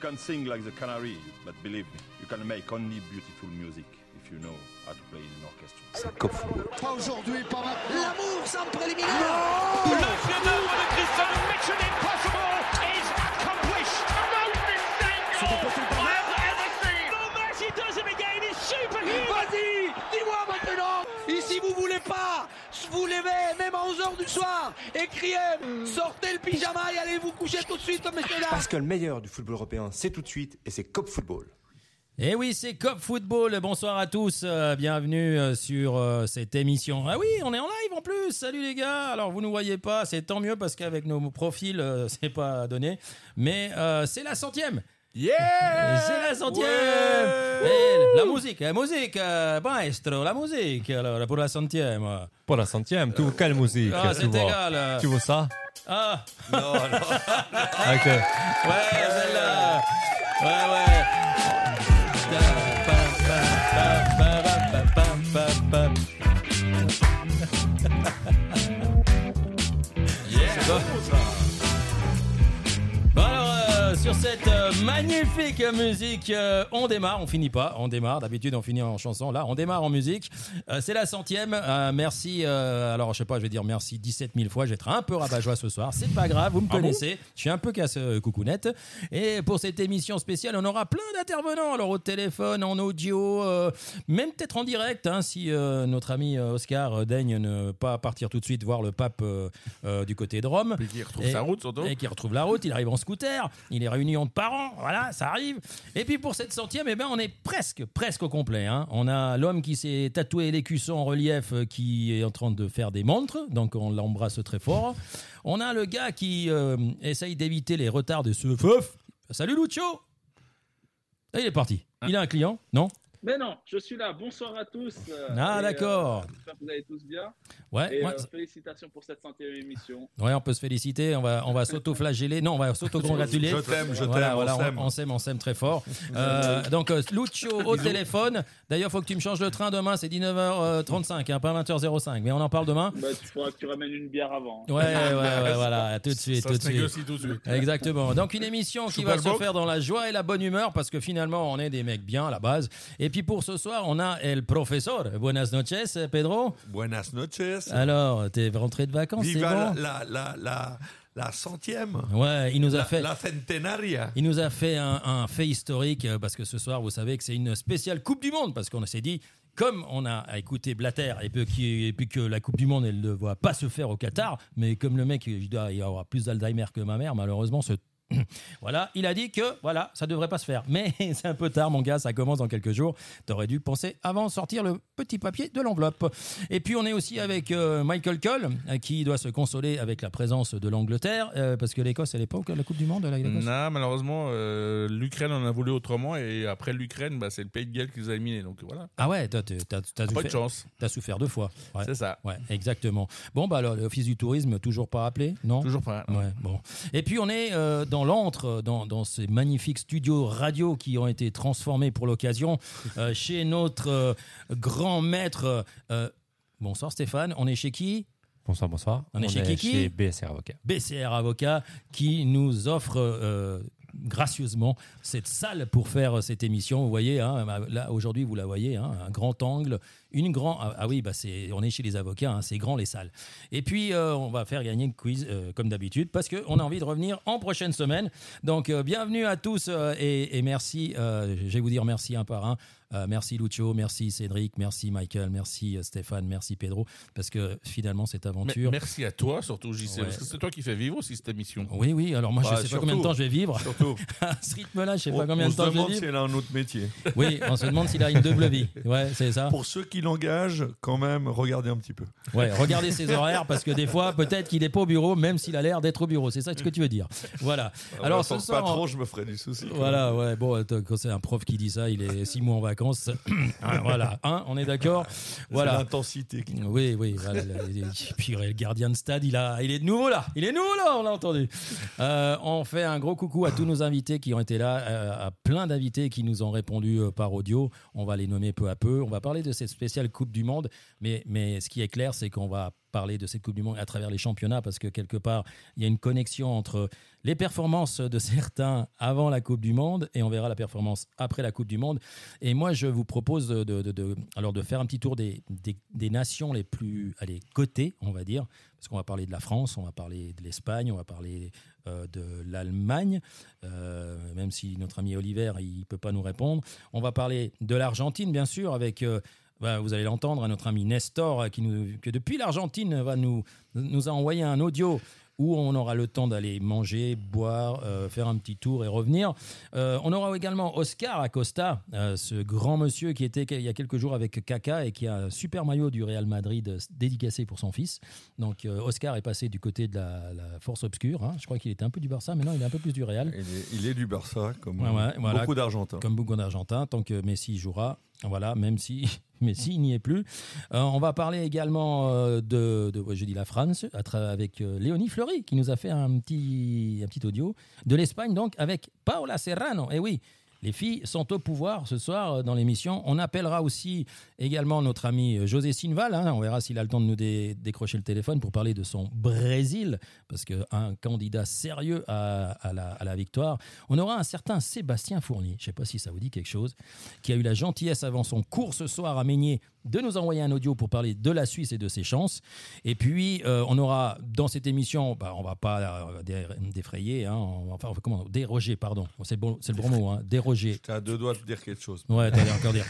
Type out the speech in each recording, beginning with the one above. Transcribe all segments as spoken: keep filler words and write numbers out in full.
You can sing like the canary, but believe me, you can make only beautiful music if you know how to play in an orchestra. C'est K O P Football. Pas aujourd'hui, pas maintenant. L'amour sans préliminaire. No! Le chef-d'œuvre de Cristiano, Mission Impossible is accomplished. No mistake. Super Football. Oh, Messi does it again. He's superhuman. Vas-y, dis-moi maintenant. Et si vous voulez pas, vous levez même à onze heures du soir et criez « Sortez le pyjama et allez vous coucher tout de suite, messieurs-là » Parce que le meilleur du football européen, c'est tout de suite et c'est K O P Football. Et oui, c'est K O P Football. Bonsoir à tous, euh, bienvenue euh, sur euh, cette émission. Ah oui, on est en live en plus, salut les gars. Alors vous ne nous voyez pas, c'est tant mieux parce qu'avec nos profils, euh, c'est pas donné. Mais euh, c'est la centième. Yeah! C'est la centième! Ouais. La musique, la musique, maestro, la musique, alors, pour la centième. Pour la centième, tu veux quelle musique? Ah, c'est égal. Tu veux ça? Ah! Non, non. Ok. Ouais, celle-là. Ouais, ouais. Yeah! C'est bon, ça. Sur cette magnifique musique, euh, on démarre, on finit pas, on démarre. D'habitude, on finit en chanson. Là, on démarre en musique. Euh, c'est la centième. Euh, merci. Euh, alors, je sais pas, je vais dire merci dix-sept mille fois. Je vais être un peu rabat-joie ce soir. C'est pas grave, vous me ah connaissez. Bon, je suis un peu casse-coucounette. Et pour cette émission spéciale, on aura plein d'intervenants. Alors, au téléphone, en audio, euh, même peut-être en direct, hein, si euh, notre ami Oscar daigne ne pas partir tout de suite voir le pape euh, euh, du côté de Rome. Et qui retrouve et, sa route, surtout. Et qui retrouve la route. Il arrive en scooter. Il est réunions de parents, voilà, ça arrive. Et puis pour cette centième, eh ben, on est presque, presque au complet. Hein. On a l'homme qui s'est tatoué l'écusson en relief, qui est en train de faire des montres, donc on l'embrasse très fort. On a le gars qui euh, essaye d'éviter les retards de ce feuf. Salut Lucio. Et il est parti. Il a un client, non ? Mais non, je suis là. Bonsoir à tous. Ah, et, d'accord. Euh, j'espère que vous allez tous bien. Ouais. Et, ouais. Euh, félicitations pour cette centième émission. Ouais, on peut se féliciter. On va, on va s'auto-flageller. Non, on va s'auto-congratuler. Je t'aime, je voilà, t'aime. Voilà, on, s'aime. On, on s'aime, on s'aime très fort. Euh, donc, euh, Lucio au téléphone. D'ailleurs, il faut que tu me changes le train demain. C'est dix-neuf heures trente-cinq, hein, pas vingt heures cinq. Mais on en parle demain. Bah, tu feras que tu ramènes une bière avant. Hein. Ouais, ouais, ouais, voilà. Tout de suite. Ça tout se négocie tout de suite. Exactement. Donc, une émission qui va se faire dans la joie et la bonne humeur parce que finalement, on est des mecs bien à la base. Et Et puis pour ce soir, on a El Profesor. Buenas noches, Pedro. Buenas noches. Alors, t'es rentré de vacances, Viva c'est bon la, la, la, la, la centième. Ouais, il nous a la, fait... La centenaria. Il nous a fait un, un fait historique, parce que ce soir, vous savez que c'est une spéciale Coupe du Monde, parce qu'on s'est dit... Comme on a écouté Blatter et puis que la Coupe du Monde, elle ne doit pas se faire au Qatar, mais comme le mec, il doit y avoir plus d'Alzheimer que ma mère, malheureusement, ce... voilà, il a dit que voilà, ça ne devrait pas se faire. Mais c'est un peu tard, mon gars, ça commence dans quelques jours. Tu aurais dû penser avant de sortir le petit papier de l'enveloppe. Et puis, on est aussi avec euh, Michael Cole, qui doit se consoler avec la présence de l'Angleterre, euh, parce que l'Écosse, elle n'est pas au la Coupe du Monde. Là, non, malheureusement, euh, l'Ukraine en a voulu autrement. Et après l'Ukraine, bah, c'est le pays de Galles qui les a éliminés. Donc voilà. Ah ouais, t'as, t'as, t'as pas de chance. T'as souffert deux fois. Ouais. C'est ça. Ouais, exactement. Bon, bah alors, l'Office du tourisme, toujours pas appelé, non ? Toujours pas. Non. Ouais, bon. Et puis on est euh, dans l'antre, dans, dans ces magnifiques studios radio qui ont été transformés pour l'occasion, euh, chez notre euh, grand maître. Euh, bonsoir Stéphane, on est chez qui ? Bonsoir, bonsoir. On, on est chez qui, qui ? Chez B C R Avocat. B C R Avocat qui nous offre... Euh, gracieusement cette salle pour faire cette émission, vous voyez, hein, là aujourd'hui vous la voyez, hein, un grand angle, une grande, ah, ah oui, bah c'est, on est chez les avocats, hein, c'est grand les salles. Et puis euh, on va faire gagner le quiz euh, comme d'habitude parce que on a envie de revenir en prochaine semaine. Donc euh, bienvenue à tous euh, et, et merci. Euh, je vais vous dire merci un par un. Euh, merci Lucio, merci Cédric, merci Michael, merci euh, Stéphane, merci Pedro, parce que finalement cette aventure. Mais merci à toi surtout, J C, ouais. Parce que c'est toi qui fais vivre aussi cette émission. Oui, oui. Alors moi bah, je sais surtout, pas combien de temps je vais vivre. Surtout. À ce rythme-là, je sais on, pas combien de temps je vais vivre. On se demande s'il a un autre métier. Oui, on se demande s'il a une double vie. Ouais, c'est ça. Pour ceux qui l'engagent, quand même, regardez un petit peu. Ouais, regardez ses horaires parce que des fois, peut-être qu'il n'est pas au bureau, même s'il a l'air d'être au bureau. C'est ça ce que tu veux dire. Voilà. Alors, Alors ce soir, pas trop, je me ferai du souci. Voilà, ouais. Bon, quand c'est un prof qui dit ça, il est six mois en vacances. Voilà, hein, on est d'accord. Voilà. C'est l'intensité. Qui... Oui, oui. Voilà, puis le gardien de stade, il, a, il est de nouveau là. Il est nouveau là, on l'a entendu. Euh, on fait un gros coucou à tous nos invités qui ont été là, euh, à plein d'invités qui nous ont répondu euh, par audio. On va les nommer peu à peu. On va parler de cette spécialité spéciale Coupe du Monde. Mais, mais ce qui est clair, c'est qu'on va parler de cette Coupe du Monde à travers les championnats, parce que quelque part, il y a une connexion entre les performances de certains avant la Coupe du Monde, et on verra la performance après la Coupe du Monde. Et moi, je vous propose de, de, de, alors de faire un petit tour des, des, des nations les plus allez, cotées, on va dire, parce qu'on va parler de la France, on va parler de l'Espagne, on va parler euh, de l'Allemagne, euh, même si notre ami Oliver, il ne peut pas nous répondre. On va parler de l'Argentine, bien sûr, avec... Euh, Bah, vous allez l'entendre, notre ami Nestor, qui nous, que depuis l'Argentine, va nous, nous a envoyé un audio où on aura le temps d'aller manger, boire, euh, faire un petit tour et revenir. Euh, on aura également Oscar Acosta, euh, ce grand monsieur qui était il y a quelques jours avec Kaka et qui a un super maillot du Real Madrid dédicacé pour son fils. Donc euh, Oscar est passé du côté de la, la force obscure. Hein. Je crois qu'il était un peu du Barça, maintenant il est un peu plus du Real. Il est, il est du Barça, comme ouais, ouais, voilà, beaucoup d'Argentins. Comme beaucoup d'Argentins, tant que Messi jouera. Voilà, même si Messi il n'y est plus. Euh, on va parler également euh, de, de, je dis la France, avec euh, Léonie Fleury qui nous a fait un petit, un petit audio de l'Espagne, donc avec Paola Serrano. Eh oui, les filles sont au pouvoir ce soir euh, dans l'émission. On appellera aussi également notre ami José Sinval. Hein, on verra s'il a le temps de nous dé- décrocher le téléphone pour parler de son Brésil, parce qu'un candidat sérieux à, à, la, à la victoire. On aura un certain Sébastien Fournier, je ne sais pas si ça vous dit quelque chose, qui a eu la gentillesse avant son cours ce soir à Meignet de nous envoyer un audio pour parler de la Suisse et de ses chances. Et puis, euh, on aura dans cette émission, bah, on ne va pas euh, dé- défrayer, hein, on va, enfin, comment, déroger, pardon, c'est, bon, c'est le bon mot, hein, déroger. J'étais à deux doigts de dire quelque chose. Ouais, t'allais encore dire.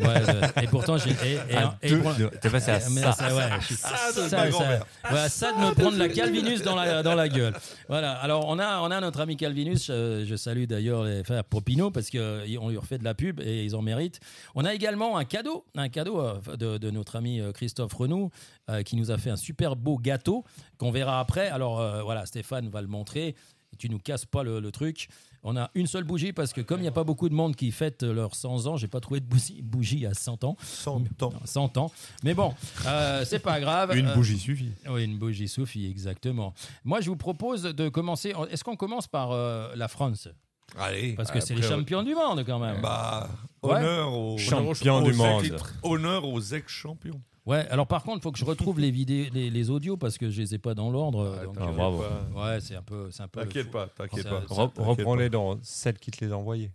Ouais, et pourtant, j'ai. Et, et, ah, et, et, t'es passé à ça. Ça, ouais, ça, ça, ça, ça, ça de me prendre la Calvinus dans la, dans la gueule. Voilà. Alors, on a, on a notre ami Calvinus. Je, je salue d'ailleurs les frères Propino parce qu'on lui refait de la pub et ils en méritent. On a également un cadeau, un cadeau de, de notre ami Christophe Renaud euh, qui nous a fait un super beau gâteau qu'on verra après. Alors, euh, voilà, Stéphane va le montrer. Tu nous casses pas le, le truc. On a une seule bougie parce que comme il n'y a pas beaucoup de monde qui fête leurs cent ans, j'ai pas trouvé de bougie, bougie à cent ans. cent ans. cent ans. Mais bon, euh, c'est pas grave. Une bougie euh, suffit. Oui, une bougie suffit, exactement. Moi, je vous propose de commencer. Est-ce qu'on commence par euh, la France ? Allez. Parce que après, c'est les champions du monde quand même. Bah, honneur aux champions du monde. Honneur aux ex-champions. Ouais, alors par contre, il faut que je retrouve les vidéos, les, les audios parce que je les ai pas dans l'ordre. Ah, donc, ah, bravo. Ouais, c'est un peu, c'est un peu. T'inquiète pas, t'inquiète pas. Re- Reprends-les dans celles qui te les envoyaient.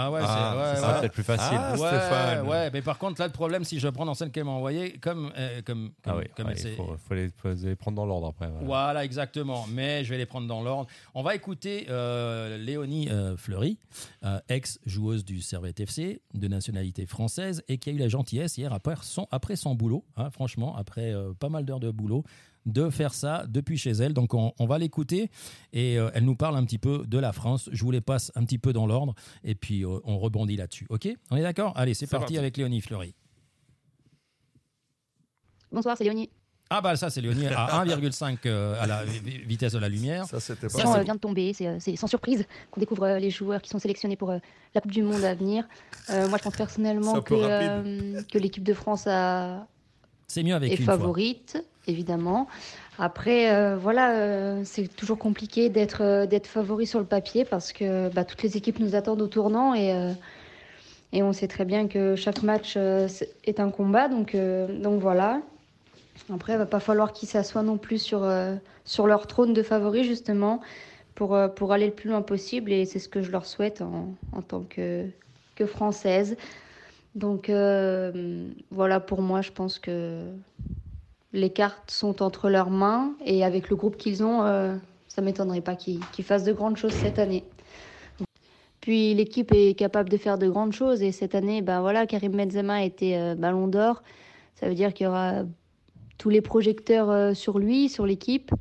Ah ouais, ah, c'est, ouais, c'est ouais, ça ouais. Peut-être plus facile. Ah, ouais, Stéphane. Ouais, mais par contre, là, le problème, si je prends dans celles qu'elle m'a envoyées, comme, euh, comme, comme, ah oui, comme ouais, c'est, il faut, faut, les, faut les prendre dans l'ordre après. Voilà. Voilà, exactement. Mais je vais les prendre dans l'ordre. On va écouter euh, Léonie euh, Fleury, euh, ex-joueuse du Servette F C, de nationalité française, et qui a eu la gentillesse hier après son, après son boulot, hein, franchement, après euh, pas mal d'heures de boulot, de faire ça depuis chez elle. Donc, on, on va l'écouter et euh, elle nous parle un petit peu de la France. Je vous les passe un petit peu dans l'ordre et puis euh, on rebondit là-dessus. OK ? On est d'accord ? Allez, c'est, c'est parti, parti avec Léonie Fleury. Bonsoir, c'est Léonie. Ah bah ça, c'est Léonie à un virgule cinq euh, à la vitesse de la lumière. Ça, c'était pas... Ça vient de tomber. C'est, c'est sans surprise qu'on découvre euh, les joueurs qui sont sélectionnés pour euh, la Coupe du Monde à venir. Euh, moi, je pense personnellement que, euh, que l'équipe de France a... C'est mieux avec et une favorite, fois. Évidemment. Après, euh, voilà, euh, c'est toujours compliqué d'être, euh, d'être favori sur le papier parce que bah, toutes les équipes nous attendent au tournant et, euh, et on sait très bien que chaque match euh, est un combat. Donc, euh, donc voilà. Après, il ne va pas falloir qu'ils s'assoient non plus sur, euh, sur leur trône de favori, justement, pour, euh, pour aller le plus loin possible. Et c'est ce que je leur souhaite en, en tant que, que Française. Donc euh, voilà, pour moi, je pense que les cartes sont entre leurs mains et avec le groupe qu'ils ont, euh, ça ne m'étonnerait pas qu'ils, qu'ils fassent de grandes choses cette année. Puis l'équipe est capable de faire de grandes choses et cette année, ben voilà, Karim Benzema a été euh, ballon d'or. Ça veut dire qu'il y aura tous les projecteurs euh, sur lui, sur l'équipe.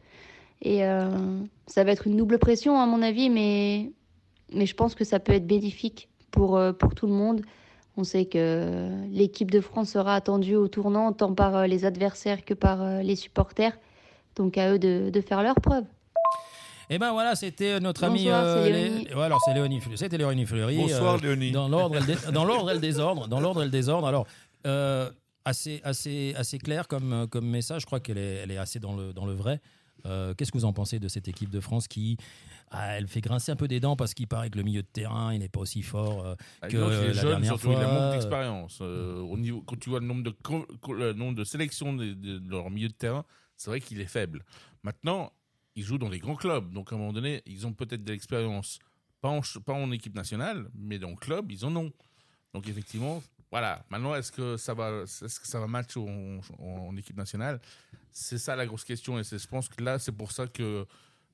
Et euh, ça va être une double pression à mon avis, mais, mais je pense que ça peut être bénéfique pour, euh, pour tout le monde. On sait que l'équipe de France sera attendue au tournant tant par les adversaires que par les supporters. Donc à eux de, de faire leurs preuves. Eh ben voilà, c'était notre amie. Bonsoir, euh, c'est Léonie. Les... Ouais, alors c'est Léonie. C'était Léonie Fleury. Bonsoir euh, Léonie. Dans l'ordre, dé... dans l'ordre et le désordre. Dans l'ordre et le désordre. Alors euh, assez, assez, assez clair comme, comme message. Je crois qu'elle est, elle est assez dans le, dans le vrai. Euh, qu'est-ce que vous en pensez de cette équipe de France qui ah, elle fait grincer un peu des dents parce qu'il paraît que le milieu de terrain, il n'est pas aussi fort euh, ah, que non, la jeune, dernière fois. Il a manque d'expérience. Euh, au niveau, quand tu vois le nombre de, le nombre de sélections de, de, de leur milieu de terrain, c'est vrai qu'il est faible. Maintenant, ils jouent dans des grands clubs. Donc, à un moment donné, ils ont peut-être de l'expérience. Pas en, pas en équipe nationale, mais dans le club, ils en ont. Donc, effectivement... Voilà. Maintenant, est-ce que ça va, est-ce que ça va match en, en équipe nationale? C'est ça la grosse question. Et c'est, je pense que là, c'est pour ça que,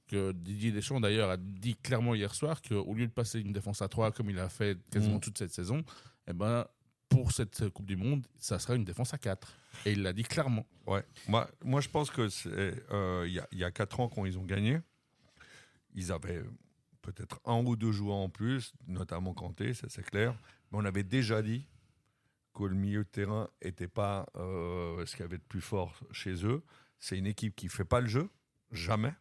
que Didier Deschamps, d'ailleurs, a dit clairement hier soir qu'au lieu de passer une défense à trois, comme il a fait quasiment mmh. toute cette saison, eh ben, pour cette Coupe du Monde, ça sera une défense à quatre. Et il l'a dit clairement. Ouais. Moi, moi je pense que c'est, euh, y a, y a quatre ans, quand ils ont gagné, ils avaient peut-être un ou deux joueurs en plus, notamment Kanté, ça c'est clair. Mais on avait déjà dit que le milieu de terrain n'était pas euh, ce qu'il y avait de plus fort chez eux. C'est une équipe qui ne fait pas le jeu, jamais.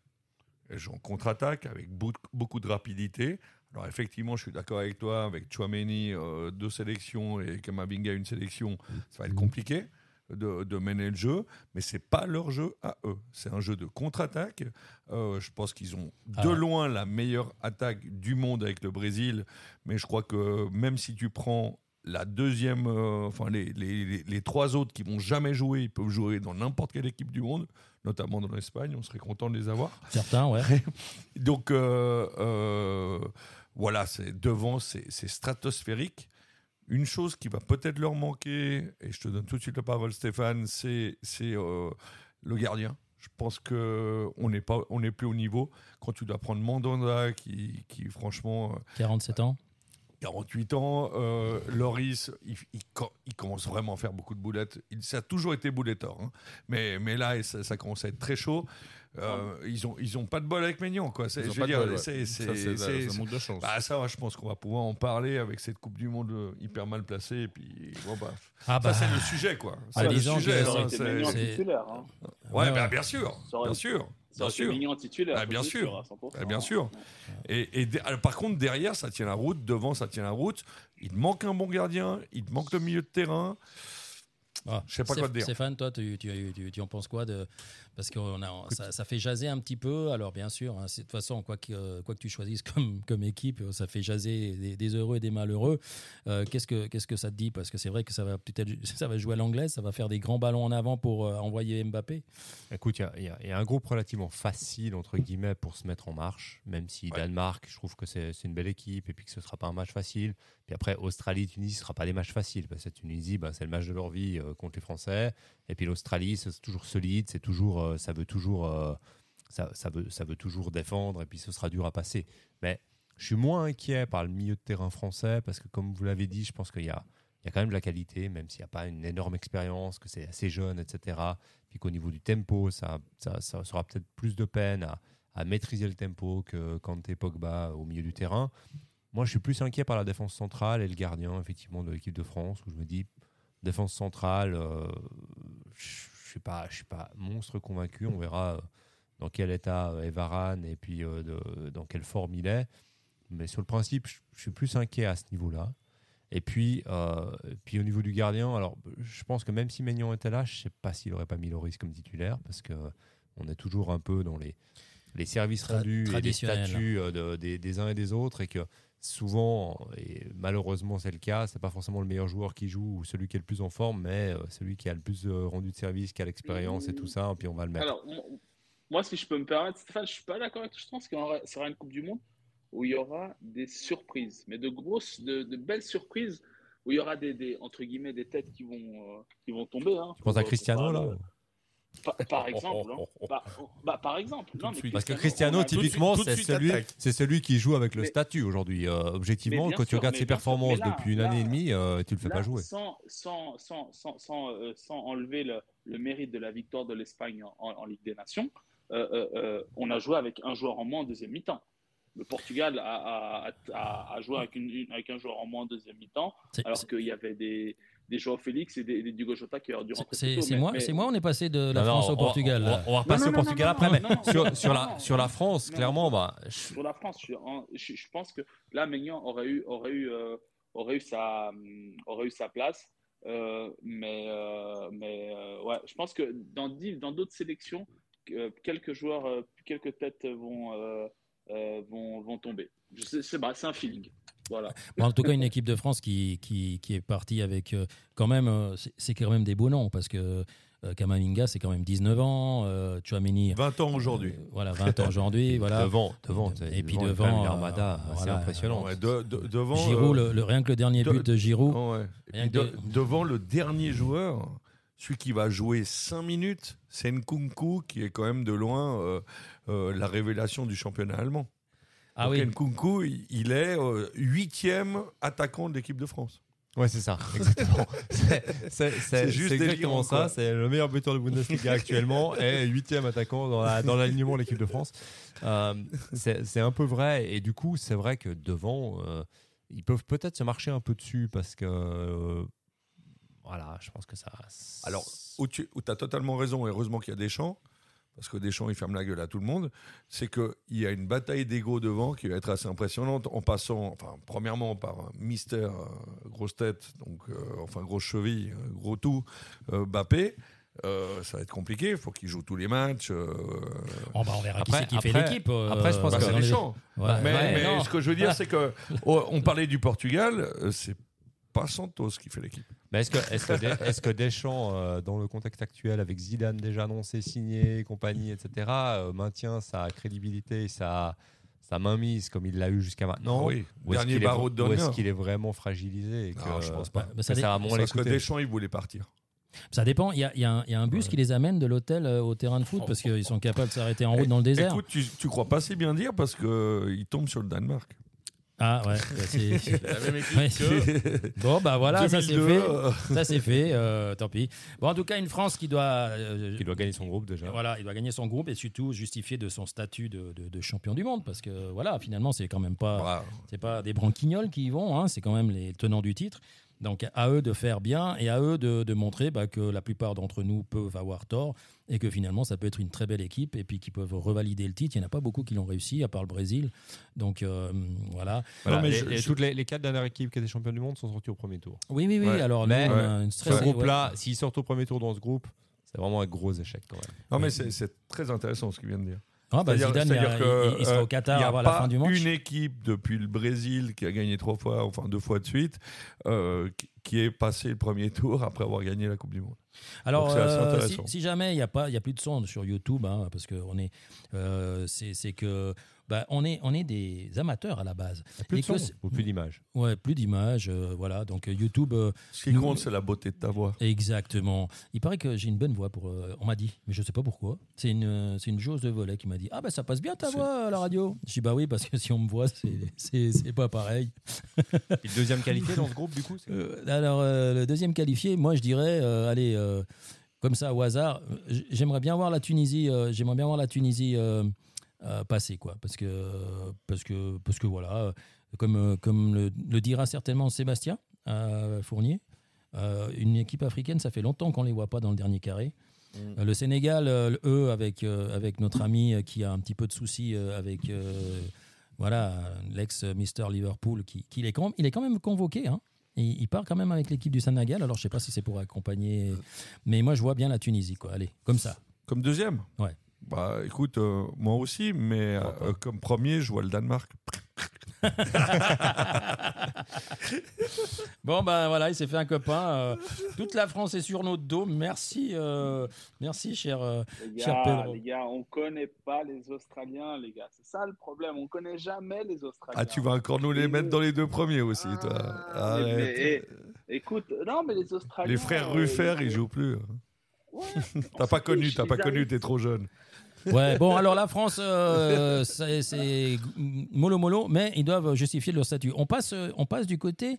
Elle joue en contre-attaque, avec beaucoup de rapidité. Alors effectivement, je suis d'accord avec toi, avec Tchouaméni, euh, deux sélections, et Camavinga, une sélection, ça va être compliqué de, de mener le jeu, mais ce n'est pas leur jeu à eux. C'est un jeu de contre-attaque. Euh, je pense qu'ils ont de loin la meilleure attaque du monde avec le Brésil, mais je crois que même si tu prends... La deuxième, euh, enfin les, les, les trois autres qui vont jamais jouer, ils peuvent jouer dans n'importe quelle équipe du monde, notamment dans l'Espagne, on serait content de les avoir. Certains, ouais. Donc euh, euh, voilà, c'est, devant, c'est, c'est stratosphérique. Une chose qui va peut-être leur manquer, et je te donne tout de suite la parole Stéphane, c'est, c'est euh, le gardien. Je pense qu'on n'est pas, on n'est plus au niveau. Quand tu dois prendre Mandanda, qui, qui franchement... quarante-sept ans quarante-huit ans, euh, Loris, il, il, il commence vraiment à faire beaucoup de boulettes. Il, ça a toujours été bouletteur, hein. mais, mais là, ça, ça commence à être très chaud. Euh, ouais. Ils n'ont ils ont pas de bol avec Maignan, quoi. C'est, je veux dire, bol, c'est, ouais. c'est, ça, c'est, c'est, c'est un manque de chance. Bah, ça, je pense qu'on va pouvoir en parler avec cette Coupe du Monde hyper mal placée. Et puis, bon, bah, ah bah, ça, c'est le sujet, quoi. Ah, le sujet, ça, c'est Maignan titulaire. Hein. Ouais, ouais. Bah, bien sûr, bien sûr. Bien sûr. Ah, bien sûr. Ah, bien sûr. Et, et de, alors, par contre, derrière, ça tient la route. Devant, ça tient la route. Il te manque un bon gardien. Il te manque le milieu de terrain. Ah, je sais pas Stéphane, quoi te dire. Stéphane, toi, tu, tu, tu, tu en penses quoi de... Parce que on a, ça, ça fait jaser un petit peu. Alors, bien sûr, hein, c'est, de toute façon, quoi que, quoi que tu choisisses comme, comme équipe, ça fait jaser des, des heureux et des malheureux. Euh, qu'est-ce, que, qu'est-ce que ça te dit? Parce que c'est vrai que ça va, peut-être, ça va jouer à l'anglaise, ça va faire des grands ballons en avant pour euh, envoyer Mbappé. Écoute, il y, y, y a un groupe relativement facile, entre guillemets, pour se mettre en marche, même si ouais. Danemark, je trouve que c'est, c'est une belle équipe et puis que ce ne sera pas un match facile. Puis après, Australie, Tunisie, ce ne sera pas des matchs faciles. Parce que Tunisie, bah, c'est le match de leur vie euh, contre les Français. Et puis l'Australie, c'est toujours solide, c'est toujours, euh, ça veut toujours, euh, ça, ça veut, ça veut toujours défendre. Et puis ce sera dur à passer. Mais je suis moins inquiet par le milieu de terrain français parce que, comme vous l'avez dit, je pense qu'il y a, il y a quand même de la qualité, même s'il n'y a pas une énorme expérience, que c'est assez jeune, et cetera. Puis qu'au niveau du tempo, ça, ça, ça sera peut-être plus de peine à, à maîtriser le tempo que Kanté, Pogba au milieu du terrain. Moi, je suis plus inquiet par la défense centrale et le gardien, effectivement, de l'équipe de France, où je me dis, défense centrale, euh, je ne suis pas, je suis pas monstre convaincu. On verra dans quel état est Varane et puis euh, de, dans quelle forme il est. Mais sur le principe, je, je suis plus inquiet à ce niveau-là. Et puis, euh, et puis, au niveau du gardien, alors, je pense que même si Maignan était là, je ne sais pas s'il n'aurait pas mis Loris comme titulaire, parce qu'on est toujours un peu dans les, les services Tra- rendus et les statuts euh, de, des, des uns et des autres, et que souvent, et malheureusement c'est le cas, c'est pas forcément le meilleur joueur qui joue ou celui qui est le plus en forme, mais celui qui a le plus rendu de service, qui a l'expérience et tout ça, et puis on va le mettre. Alors, moi, si je peux me permettre, Stéphane, je suis pas d'accord avec tout. Je pense qu'il y aura une Coupe du Monde où il y aura des surprises, mais de grosses, de, de belles surprises, où il y aura des, des, entre guillemets, des têtes qui vont, euh, qui vont tomber. Hein, tu penses à Cristiano, là ? Par, par exemple, oh, oh, oh. Hein. Bah, bah, par exemple. Non, mais parce que Cristiano, typiquement, c'est celui, c'est celui qui joue avec le mais, statut aujourd'hui. Euh, objectivement, quand sûr, tu regardes ses performances là, depuis une là, année et demie, euh, tu le fais là, pas jouer. Sans, sans, sans, sans, sans, euh, sans enlever le, le mérite de la victoire de l'Espagne en, en, en Ligue des Nations, euh, euh, on a joué avec un joueur en moins en deuxième mi-temps. Le Portugal a, a, a, a joué avec, une, une, avec un joueur en moins en deuxième mi-temps, c'est, alors c'est... qu'il y avait des... des Joao Félix et des, des Diogo Jota qui auraient dû rentrer. C'est, tôt, c'est, mais, moi, mais... c'est moi, on est passé de la non, France non, au on, Portugal. On, on, on va repasser au Portugal non, après, non, mais non, sur, non, sur, la, sur la France, non, clairement. Bah, je... Sur la France, je, je, je pense que là, Maignan aurait eu, aurait eu, euh, aurait eu, sa, euh, aurait eu sa place. Euh, mais euh, mais euh, ouais, je pense que dans, dans d'autres sélections, euh, quelques joueurs, euh, quelques têtes vont, euh, euh, vont, vont tomber. Je sais, c'est, c'est un feeling. Voilà. Bon, en tout cas, une équipe de France qui, qui, qui est partie avec euh, quand même, euh, c'est, c'est quand même des beaux noms, parce que euh, Camavinga, c'est quand même dix-neuf ans, euh, Tchouaméni... vingt ans aujourd'hui. Euh, voilà, vingt ans aujourd'hui. Voilà. Devant, devant. Et puis devant, devant l'armada, euh, c'est voilà, impressionnant. Ouais, de, de, devant, Giroud, euh, le, le, rien que le dernier de, but de Giroud. Oh ouais. Et puis de, que... Devant le dernier joueur, celui qui va jouer cinq minutes, c'est Nkunku, qui est quand même de loin euh, euh, la révélation du championnat allemand. Ah oui. Nkunku, il est huitième euh, attaquant de l'équipe de France. Ouais, c'est ça, exactement. c'est, c'est, c'est, c'est juste c'est exactement ça. Quoi. C'est le meilleur buteur de Bundesliga actuellement et huitième attaquant dans, la, dans l'alignement de l'équipe de France. Euh, c'est, c'est un peu vrai. Et du coup, c'est vrai que devant, euh, ils peuvent peut-être se marcher un peu dessus parce que. Euh, voilà, je pense que ça. Alors, où tu où t'as totalement raison, et heureusement qu'il y a Deschamps. Parce que Deschamps, il ferme la gueule à tout le monde, c'est qu'il y a une bataille d'ego devant qui va être assez impressionnante, en passant, enfin, premièrement par Mister, grosse tête, donc, euh, enfin, grosse cheville, gros tout, euh, Mbappé. Euh, ça va être compliqué, il faut qu'il joue tous les matchs. Euh... Oh bah on verra après, qui, c'est qui après, fait l'équipe. Euh... Après, je pense bah que c'est Deschamps. Les... Ouais, mais ouais, mais ce que je veux dire, c'est que oh, on parlait du Portugal, c'est pas Santos qui fait l'équipe. Mais est-ce que, est-ce que, Des, est-ce que Deschamps, euh, dans le contexte actuel, avec Zidane déjà annoncé, signé, compagnie, et cetera, euh, maintient sa crédibilité, sa, sa mainmise comme il l'a eu jusqu'à maintenant? Oui, ou dernier barreau de Donner. Ou est-ce qu'il est vraiment fragilisé et que, non, je pense pas. Bah, bah, ça, ça, dé- ça parce l'écouter. Que Deschamps, il voulait partir. Ça dépend. Il y a, y, a y a un bus ouais. qui les amène de l'hôtel au terrain de foot, parce qu'ils sont capables de s'arrêter en route dans le désert. Écoute, tu, tu crois pas si bien dire, parce qu'ils tombent sur le Danemark. Ah ouais, c'est, c'est la même équipe ouais. que... Bon bah voilà, deux mille deux. Ça c'est fait, ça c'est fait, euh, tant pis. Bon, en tout cas, une France qui doit... Euh, qui doit gagner son groupe déjà. Voilà, il doit gagner son groupe et surtout justifier de son statut de, de, de champion du monde, parce que voilà, finalement, c'est quand même pas, wow. c'est pas des branquignoles qui y vont, hein, c'est quand même les tenants du titre. Donc à eux de faire bien et à eux de, de montrer bah, que la plupart d'entre nous peuvent avoir tort et que finalement ça peut être une très belle équipe et puis qu'ils peuvent revalider le titre. Il n'y en a pas beaucoup qui l'ont réussi à part le Brésil, donc euh, voilà, voilà. Non, mais et, je, et je... toutes les, les quatre dernières équipes qui étaient championnes du monde sont sorties au premier tour. Oui oui oui ouais. Alors mais nous, ouais. une stressée, ce groupe là ouais. s'ils sortent au premier tour dans ce groupe, c'est vraiment un gros échec quand même. Non mais c'est, c'est très intéressant ce qu'il vient de dire. Ah bah Zidane, il, a, que, il, il sera au Qatar y a à la fin du match. Une équipe depuis le Brésil qui a gagné trois fois, enfin deux fois de suite, euh, qui est passée le premier tour après avoir gagné la Coupe du Monde. Alors, euh, si, si jamais il n'y a pas, il y a plus de son sur YouTube, hein, parce que on est, euh, c'est, c'est que. Bah, on, est, on est des amateurs à la base. Plus de son, ou plus d'images. Ouais, plus d'images, euh, voilà. Donc YouTube... Euh, Ce qui nous... compte, c'est la beauté de ta voix. Exactement. Il paraît que j'ai une bonne voix pour... Euh, on m'a dit, mais je ne sais pas pourquoi. C'est une, c'est une joueuse de volley qui m'a dit « Ah ben, bah, ça passe bien ta voix à la radio !» Je dis « Bah oui, parce que si on me voit, c'est, c'est, c'est pas pareil. » Et le deuxième qualifié dans ce groupe, du coup c'est... Euh, Alors, euh, le deuxième qualifié, moi, je dirais... Euh, allez, euh, comme ça, au hasard, j'aimerais bien voir la Tunisie... Euh, j'aimerais bien voir la Tunisie... Euh, Euh, passer quoi, parce que parce que parce que voilà, comme comme le, le dira certainement Sébastien euh, Fournier, euh, une équipe africaine, ça fait longtemps qu'on les voit pas dans le dernier carré. Mmh. Euh, le Sénégal, euh, eux, avec euh, avec notre ami qui a un petit peu de soucis euh, avec euh, voilà l'ex Mister Liverpool, qui, qui est quand, il est quand même convoqué, hein. Il, il part quand même avec l'équipe du Sénégal. Alors je sais pas si c'est pour accompagner, mais moi je vois bien la Tunisie quoi. Allez, comme ça. Comme deuxième. Ouais. Bah, écoute, euh, moi aussi, mais euh, euh, comme premier, je vois le Danemark. Bon, ben voilà, il s'est fait un copain. Euh, toute la France est sur notre dos. Merci, euh, merci, cher, euh, les gars, cher Pedro. Les gars, on connaît pas les Australiens, les gars. C'est ça le problème. On connaît jamais les Australiens. Ah, tu vas encore nous les mettre dans les deux premiers aussi, ah, toi. Arrête. Mais, mais, et, écoute, non, mais les Australiens. Les frères Ruffer, ils jouent plus. Hein. Ouais, t'as pas connu, t'as pas connu, t'es trop jeune. Ouais, bon, alors la France, euh, c'est, c'est mollo mollo, mais ils doivent justifier leur statut. On passe, on passe du côté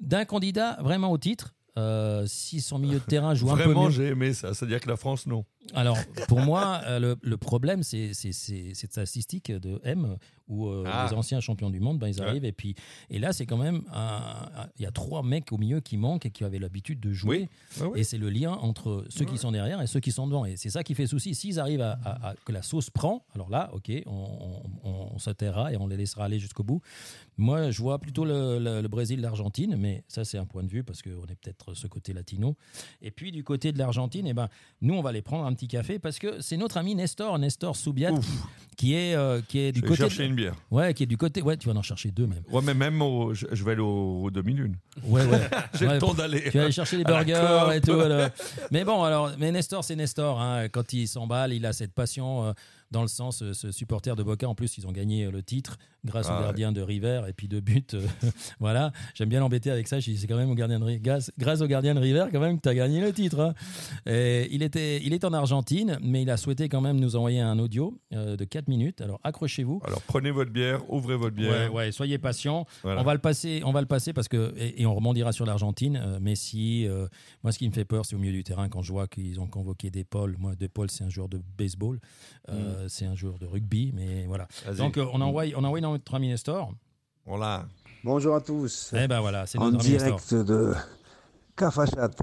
d'un candidat vraiment au titre. Euh, si son milieu de terrain joue vraiment, un peu mieux. Vraiment, j'ai aimé ça. C'est-à-dire que la France, non. Alors, pour moi, le, le problème, c'est, c'est, c'est cette statistique de M, où euh, ah. les anciens champions du monde, ben, ils arrivent. Ouais. Et, puis, et là, c'est quand même... Il y a trois mecs au milieu qui manquent et qui avaient l'habitude de jouer. Oui. Ah oui. Et c'est le lien entre ceux qui sont derrière et ceux qui sont devant. Et c'est ça qui fait souci. S'ils arrivent à, à, à que la sauce prend, alors là, OK, on, on, on se taira et on les laissera aller jusqu'au bout. Moi, je vois plutôt le, le, le Brésil, l'Argentine, mais ça, c'est un point de vue parce qu'on est peut-être notre, ce côté latino. Et puis du côté de l'Argentine, eh ben, nous on va aller prendre un petit café parce que c'est notre ami Nestor, Nestor Soubiat, qui est, euh, qui est du côté... Je vais chercher de... une bière. Ouais, qui est du côté... Ouais, tu vas en chercher deux même. Ouais, mais même au... je vais aller au, au demi-lune. Ouais, ouais. J'ai ouais, le temps d'aller. Tu vas aller chercher les burgers et tout. Voilà. Mais bon, alors, mais Nestor, c'est Nestor. Hein. Quand il s'emballe, il a cette passion... Euh, dans le sens, ce supporter de Boca, en plus, ils ont gagné le titre grâce ah, au gardien ouais. de River et puis deux buts. Euh, voilà, j'aime bien l'embêter avec ça. Je dis, c'est quand même au gardien de, grâce au gardien de River, quand même, que tu as gagné le titre. Hein. Et il était, il est en Argentine, mais il a souhaité quand même nous envoyer un audio euh, de quatre minutes. Alors, accrochez-vous. Alors, prenez votre bière, ouvrez votre bière. Ouais, ouais, soyez patients. Voilà. On va le passer, on va le passer parce que, et, et on rebondira sur l'Argentine. Euh, Messi, euh, moi, ce qui me fait peur, c'est au milieu du terrain quand je vois qu'ils ont convoqué De Paul. Moi, De Paul, c'est un joueur de baseball. Euh, mm. C'est un joueur de rugby, mais voilà. Vas-y. Donc, on envoie, on envoie notre ami Nestor. Voilà. Bonjour à tous. Eh ben voilà, c'est en notre direct ami de Cafachate,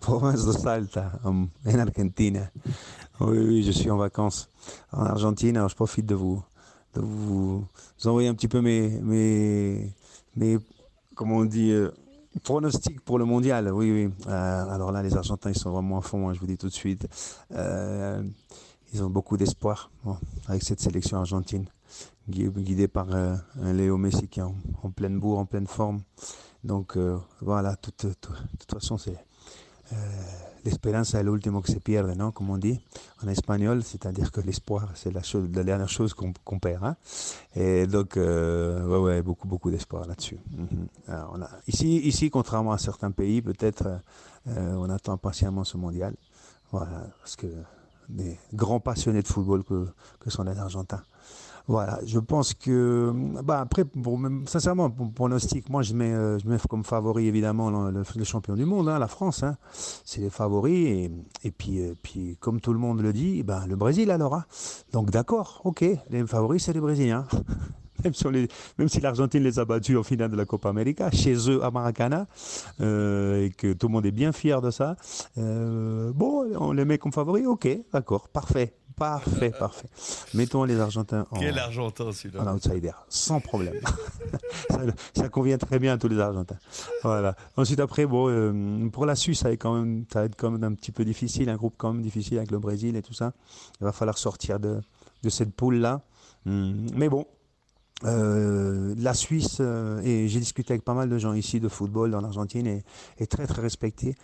province de Salta, en Argentine. Oui, oui, je suis en vacances en Argentine, alors je profite de vous, de vous, vous envoyer un petit peu mes, mes, mes, comment on dit, euh, pronostic pour le mondial. Oui, oui. Euh, alors là, les Argentins, ils sont vraiment à fond, hein, je vous dis tout de suite. Euh, Ils ont beaucoup d'espoir bon, avec cette sélection argentine, guidée par euh, un Léo Messi qui est en, en pleine bourre, en pleine forme. Donc euh, voilà, de toute, toute, toute façon, c'est euh, l'esperanza es lo último que se pierde, non, comme on dit en espagnol, c'est-à-dire que l'espoir, c'est la, chose, la dernière chose qu'on, qu'on perd. Hein. Et donc, euh, ouais, ouais, beaucoup, beaucoup d'espoir là-dessus. Mm-hmm. Alors, on a, ici, ici, contrairement à certains pays, peut-être, euh, on attend patiemment ce mondial. Voilà, parce que des grands passionnés de football que, que sont les Argentins. Voilà, je pense que... Bah après, pour, sincèrement, pour pronostic, moi, je mets, je mets comme favori, évidemment, le, le champion du monde, hein, la France. Hein. C'est les favoris. Et, et puis, euh, puis, comme tout le monde le dit, ben, le Brésil, alors. Hein. Donc, d'accord, OK, les favoris, c'est les Brésiliens. Même si, on les, même si l'Argentine les a battus en finale de la Copa América, chez eux à Maracana, euh, et que tout le monde est bien fier de ça, euh, bon, on les met comme favoris, ok, d'accord, parfait, parfait, parfait. Mettons les Argentins en, Quel Argentin, celui-là. en outsider, sans problème. ça, ça convient très bien à tous les Argentins. Voilà. Ensuite, après, bon, euh, pour la Suisse, ça va être quand même, ça va être quand même un petit peu difficile, un groupe quand même difficile avec le Brésil et tout ça. Il va falloir sortir de, de cette poule-là. Mm. Mais bon, Euh, la Suisse, euh, et j'ai discuté avec pas mal de gens ici de football dans l'Argentine, est, est très très respectée.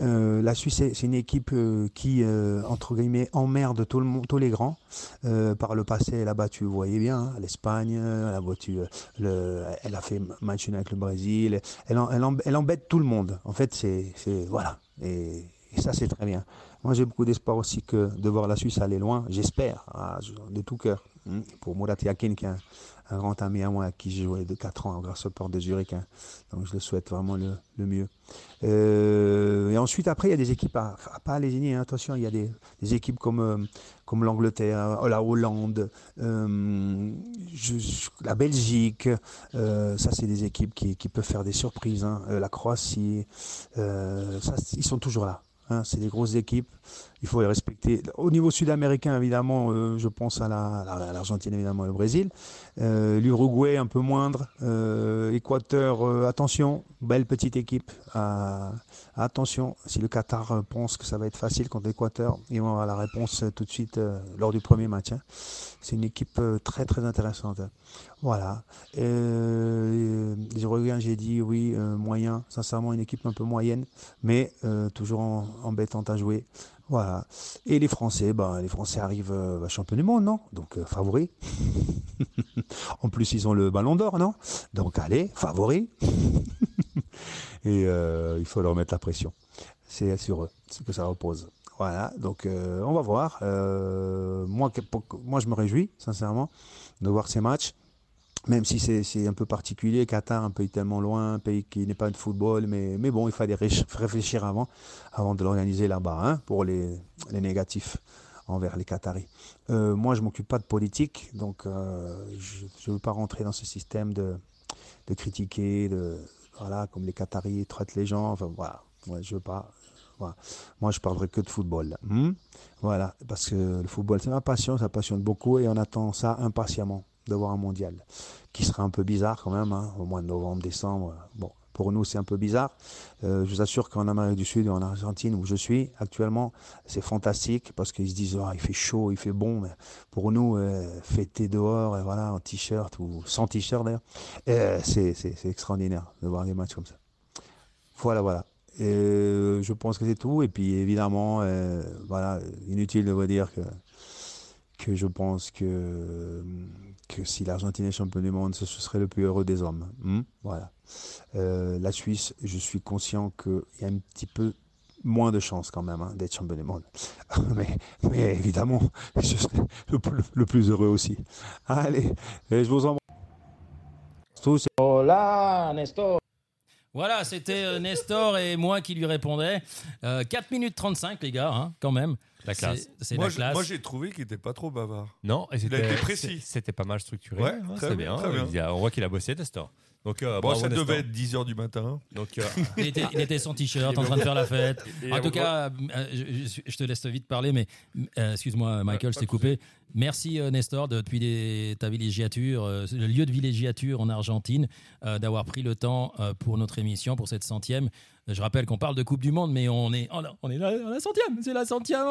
Euh, la Suisse, c'est, c'est une équipe euh, qui, euh, entre guillemets, emmerde tout le monde, tous les grands. Euh, par le passé, elle a battu, vous voyez bien, hein, l'Espagne, elle a battu, le, elle a fait match avec le Brésil. Elle, elle, elle embête tout le monde. En fait, c'est, c'est voilà. Et, et ça, c'est très bien. Moi, j'ai beaucoup d'espoir aussi que de voir la Suisse aller loin. J'espère, ah, de tout cœur. Pour Murat Yakin, qui est un, un grand ami à moi, à qui j'ai joué de quatre ans grâce au port de Zurich. Hein. Donc je le souhaite vraiment le, le mieux. Euh, et ensuite, après, il y a des équipes à ne pas lésigner. Hein. Attention, il y a des, des équipes comme, euh, comme l'Angleterre, la Hollande, euh, je, je, la Belgique. Euh, ça, c'est des équipes qui, qui peuvent faire des surprises. Hein. Euh, la Croatie, euh, ça, ils sont toujours là. Hein, c'est des grosses équipes, il faut les respecter. Au niveau sud-américain, évidemment, euh, je pense à, la, à l'Argentine, évidemment, et le Brésil. Euh, L'Uruguay, un peu moindre. Euh, Équateur, euh, attention, belle petite équipe. Euh, attention, si le Qatar pense que ça va être facile contre l'Équateur, ils vont avoir la réponse tout de suite euh, lors du premier match. Hein. C'est une équipe euh, très, très intéressante. Voilà. Euh, les Uruguayens, j'ai dit, oui, euh, moyen. Sincèrement, une équipe un peu moyenne, mais euh, toujours en embêtante à jouer. Voilà. Et les Français, ben, les Français arrivent euh, champion du monde, non ? Donc, euh, favoris. En plus, ils ont le ballon d'or, non ? Donc, allez, favoris. Et euh, il faut leur mettre la pression. C'est sur eux que ça repose. Voilà. Donc, euh, on va voir. Euh, moi, pour, moi, je me réjouis, sincèrement, de voir ces matchs. Même si c'est, c'est un peu particulier, Qatar, un pays tellement loin, un pays qui n'est pas de football, mais, mais bon, il fallait réfléchir avant, avant de l'organiser là-bas, hein, pour les, les négatifs envers les Qataris. Euh, moi, je ne m'occupe pas de politique, donc euh, je ne veux pas rentrer dans ce système de, de critiquer, de, voilà, comme les Qataris traitent les gens, enfin voilà, ouais, je ne veux pas... Voilà. Moi, je ne parlerai que de football. Hmm voilà, parce que le football, c'est ma passion, ça passionne beaucoup et on attend ça impatiemment. D'avoir un mondial qui sera un peu bizarre quand même, hein, au mois de novembre, décembre. Bon, pour nous c'est un peu bizarre. Euh, je vous assure qu'en Amérique du Sud et en Argentine où je suis actuellement, c'est fantastique parce qu'ils se disent oh, il fait chaud, il fait bon. Mais pour nous, euh, fêter dehors et voilà, en t-shirt ou sans t-shirt d'ailleurs, euh, c'est extraordinaire de voir des matchs comme ça. Voilà, voilà. Et euh, je pense que c'est tout. Et puis évidemment, euh, voilà, inutile de vous dire que, que je pense que, que si l'Argentine est championne du monde, ce serait le plus heureux des hommes. Mmh. Voilà. Euh, la Suisse, je suis conscient qu'il y a un petit peu moins de chances quand même hein, d'être championne du monde. mais, mais évidemment, je serais le, le, le plus heureux aussi. Allez, je vous embrasse tous. Hola, Nestor. Voilà, c'était Nestor et moi qui lui répondais. Euh, quatre minutes trente-cinq, les gars, hein, quand même. La classe. C'est la classe. Moi, j'ai trouvé qu'il n'était pas trop bavard. Non, et il a été précis. C'était pas mal structuré. Ouais, ouais, très bien. bien, très bien. Il a, on voit qu'il a bossé, Nestor. Donc, euh, bon, bravo, ça Nestor. Devait être dix heures du matin. Donc, euh... il, était, il était sans t-shirt, en train de faire la fête. En tout cas, euh, je, je te laisse vite parler, mais euh, excuse-moi, Michael, je t'ai coupé. Merci, euh, Nestor, de, depuis des, ta villégiature, euh, le lieu de villégiature en Argentine, euh, d'avoir pris le temps euh, pour notre émission, pour cette centième. Je rappelle qu'on parle de Coupe du Monde, mais on est, on, on est là, on est la centième, c'est la centième.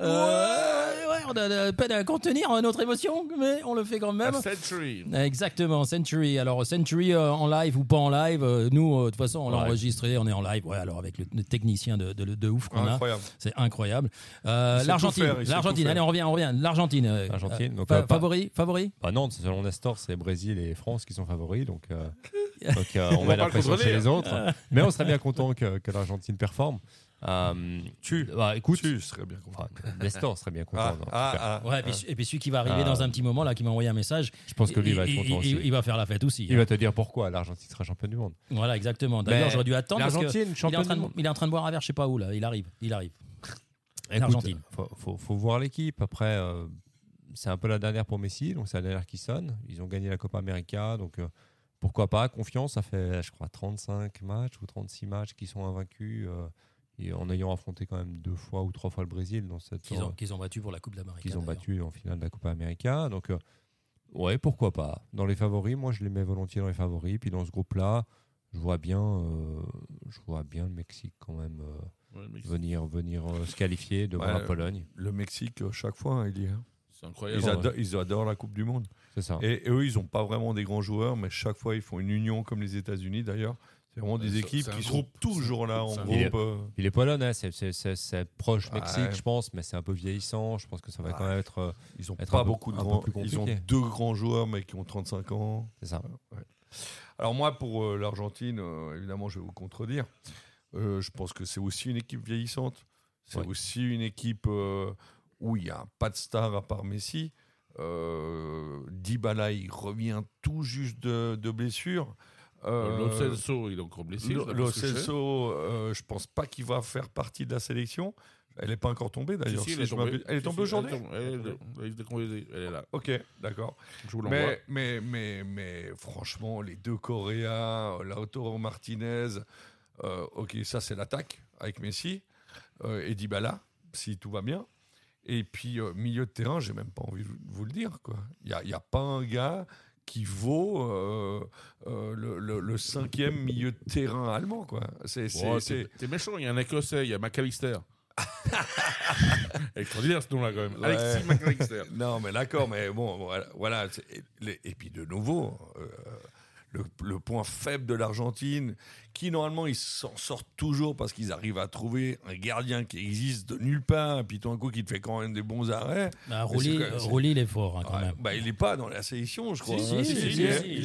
Euh, ouais, ouais, on a peine à contenir notre émotion, mais on le fait quand même. A century. Exactement, Century. Alors, Century euh, en live ou pas en live, euh, nous, euh, de toute façon, on l'a ouais. enregistré, on est en live. Ouais, alors avec le, le technicien de, de, de ouf qu'on incroyable. a. C'est incroyable. Euh, L'Argentine, l'Argentine. Allez, on revient, on revient. L'Argentine. Euh, L'Argentine. Euh, fa euh, favori, favori. Bah non, selon Nestor, c'est Brésil et France qui sont favoris, donc. Euh... Donc, euh, on, on met la pression chez les autres, mais on serait bien content que, que l'Argentine performe. Euh, tu, bah, écoute, tu serais bien content. Nestor serait bien content. Ah, ah, ah, ouais, ah, et, puis, et puis celui qui va arriver ah, dans un petit moment là, qui m'a envoyé un message. Je pense que lui il, va être content il, aussi. Il va faire la fête aussi. Il hein. va te dire pourquoi l'Argentine sera championne du monde. Voilà, exactement. D'ailleurs, j'aurais dû attendre parce que il est en train de, il est en train de boire un verre, je sais pas où là. Il arrive, il arrive. L'Argentine. Faut, faut, faut voir l'équipe. Après, euh, c'est un peu la dernière pour Messi, donc c'est la dernière qui sonne. Ils ont gagné la Copa América, donc. Euh, Pourquoi pas, confiance, ça fait je crois trente-cinq matchs ou trente-six matchs qui sont invaincus euh, et en ayant affronté quand même deux fois ou trois fois le Brésil dans cette qu'ils ont, qu'ils ont battu pour la Coupe d'Amérique. Qu'ils ont battu en finale de la Coupe Amérique. Donc euh, ouais, pourquoi pas. Dans les favoris, moi je les mets volontiers dans les favoris. Puis dans ce groupe-là, je vois bien, euh, je vois bien le Mexique quand même euh, ouais, Mexique. venir, venir euh, se qualifier devant ouais, la Pologne. Le Mexique chaque fois, hein, il y a. C'est incroyable. Ils adorent, ils adorent la Coupe du Monde. C'est ça. Et, et eux, ils n'ont pas vraiment des grands joueurs, mais chaque fois, ils font une union comme les États-Unis d'ailleurs. C'est vraiment des équipes qui sont toujours là en groupe. Il est Polonais, c'est proche Mexique, je pense, mais c'est un peu vieillissant. Je pense que ça va quand même être. Ils ont pas beaucoup de grands. Ils ont deux grands joueurs, mais qui ont trente-cinq ans. C'est ça. Ouais. Alors, moi, pour euh, l'Argentine, euh, évidemment, je vais vous contredire. Euh, je pense que c'est aussi une équipe vieillissante. C'est ouais. aussi une équipe. Euh, où il n'y a pas de star à part Messi. Euh, Dybala, il revient tout juste de, de blessure. Euh, Lo Celso, il est encore blessé. Lo, Lo Celso, euh, je ne pense pas qu'il va faire partie de la sélection. Elle n'est pas encore tombée, d'ailleurs. Si, si, elle, si, elle, elle est tombée aujourd'hui elle, elle, elle est là. Ok, d'accord. Mais, mais, mais, mais franchement, les deux Coréens, Lautaro Martinez, euh, ok, ça c'est l'attaque avec Messi euh, et Dybala, si tout va bien. Et puis, euh, milieu de terrain, j'ai même pas envie de vous le dire. Il n'y a, a pas un gars qui vaut euh, euh, le, le, le cinquième milieu de terrain allemand. C'est oh, méchant, il y a un Écossais, il y a McAllister. Extraordinaire ce nom-là, quand même. Ouais. Alexis McAllister. Non, mais d'accord, mais bon, voilà. Et, et puis, de nouveau, euh, le, le point faible de l'Argentine, qui, normalement, ils s'en sortent toujours parce qu'ils arrivent à trouver un gardien qui existe de nulle part, et puis tout d'un coup, qui te fait quand même des bons arrêts. Bah, Rouli, il est fort, hein, quand ouais, même. Bah, il n'est pas dans la sélection, je crois. Si, hein. si, si, si, si, si, si,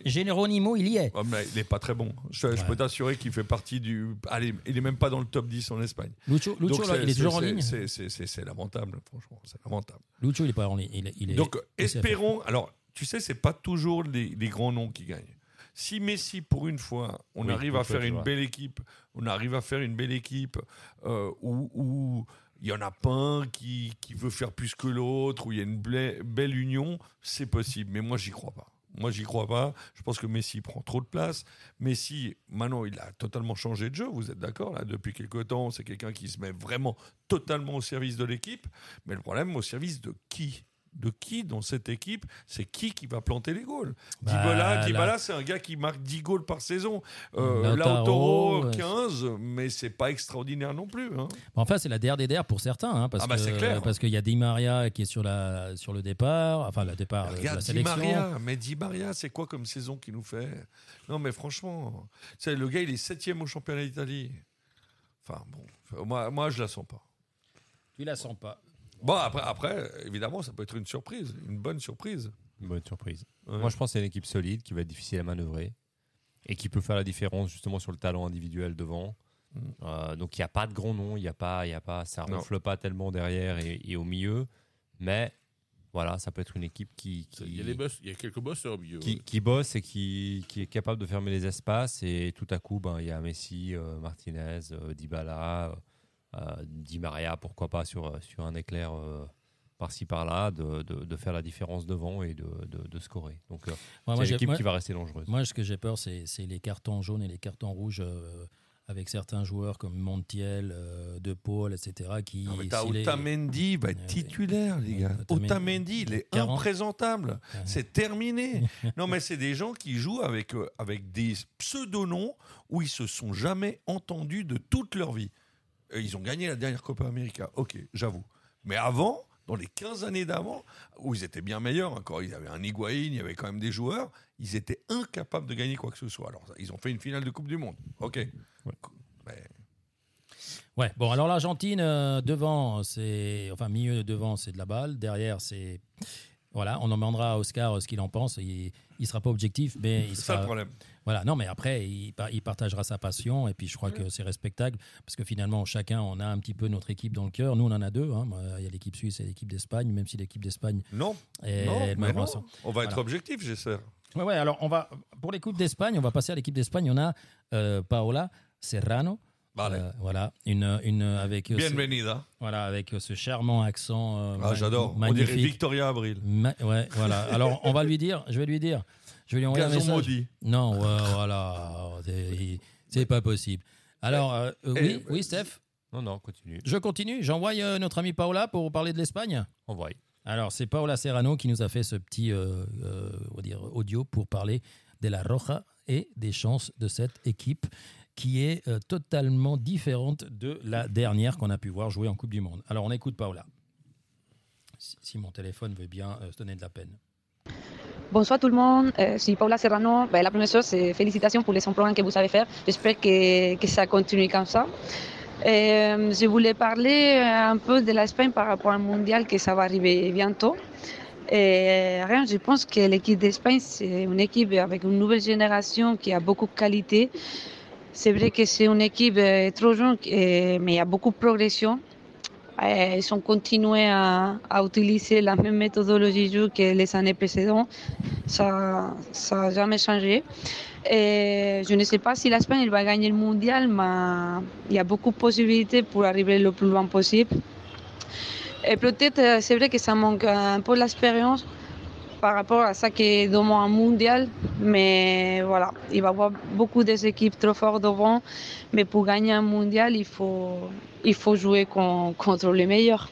si. Géronimo, il y est. Ouais, mais il n'est pas très bon. Je, ouais. je peux t'assurer qu'il fait partie du... Allez, il n'est même pas dans le top dix en Espagne. Lucho, Lucho Donc, là, il est toujours en ligne. C'est lamentable, franchement, c'est lamentable. Lucho, il n'est pas en ligne. Il, il est... Donc, espérons... Alors, tu sais, ce n'est pas toujours les, les grands noms qui gagnent. Si Messi, pour une fois, on oui, arrive à faire une vois. belle équipe, on arrive à faire une belle équipe euh, où il n'y en a pas un qui, qui veut faire plus que l'autre, où il y a une belle, belle union, c'est possible. Mais moi, j'y crois pas. Moi, j'y crois pas. Je pense que Messi prend trop de place. Messi, maintenant, il a totalement changé de jeu. Vous êtes d'accord là ? Depuis quelques temps, c'est quelqu'un qui se met vraiment totalement au service de l'équipe. Mais le problème, au service de qui ? de qui dans cette équipe, c'est qui qui va planter les goals. Bah, Dybala, Dybala la... c'est un gars qui marque dix goals par saison. Euh, Lautaro, quinze, mais c'est pas extraordinaire non plus. Hein. Enfin, c'est la D R des D R pour certains. Hein, parce ah bah que, c'est clair. Parce qu'il y a Di Maria qui est sur, la, sur le départ, enfin le départ mais regarde, de la sélection. Di Maria, mais Di Maria, c'est quoi comme saison qu'il nous fait? Non mais franchement, c'est, le gars il est septième au championnat d'Italie. Enfin bon, moi, moi je la sens pas. Tu la sens pas. Bon, après, après, évidemment, ça peut être une surprise, une bonne surprise. Une bonne surprise. Ouais. Moi, je pense que c'est une équipe solide qui va être difficile à manœuvrer et qui peut faire la différence justement sur le talent individuel devant. Mmh. Euh, donc, il n'y a pas de grands noms, y a pas, y a pas, ça ne ronfle pas tellement derrière et, et au milieu. Mais voilà, ça peut être une équipe qui... Il y, y a quelques bosseurs au milieu. Qui, ouais. qui bosse et qui, qui est capable de fermer les espaces. Et tout à coup, ben, y a Messi, euh, Martinez, euh, Dybala... Euh, Euh, Di Maria, pourquoi pas sur, sur un éclair euh, par-ci par-là, de, de, de faire la différence devant et de, de, de scorer. Donc, euh, ouais, c'est une équipe moi, qui va rester dangereuse. Moi, ce que j'ai peur, c'est, c'est les cartons jaunes et les cartons rouges euh, avec certains joueurs comme Montiel, euh, De Paul, et cetera. Qui, non, mais t'as si Otamendi, va être titulaire, les gars. Otamendi, il est imprésentable. Ah, ouais. C'est terminé. Non, mais c'est des gens qui jouent avec, euh, avec des pseudonoms où ils se sont jamais entendus de toute leur vie. Ils ont gagné la dernière Copa América, ok, j'avoue. Mais avant, dans les quinze années d'avant, où ils étaient bien meilleurs, hein, quand ils avaient un Higuaín, il y avait quand même des joueurs, ils étaient incapables de gagner quoi que ce soit. Alors, ils ont fait une finale de Coupe du Monde, ok. Ouais, mais... ouais. Bon, alors l'Argentine, euh, devant, c'est... Enfin, milieu devant, c'est de la balle. Derrière, c'est... Voilà, on demandera à Oscar ce qu'il en pense. Il ne sera pas objectif, mais il sera... C'est ça le problème. Voilà, non, mais après, il, il partagera sa passion et puis je crois que c'est respectable parce que finalement, chacun, on a un petit peu notre équipe dans le cœur. Nous, on en a deux. Hein. Il y a l'équipe suisse et l'équipe d'Espagne, même si l'équipe d'Espagne... Non, est non, mais non. On va être voilà. objectif, j'espère. Oui, ouais, alors, on va, pour les coupes d'Espagne, on va passer à l'équipe d'Espagne. On a euh, Paola Serrano. Vale. Euh, voilà, une, une, avec, Bienvenida. Ce, voilà, avec ce charmant accent. Euh, ah, j'adore. Magnifique. On dirait Victoria Abril. Ma- ouais, voilà. Alors, on va lui dire, je vais lui dire, je vais lui envoyer un message. Maudit. Non, ouais, voilà, c'est, c'est pas possible. Alors, euh, euh, oui, oui, Steph. Non, non, continue. Je continue. J'envoie euh, notre amie Paola pour parler de l'Espagne. Envoie. Alors, c'est Paola Serrano qui nous a fait ce petit, euh, euh, on va dire, audio pour parler de la Roja et des chances de cette équipe, qui est euh, totalement différente de la dernière qu'on a pu voir jouer en Coupe du Monde. Alors, on écoute Paola. Si, si mon téléphone veut bien euh, se donner de la peine. Bonsoir tout le monde, euh, je suis Paola Serrano. Ben, la première chose, c'est félicitations pour les cent programmes que vous savez faire. J'espère que, que ça continue comme ça. Euh, je voulais parler un peu de l'Espagne par rapport au mondial que ça va arriver bientôt. Et rien, je pense que l'équipe d'Espagne, c'est une équipe avec une nouvelle génération qui a beaucoup de qualité. C'est vrai que c'est une équipe euh, trop jeune, euh, mais il y a beaucoup de progression. Euh, ils ont continué à, à utiliser la même méthodologie de jeu que les années précédentes. Ça n'a jamais changé. Et je ne sais pas si l'Espagne va gagner le mondial, mais il y a beaucoup de possibilités pour arriver le plus loin possible. Et peut-être, c'est vrai que ça manque un peu d'expérience par rapport à ça qui demande un mondial, mais voilà, il va y avoir beaucoup d'équipes trop fortes devant, mais pour gagner un mondial, il faut, il faut jouer con, contre les meilleurs.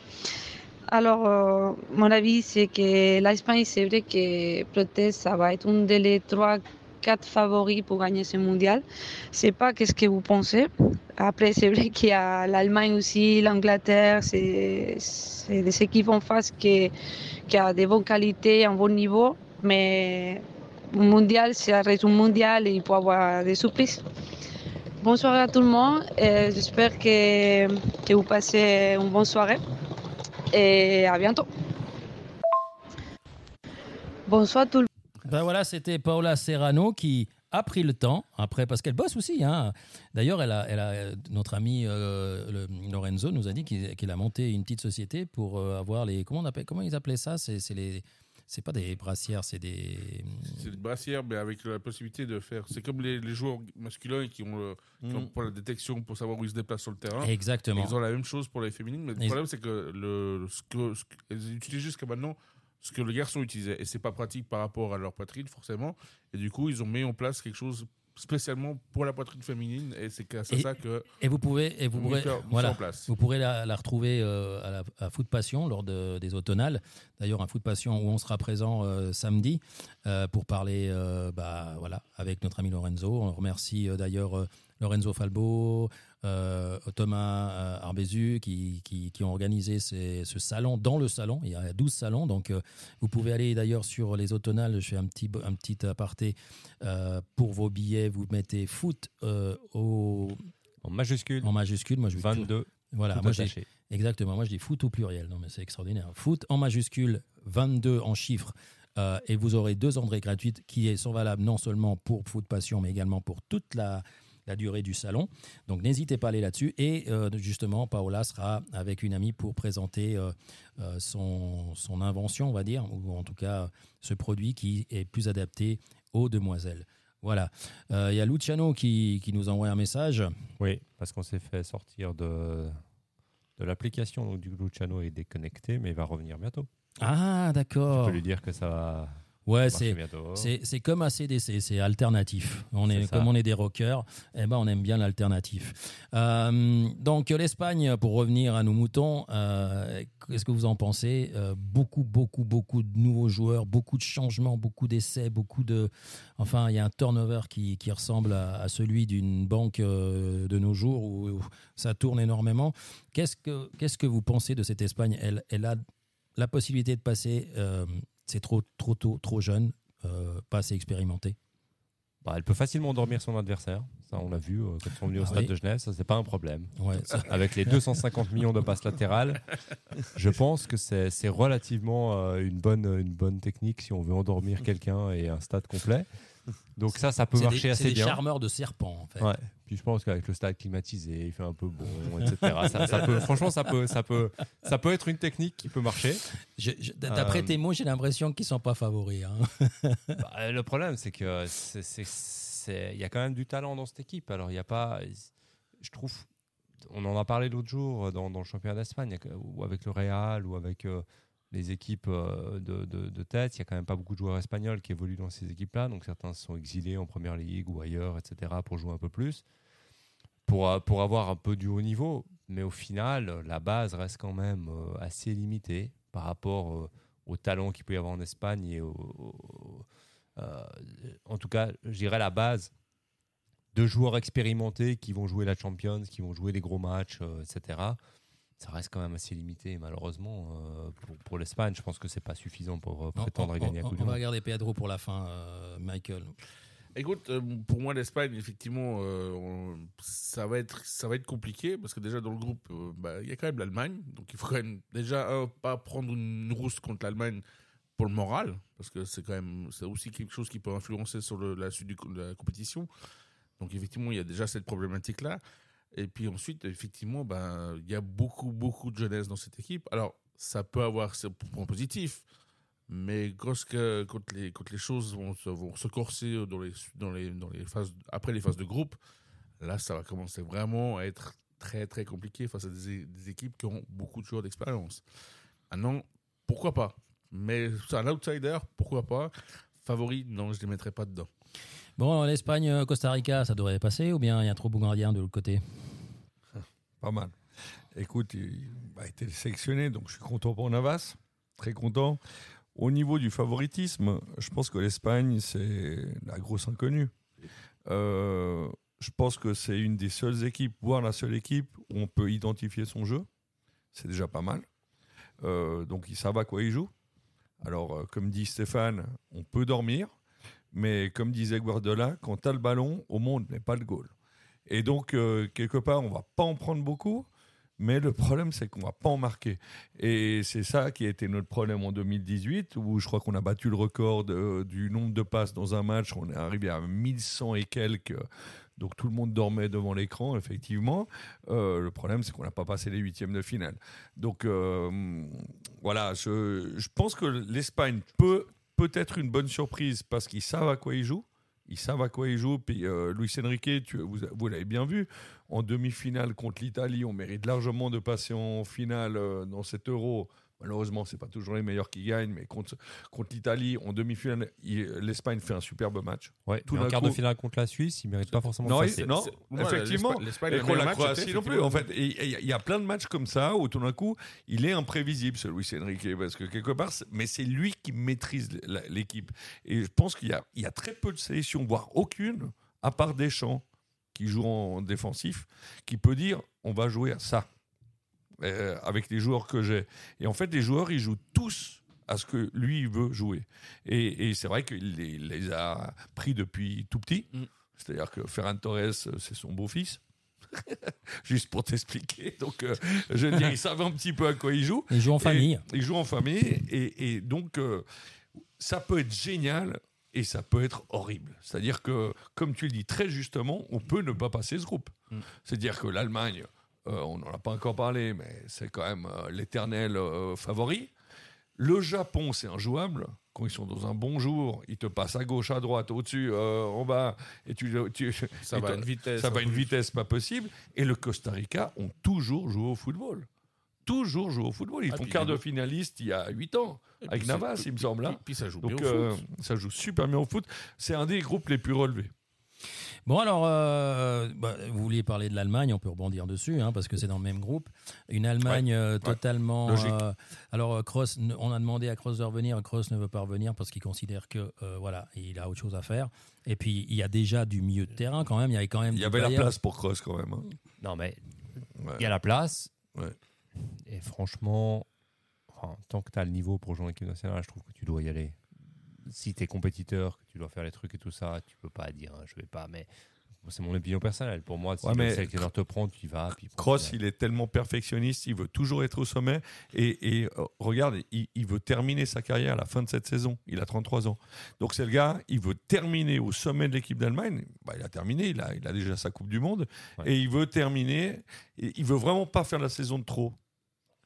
Alors, euh, mon avis, c'est que l'Espagne, c'est vrai que peut-être ça va être un des trois quatre favoris pour gagner ce mondial. Je ne sais pas ce que vous pensez. Après, c'est vrai qu'il y a l'Allemagne aussi, l'Angleterre, c'est, c'est des équipes en face qui, qui ont des bonnes qualités, un bon niveau. Mais un mondial, ça reste un mondial et il peut y avoir des surprises. Bonsoir à tout le monde. Et j'espère que, que vous passez une bonne soirée. Et à bientôt. Bonsoir tout le monde. Ben voilà, c'était Paola Serrano qui a pris le temps, après, parce qu'elle bosse aussi. Hein. D'ailleurs, elle a, elle a, notre ami euh, le, Lorenzo nous a dit qu'il, qu'il a monté une petite société pour euh, avoir les... Comment, on appelle, comment ils appelaient ça c'est, c'est les... C'est pas des brassières, c'est des... C'est des brassières, mais avec la possibilité de faire... C'est comme les, les joueurs masculins qui ont, le, mmh. qui ont pour la détection pour savoir où ils se déplacent sur le terrain. Exactement. Et ils ont la même chose pour les féminines, mais le problème, c'est que... Le, ce que, ce que ils utilisent jusqu'à maintenant... ce que le garçon utilisait. Et ce n'est pas pratique par rapport à leur poitrine, forcément. Et du coup, ils ont mis en place quelque chose spécialement pour la poitrine féminine, et c'est à ça que et vous pouvez et vous pourrez voilà, vous pourrez la, la retrouver euh, à, la, à Foot Passion lors de, des automnales. D'ailleurs, un Foot Passion où on sera présent euh, samedi euh, pour parler euh, bah voilà avec notre ami Lorenzo. On remercie euh, d'ailleurs euh, Lorenzo Falbeau, euh, Thomas euh, Arbezu qui, qui, qui ont organisé ces, ce salon dans le salon. Il y a douze salons, donc euh, vous pouvez aller d'ailleurs sur les automnales. Je fais un petit, un petit aparté. Euh, pour vos billets, vous mettez foot euh, au... en majuscule. En majuscule. Moi, je vingt-deux. Tout... Voilà, moi, j'ai... Exactement. Moi, je dis foot au pluriel. Non, mais c'est extraordinaire. Foot en majuscule, vingt-deux en chiffres. Euh, et vous aurez deux entrées gratuites qui sont valables non seulement pour Foot Passion, mais également pour toute la... la durée du salon. Donc, n'hésitez pas à aller là-dessus. Et euh, justement, Paola sera avec une amie pour présenter euh, euh, son, son invention, on va dire, ou en tout cas, ce produit qui est plus adapté aux demoiselles. Voilà. Il euh, y a Luciano qui, qui nous envoie un message. Oui, parce qu'on s'est fait sortir de, de l'application. Donc, du Luciano est déconnecté, mais il va revenir bientôt. Ah, d'accord. Je peux lui dire que ça va... Ouais, c'est, c'est, c'est comme A C D C, c'est alternatif. On est, c'est comme on est des rockers, eh ben on aime bien l'alternatif. Euh, donc l'Espagne, pour revenir à nos moutons, euh, qu'est-ce que vous en pensez ? euh, Beaucoup, beaucoup, beaucoup de nouveaux joueurs, beaucoup de changements, beaucoup d'essais, beaucoup de... Enfin, il y a un turnover qui, qui ressemble à, à celui d'une banque euh, de nos jours où, où ça tourne énormément. Qu'est-ce que, qu'est-ce que vous pensez de cette Espagne ? elle, elle a la possibilité de passer... Euh, c'est trop, trop tôt, trop jeune, euh, pas assez expérimenté. Bah, elle peut facilement endormir son adversaire. Ça, on l'a vu euh, quand ils sont venus ah au stade oui. de Genève, ça, c'est pas un problème. Ouais, ça... Avec les deux cent cinquante millions de passes latérales, je pense que c'est, c'est relativement euh, une, bonne, une bonne technique si on veut endormir quelqu'un et un stade complet. Donc ça, ça peut c'est marcher des, assez bien. C'est des charmeurs de serpents, en fait. Ouais. Puis je pense qu'avec le stade climatisé, il fait un peu bon, et cetera. ça, ça peut, franchement, ça peut, ça, peut, ça peut être une technique qui peut marcher. Je, je, d'après euh, tes mots, j'ai l'impression qu'ils ne sont pas favoris. Hein. Bah, le problème, c'est que c'est, c'est, c'est, y a quand même du talent dans cette équipe. Alors, il n'y a pas... Je trouve... On en a parlé l'autre jour dans, dans le championnat d'Espagne, ou avec le Real, ou avec... Euh, les équipes de, de, de tête, il n'y a quand même pas beaucoup de joueurs espagnols qui évoluent dans ces équipes-là, donc certains se sont exilés en première ligue ou ailleurs, et cetera, pour jouer un peu plus, pour, pour avoir un peu du haut niveau. Mais au final, la base reste quand même assez limitée par rapport au talent qu'il peut y avoir en Espagne. Et au, au, euh, en tout cas, je dirais la base de joueurs expérimentés qui vont jouer la Champions, qui vont jouer des gros matchs, et cetera, ça reste quand même assez limité, malheureusement, euh, pour, pour l'Espagne. Je pense que ce n'est pas suffisant pour euh, prétendre non, on, à gagner on, à coup du monde. On va regarder Pedro pour la fin, euh, Michael. Écoute, euh, pour moi, l'Espagne, effectivement, euh, on, ça, va être, ça va être compliqué parce que déjà, dans le groupe, il euh, bah, y a quand même l'Allemagne. Donc, il faut quand même déjà un, pas prendre une rousse contre l'Allemagne pour le moral parce que c'est quand même c'est aussi quelque chose qui peut influencer sur le, la suite du, de la compétition. Donc, effectivement, il y a déjà cette problématique-là. Et puis ensuite, effectivement, ben, y a beaucoup, beaucoup de jeunesse dans cette équipe. Alors, ça peut avoir ses points positifs, mais quand, quand, les, quand les choses vont, vont se corser dans les, dans les, dans les phases, après les phases de groupe, là, ça va commencer vraiment à être très, très compliqué face à des, des équipes qui ont beaucoup de joueurs d'expérience. Maintenant, pourquoi pas ? Mais c'est un outsider, pourquoi pas ? Favori, non, je ne les mettrai pas dedans. Bon, l'Espagne, Costa Rica, ça devrait passer ou bien il y a un trop beau gardien de l'autre côté ? Pas mal. Écoute, il a été sélectionné, donc je suis content pour Navas, très content. Au niveau du favoritisme, je pense que l'Espagne, c'est la grosse inconnue. Euh, je pense que c'est une des seules équipes, voire la seule équipe, où on peut identifier son jeu. C'est déjà pas mal. Euh, donc ils savent à quoi ils jouent. Alors, comme dit Stéphane, on peut dormir. Mais comme disait Guardiola, quand tu as le ballon, au monde, mais pas le goal. Et donc, euh, quelque part, on ne va pas en prendre beaucoup, mais le problème, c'est qu'on ne va pas en marquer. Et c'est ça qui a été notre problème en deux mille dix-huit, où je crois qu'on a battu le record de, du nombre de passes dans un match. On est arrivé à mille cent et quelques, donc tout le monde dormait devant l'écran, effectivement. Euh, le problème, c'est qu'on n'a pas passé les huitièmes de finale. Donc, euh, voilà, je, je pense que l'Espagne peut... peut-être une bonne surprise parce qu'ils savent à quoi ils jouent. Ils savent à quoi ils jouent. Puis euh, Luis Enrique, tu, vous, vous l'avez bien vu, en demi-finale contre l'Italie, on mérite largement de passer en finale euh, dans cet Euro Malheureusement, ce n'est pas toujours les meilleurs qui gagnent, mais contre, contre l'Italie, en demi-finale, il, l'Espagne fait un superbe match. Ouais, tout en quart coup, de finale contre la Suisse, ils ne méritent pas forcément non, de passer. Non, c'est, c'est, effectivement. L'Espagne, l'Espagne, et contre la Croatie non plus. En fait, il y a plein de matchs comme ça où tout d'un coup, il est imprévisible, ce Luis Enrique, parce que quelque part, c'est, mais c'est lui qui maîtrise l'équipe. Et je pense qu'il y a, il y a très peu de sélections, voire aucune, à part Deschamps, qui joue en défensif, qui peut dire on va jouer à ça. Euh, avec les joueurs que j'ai. Et en fait, les joueurs, ils jouent tous à ce que lui, il veut jouer. Et, et c'est vrai qu'il les, les a pris depuis tout petit. Mm. C'est-à-dire que Ferran Torres, c'est son beau-fils. Juste pour t'expliquer. Donc, euh, je veux dire, ils savent un petit peu à quoi ils jouent. Ils jouent en famille. Ils jouent en famille. Et, et donc, euh, ça peut être génial et ça peut être horrible. C'est-à-dire que, comme tu le dis très justement, on peut ne pas passer ce groupe. Mm. C'est-à-dire que l'Allemagne... Euh, on n'en a pas encore parlé, mais c'est quand même euh, l'éternel euh, favori. Le Japon, c'est injouable. Quand ils sont dans un bon jour, ils te passent à gauche, à droite, au-dessus, euh, en bas. Et tu, tu, ça et va à une vitesse. Ça va à une vitesse pas possible. Et le Costa Rica ont toujours joué au football. Toujours joué au football. Ils ah, font quart de finaliste il y a huit ans, et avec Navas, tout, il me semble. Là. Puis ça joue Donc, bien euh, au foot. Ça joue super bien au foot. C'est un des groupes les plus relevés. Bon alors, euh, bah, vous vouliez parler de l'Allemagne, on peut rebondir dessus, hein, parce que c'est dans le même groupe. Une Allemagne ouais, euh, totalement... Ouais, logique. Euh, alors, Kroos, on a demandé à Kroos de revenir, Kroos ne veut pas revenir parce qu'il considère que, euh, voilà, il a autre chose à faire. Et puis, il y a déjà du milieu de terrain quand même, il y avait quand même... Il y avait la place pour Kroos quand même. Hein. Non mais, ouais. Il y a la place, ouais. Et franchement, enfin, tant que tu as le niveau pour jouer en équipe nationale, je trouve que tu dois y aller. Si t'es compétiteur, que tu dois faire les trucs et tout ça, tu peux pas dire hein, je vais pas, mais c'est mon opinion personnelle. Pour moi, si ouais, le sélectionneur te prend, tu y vas. Puis Kroos, il est tellement perfectionniste, il veut toujours être au sommet. Et, et euh, regarde, il, il veut terminer sa carrière à la fin de cette saison. Il a trente-trois ans. Donc c'est le gars, il veut terminer au sommet de l'équipe d'Allemagne. Bah, il a terminé, il a, il a déjà sa Coupe du Monde. Ouais. Et il veut terminer, et il veut vraiment pas faire la saison de trop.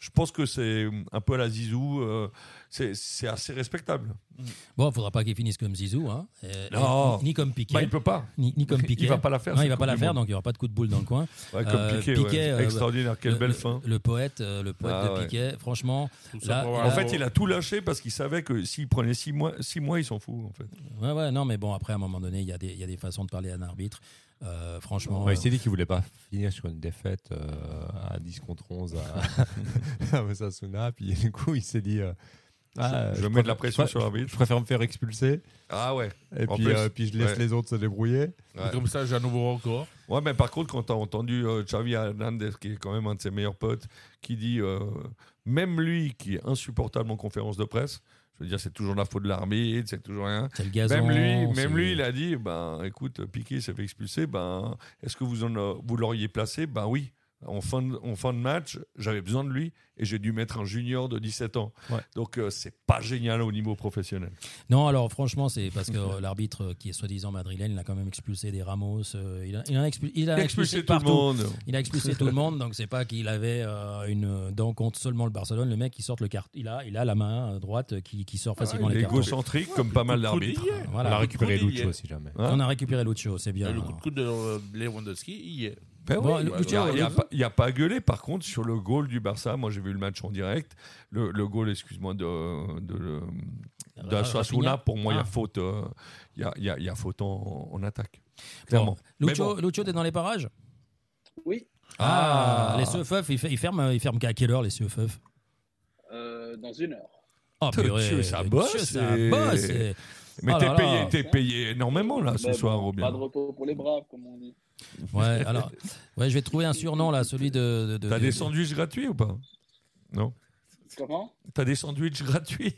Je pense que c'est un peu à la Zizou, euh, c'est, c'est assez respectable. Bon, il ne faudra pas qu'il finisse comme Zizou, hein, et, non. Et, ni comme Piqué. Bah, il ne peut pas. Ni, ni comme Piqué. Il ne va pas la faire. Non, il ne va pas la faire, donc il n'y aura pas de coup de boule dans le coin. Ouais, comme euh, Piqué, Piqué ouais. euh, extraordinaire, quelle le, belle fin. Le, le poète, le poète ah, de ouais. Piqué, franchement. Là, en fait, il a tout lâché parce qu'il savait que s'il prenait six mois, six mois il s'en fout. En fait. Ouais, ouais, non, mais bon, après, à un moment donné, il y, y a des façons de parler à un arbitre. Euh, franchement, ouais, il s'est dit qu'il voulait pas finir sur une défaite euh, à dix contre onze à, à Osasuna. Puis du coup, il s'est dit euh, ah, je, je, je mets de la pression je, sur l'arbitre. Je préfère me faire expulser. Ah ouais. Et puis, euh, puis je laisse ouais. les autres se débrouiller. Ouais. Comme ça, j'ai un nouveau record. Ouais, mais par contre, quand t'as entendu euh, Xavi Hernandez, qui est quand même un de ses meilleurs potes, qui dit euh, même lui, qui est insupportable en conférence de presse. Je veux dire, c'est toujours la faute de l'arbitre, c'est toujours rien. C'est le gazon, même lui, même lui, il a dit, ben, écoute, Piqué s'est fait expulser, ben, est-ce que vous, en a, vous l'auriez placé ? Ben oui, en fin, de, en fin de match, j'avais besoin de lui et j'ai dû mettre un junior de dix-sept ans. Ouais. Donc, euh, c'est pas génial au niveau professionnel. Non, alors franchement, c'est parce que l'arbitre qui est soi-disant madrilène, il a quand même expulsé des Ramos. Euh, il, a, il, a expul, il, a il a expulsé, expulsé tout le monde. Il a expulsé tout le monde, donc c'est pas qu'il avait euh, une dent contre seulement le Barcelone. Le mec, il sort le cart, il a, il a la main droite qui, qui sort facilement ah, les cartons. Égocentrique, ouais, comme pas mal d'arbitres. Voilà. On a récupéré Lucho, si jamais. Hein On a récupéré Lucho, c'est bien. Et le coup de coude de Lewandowski, il est... Ben bon, oui, il n'y a, a pas à gueuler. Par contre, sur le goal du Barça, moi j'ai vu le match en direct. Le, le goal, excuse-moi, de, de, de, d'Asuna, pour moi, il ah. y a faute, y a, y a, y a faute en, en attaque. Clairement. Bon. Lucho, bon. Lucho, t'es dans les parages ? Oui. Ah, ah. Les Seufeufs, ils, ils ferment il ferme qu'à quelle heure les Seufeufs ? euh, Dans une heure. Oh, purée, Dieu, ça bosse. Dieu, ça bosse et... Mais ah t'es, là payé, là. t'es payé énormément là ce bah, soir, Robin. Pas de repos pour les braves, comme on dit. Ouais, alors, ouais, je vais trouver un surnom là, celui de. de, de T'as des de... sandwichs gratuits ou pas ? Non. Comment ? T'as des sandwichs gratuits ?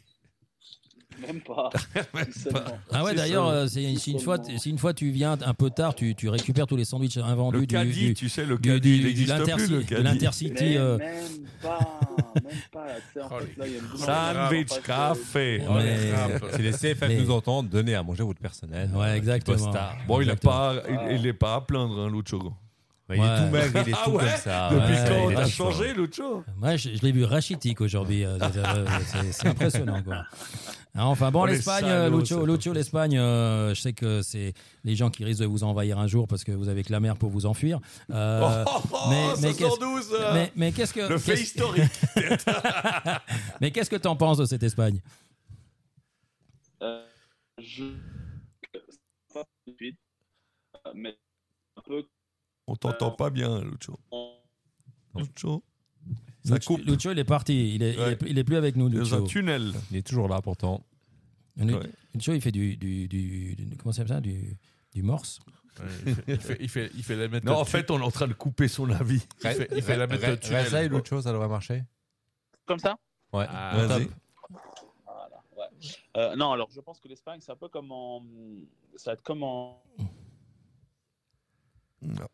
Même pas. Même pas. Ah ouais, c'est d'ailleurs, euh, c'est, si, une fois, si une fois tu viens un peu tard, tu, tu récupères tous les sandwichs invendus le caddie, du, du, tu sais, le caddie, du, du, du, du l'interci- plus, le l'intercity. Euh... Même pas, même pas. En fait, là, y a une sandwich, café. Ouais. Ouais. Si les C F F les... nous entendent, donnez à manger à votre personnel. Ouais, exactement. Bon, il n'est pas, ah. pas à plaindre, hein, Lucho. Il ouais. est tout maigre, il est ah tout ouais comme ça. Depuis ouais, quand il a changé, Lucho ? Moi, je, je l'ai vu rachitique aujourd'hui. Euh, euh, c'est, c'est impressionnant, quoi. Enfin, bon, oh, l'Espagne, Lucho, Lucho, l'Espagne, euh, je sais que c'est les gens qui risquent de vous envahir un jour parce que vous avez que la mer pour vous enfuir. Euh, oh, oh, oh, mais, mais, qu'est-ce, mais, mais qu'est-ce que... Le fait historique. Mais qu'est-ce que t'en penses de cette Espagne ? euh, Je... Mais un peu... On t'entend pas bien, Lucho. Lucho, ça coupe. Lucho, il est parti. Il est, ouais. il est, il est plus avec nous, Lucho. Dans un tunnel. Il est toujours là, pourtant. Lucho, ouais. il fait du, du, du, du comment ça s'appelle ça, du, du morse. Ouais, il, fait, il, fait, il fait la mettre. Non, en fait, on est en train de couper son avis. Il fait, il fait la mettre au tunnel. Reza et Lucho, ça devrait marcher. Comme ça ? Ouais. Ah, vas-y. Voilà, ouais. Euh, non, alors je pense que l'Espagne, c'est un peu comme en, ça va être comme en. Non.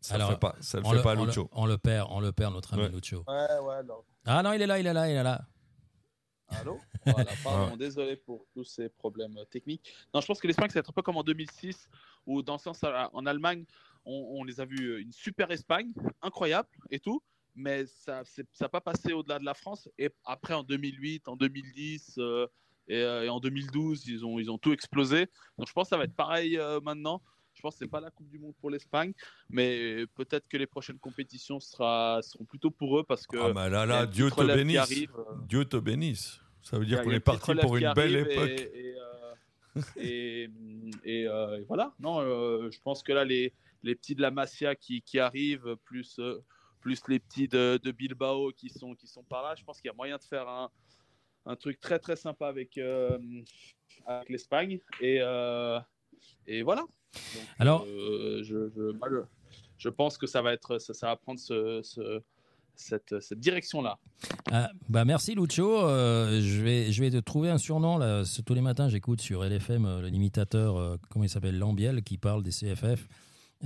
Ça alors, le fait pas, ça le fait le, pas, on Lucho. Le, on le perd, on le perd, notre ami ouais. Lucho. Ouais, ouais, non. Ah non, il est là, il est là, il est là. Allô ? Voilà, pardon, ouais. Désolé pour tous ces problèmes techniques. Non, je pense que l'Espagne, c'est un peu comme en deux mille six, où dans le sens, en Allemagne, on, on les a vus une super Espagne, incroyable et tout, mais ça n'a pas passé au-delà de la France. Et après, en deux mille huit, en deux mille dix euh, et, euh, et en deux mille douze, ils ont, ils ont tout explosé. Donc je pense que ça va être pareil euh, maintenant. Je pense que ce n'est pas la Coupe du Monde pour l'Espagne, mais peut-être que les prochaines compétitions sera, seront plutôt pour eux parce que. Ah, mais là, là, Dieu te bénisse. Arrive, euh... Dieu te bénisse. Ça veut dire qu'on est parti pour une belle époque. Et, et, euh, et, et, euh, et voilà. Non, euh, je pense que là, les, les petits de la Masia qui, qui arrivent, plus, euh, plus les petits de, de Bilbao qui sont, qui sont par là, je pense qu'il y a moyen de faire un, un truc très, très sympa avec, euh, avec l'Espagne. Et, euh, et voilà. Donc, alors, euh, je, je, je pense que ça va être, ça, ça va prendre ce, ce, cette, cette direction-là. Ah, bah merci Lucho. Euh, je vais, je vais te trouver un surnom là. Tous les matins, j'écoute sur L F M le l'imitateur, euh, comment il s'appelle, Lambiel, qui parle des C F F.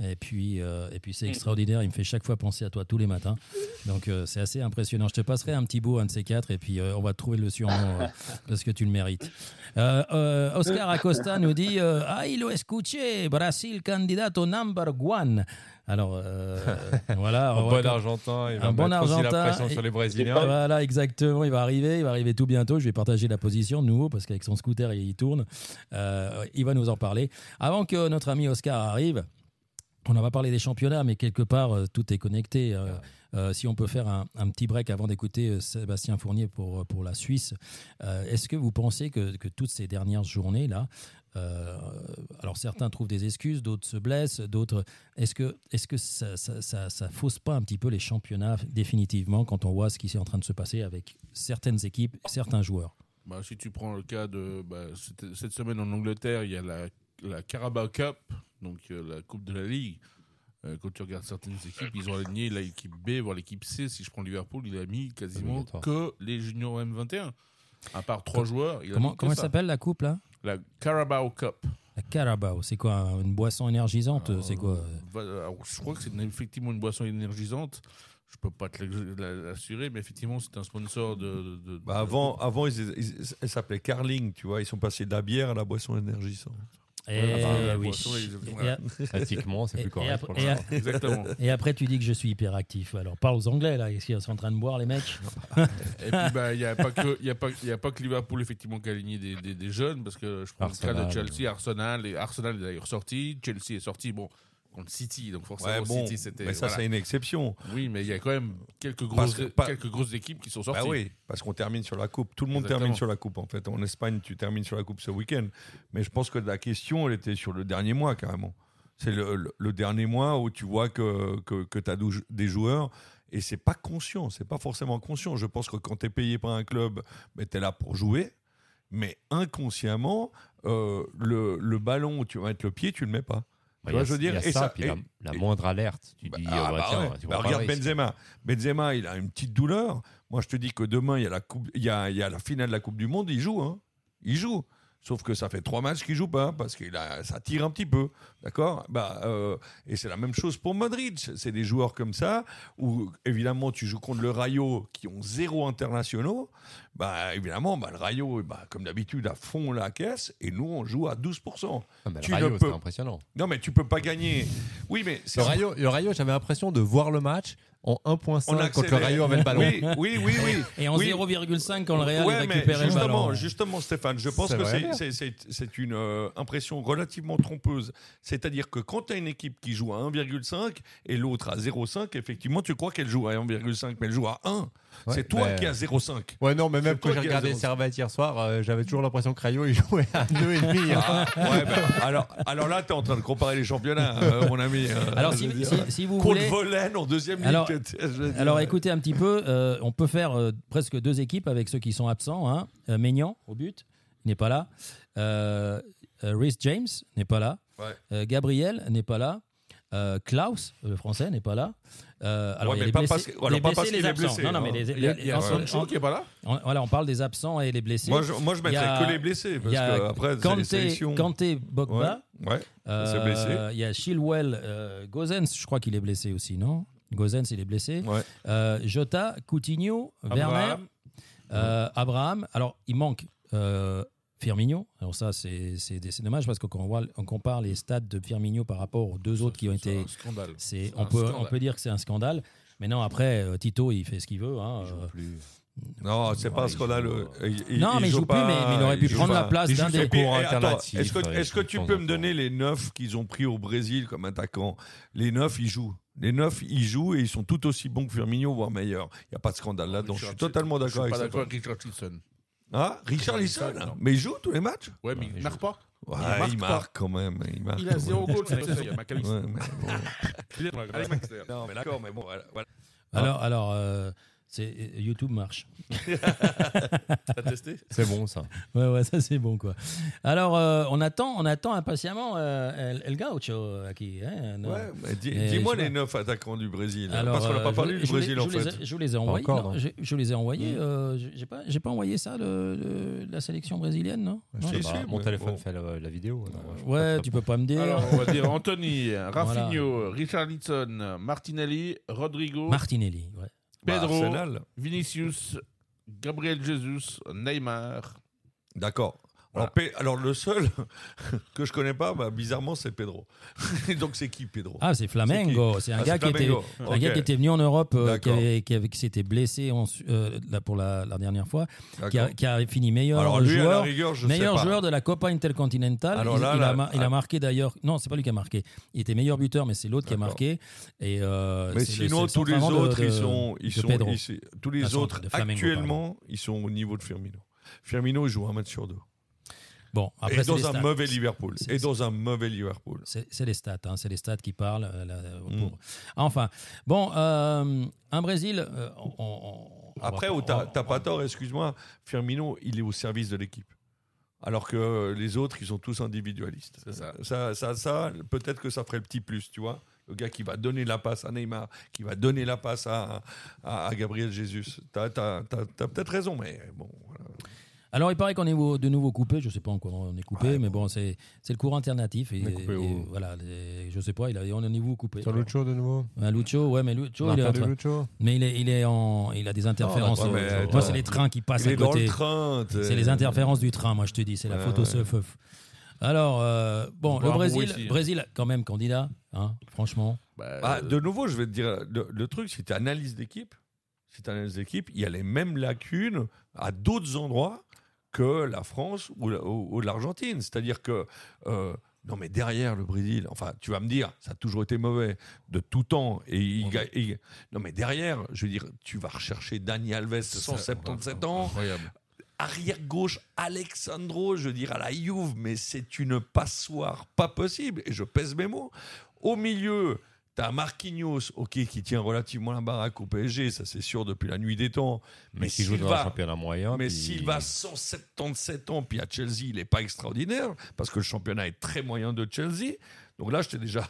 Et puis, euh, et puis c'est extraordinaire. Il me fait chaque fois penser à toi tous les matins. Donc euh, c'est assez impressionnant. Je te passerai un petit bout, un de ces quatre, et puis euh, on va te trouver le surnom euh, parce que tu le mérites. Euh, euh, Oscar Acosta nous dit euh, ah, il lo escuché, Brasil candidato number one. Alors euh, voilà, un bon Argentin, il va bon mettre Argentin, aussi la pression et, sur les Brésiliens. Pas, voilà, exactement. Il va arriver, il va arriver tout bientôt. Je vais partager la position de nouveau parce qu'avec son scooter il tourne. Euh, il va nous en parler avant que notre ami Oscar arrive. On n'a pas parlé des championnats, mais quelque part, euh, tout est connecté. Euh, euh, si on peut faire un, un petit break avant d'écouter euh, Sébastien Fournier pour, pour la Suisse, euh, est-ce que vous pensez que, que toutes ces dernières journées-là, euh, alors certains trouvent des excuses, d'autres se blessent, d'autres... Est-ce que, est-ce que ça, ça, ça, ça fausse pas un petit peu les championnats définitivement quand on voit ce qui est en train de se passer avec certaines équipes, certains joueurs ? Bah, si tu prends le cas de... Bah, cette, cette semaine en Angleterre, il y a la, la Carabao Cup, donc euh, la Coupe de la Ligue, euh, quand tu regardes certaines équipes, ils ont aligné l'équipe B, voire l'équipe C. Si je prends Liverpool, il a mis quasiment que les juniors M vingt et un. À part trois joueurs, il a Comment, mis comment elle ça. s'appelle la coupe là ? La Carabao Cup. La Carabao, c'est quoi ? Une boisson énergisante ? euh, C'est quoi ? Alors, je crois que c'est effectivement une boisson énergisante. Je peux pas te l'assurer, mais effectivement, c'est un sponsor de... de, de bah avant, de... avant ils, ils, ils, elle s'appelait Carling, tu vois. Ils sont passés de la bière à la boisson énergisante. Et enfin, oui. Boisson, et a... pratiquement, c'est plus correct. Et, ap- pour et, a... Exactement. Et après, tu dis que je suis hyperactif. Alors, parle aux Anglais, là. Ils sont en train de boire, les mecs. Et puis, il bah, n'y a, a, a pas que Liverpool, effectivement, qui a aligné des, des, des jeunes. Parce que je prends Arsenal, le cas de Chelsea, ouais. Arsenal. Et Arsenal est d'ailleurs sorti. Chelsea est sorti, bon, contre City. Donc, forcément, ouais, bon, City, c'était. Mais ça, voilà. C'est une exception. Oui, mais il y a quand même quelques grosses, que, pas... quelques grosses équipes qui sont sorties. Bah oui, parce qu'on termine sur la Coupe. Tout le monde Exactement. termine sur la Coupe, en fait. En Espagne, tu termines sur la Coupe ce week-end. Mais je pense que la question, elle était sur le dernier mois, carrément. C'est le, le, le dernier mois où tu vois que, que, que tu as des joueurs. Et c'est pas conscient. C'est pas forcément conscient. Je pense que quand tu es payé par un club, ben, tu es là pour jouer. Mais inconsciemment, euh, le, le ballon où tu vas mettre le pied, tu le mets pas. Tu vois, je veux dire, et ça, ça et, la, la moindre alerte. Tu bah, dis, ah, bah, tiens, ouais. tu bah, regarde risque. Benzema. Benzema, il a une petite douleur. Moi, je te dis que demain, il y a la coupe, il y a, il y a la finale de la Coupe du Monde. Il joue, hein. Il joue. Sauf que ça fait trois matchs qu'il joue pas, parce que ça tire un petit peu, d'accord ? Bah, euh, et c'est la même chose pour Modric. C'est des joueurs comme ça, où évidemment tu joues contre le Rayo, qui ont zéro internationaux. Bah, évidemment, bah, le Rayo, bah, comme d'habitude, à fond la caisse, et nous, on joue à douze pour cent. Ah, mais tu le Rayo, peux... c'est impressionnant. Non, mais tu peux pas gagner. Oui, mais c'est... Le Rayo, le Rayo, j'avais l'impression de voir le match en un virgule cinq quand le Rayo avait le ballon. Oui, oui, oui, oui. Et en oui. zéro virgule cinq quand le Real ouais, récupérait le ballon. Justement, Stéphane, je pense c'est que c'est, c'est, c'est, c'est une euh, impression relativement trompeuse. C'est-à-dire que quand tu as une équipe qui joue à un virgule cinq et l'autre à zéro virgule cinq, effectivement, tu crois qu'elle joue à un virgule cinq, mais elle joue à un. Ouais, c'est toi mais... qui as zéro virgule cinq. Ouais, non, mais même c'est quand j'ai regardé Servette hier soir, euh, j'avais toujours l'impression que Rayo il jouait à deux virgule cinq. Ah, ouais, bah, alors, alors là, tu es en train de comparer les championnats, euh, mon ami. Euh, alors, si, si, si vous voulez. Contre Volaine en deuxième ligue. Alors écoutez un petit peu, euh, on peut faire euh, presque deux équipes avec ceux qui sont absents. Hein. Euh, Maignan au but, il n'est pas là. Euh, euh, Rhys James n'est pas là. Ouais. Euh, Gabriel n'est pas là. Euh, Klaus, le français, n'est pas là. Euh, alors ouais, il y a les pas blessés, parce, les, blessés les absents. Blessés, non, non, mais les, les, les, en, en, qui est pas là. On, voilà, on parle des absents et les blessés. Moi, je, moi, je mettrais a, que les blessés parce que après Kanté, c'est les sélections. Kanté, Bogba, ouais, ouais, euh, il y a Chilwell, euh, Gozens, je croens qu'il est blessé aussi, non? Gozens, il est blessé. Ouais. Euh, Jota, Coutinho, Abraham. Werner, euh, Abraham. Alors, il manque euh, Firmino. Alors ça, c'est, c'est, c'est dommage parce que quand on, voit, on compare les stats de Firmino par rapport aux deux autres c'est, qui ont c'est été... C'est, c'est on, peut, on peut dire que c'est un scandale. Mais non, après, Tito, il fait ce qu'il veut. Hein. Il joue plus. Non, c'est ouais, pas un scandaleux. Non, mais il joue plus, mais il aurait pu prendre la place d'un des cours alternatifs. Est-ce que, est-ce que tu peux me donner les neuf qu'ils ont pris au Brésil comme attaquants ? Les neuf, ils jouent. Les neuf, ils jouent et ils sont tout aussi bons que Firmino, voire meilleurs. Il n'y a pas de scandale là-dedans. Je suis totalement d'accord avec ça. Je suis pas d'accord avec Richarlison. Ah, Richarlison, mais il joue tous les matchs ? Ouais, mais il ne marque pas. Ouais, il marque, il marque quand même. Il, marque il a zéro goal. Il y a McAllister. Avec McAllister. Non, mais d'accord, mais bon. Alors, alors. C'est, YouTube marche. T'as testé ? C'est bon ça. Ouais ouais, ça c'est bon quoi. Alors euh, on attend, on attend impatiemment euh, El, El Gaucho qui. Hein, ouais, bah, dis, dis-moi les neuf attaquants du Brésil. Alors, parce qu'on n'a pas parlé du Brésil en fait. Je les ai envoyés. Je les ai envoyés. J'ai pas, j'ai pas envoyé ça de la sélection brésilienne, non ? Mon téléphone fait la vidéo. Ouais, tu peux pas me dire. Alors on va dire Anthony, Rafinho, Richarlison, Martinelli, Rodrigo. Martinelli, ouais. Pedro, Arsenal. Vinicius, Gabriel Jesus, Neymar. D'accord. Voilà. Alors, alors le seul que je connais pas, bah, bizarrement, c'est Pedro. Donc c'est qui Pedro ? Ah, c'est Flamengo. C'est, c'est un, ah, gars, c'est qui était, okay. un gars qui était venu en Europe, euh, qui, avait, qui, avait, qui s'était blessé en, euh, là pour la, la dernière fois, qui a, qui a fini meilleur alors, lui, joueur, rigueur, meilleur joueur de la Copa Intercontinental. Alors, il, là, il, là, a, là, il a marqué d'ailleurs. Non, c'est pas lui qui a marqué. Il était meilleur buteur, mais c'est l'autre d'accord. qui a marqué. Et euh, mais sinon, le, tous les autres, de, ils sont, ils sont, ils, tous les façon, autres Flamengo, actuellement, pardon. Ils sont au niveau de Firmino. Firmino il joue un match sur deux. Bon, après, et dans un mauvais Liverpool. C'est, c'est, et dans un mauvais Liverpool. C'est, c'est les stats, hein, c'est les stats qui parlent. Là, pour... mm. Enfin, bon, euh, un Brésil. Euh, on, on, après, on, t'as, t'as on, pas tort, excuse-moi, Firmino, il est au service de l'équipe. Alors que les autres, ils sont tous individualistes. C'est ça. Ça, ça, ça, peut-être que ça ferait le petit plus, tu vois. Le gars qui va donner la passe à Neymar, qui va donner la passe à, à, à Gabriel Jesus. T'as, t'as, t'as, t'as peut-être raison, mais bon. Voilà. Alors, il paraît qu'on est de nouveau coupé. Je ne sais pas encore on est coupé, ouais, mais bon, c'est, c'est le cours alternatif. Et, coupé, et, ouais. et, voilà, et, je ne sais pas, il a, on est au niveau coupé. Sur Lucho de nouveau ah, Lucho, ouais, mais Lucho, il, est Lucho. Mais il, est, il, est en, il a des interférences. Oh, ouais, moi, c'est les trains qui passent il à côté. Dans le train, c'est les interférences du train, moi, je te dis. C'est la ouais, photo seuf. Ouais. Alors, euh, bon, le Brésil, Brésil, quand même, candidat, hein, franchement. Bah, bah, euh... De nouveau, je vais te dire, le, le truc, c'était analyse d'équipe. C'était analyse d'équipe. Il y a les mêmes lacunes à d'autres endroits que la France ou, la, ou, ou l'Argentine. C'est-à-dire que, euh, non mais derrière le Brésil, enfin tu vas me dire, ça a toujours été mauvais de tout temps. Et il, ouais. il, non mais derrière, je veux dire, tu vas rechercher Dani Alves, cent soixante-dix-sept ans, incroyable. Arrière-gauche, Alexandro, je veux dire, à la Juve, mais c'est une passoire pas possible, et je pèse mes mots. Au milieu... T'as Marquinhos, ok, qui tient relativement la baraque au P S G, ça c'est sûr depuis la nuit des temps. Mais, mais s'il joue dans va, un championnat moyen. Mais puis... s'il va cent soixante-dix-sept ans, puis à Chelsea, il n'est pas extraordinaire, parce que le championnat est très moyen de Chelsea. Donc là, je t'ai déjà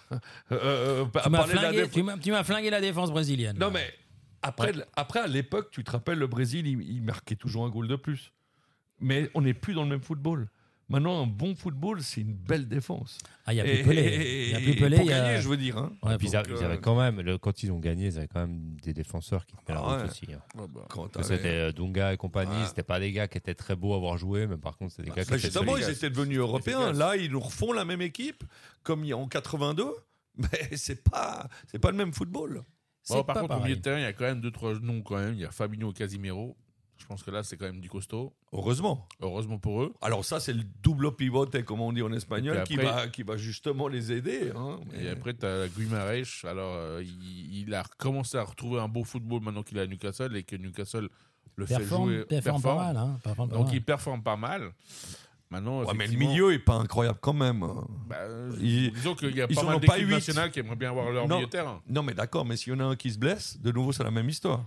euh, tu, m'as flingué, de la déf... tu, m'as, tu m'as flingué la défense brésilienne. Non, là. Mais après, ouais. après, à l'époque, tu te rappelles, le Brésil, il, il marquait toujours un goal de plus. Mais on n'est plus dans le même football. Maintenant, un bon football, c'est une belle défense. Ah, il y a plus Pelé. Il y a plus Pelé. Pour y a... gagner, je veux dire. Hein. Ouais, et puis, ils avaient euh... quand même, le, quand ils ont gagné, ils avaient quand même des défenseurs qui tenaient ah, la route ouais. aussi. Hein. Ah, bah. Quand c'était Dunga et compagnie, ah. c'était pas des gars qui étaient très beaux à avoir joué, mais par contre, c'était des bah, gars qui étaient. Justement, ils étaient devenus européens. Là, ils nous refont la même équipe, comme en quatre-vingt-deux, mais c'est pas, c'est pas le même football. Bon, par contre, pareil. Au milieu de terrain, il y a quand même deux, trois noms quand même. Il y a Fabinho et Casimiro. Je pense que là, c'est quand même du costaud. Heureusement. Heureusement pour eux. Alors ça, c'est le double pivote, comme on dit en espagnol, après, qui, va, qui va justement les aider. Hein, mais... Et après, tu as Guimarães. Alors, euh, il, il a commencé à retrouver un beau football maintenant qu'il est à Newcastle et que Newcastle le performe, fait jouer. Performe performe. Pas mal, hein, performe pas Donc, mal. Il performe pas mal. Maintenant, ouais, mais le milieu n'est pas incroyable quand même. Bah, ils, disons qu'il y a pas mal d'équipes nationales qui aimeraient bien avoir leur non, milieu de terrain. Non, mais d'accord, mais s'il y en a un qui se blesse, de nouveau, c'est la même histoire.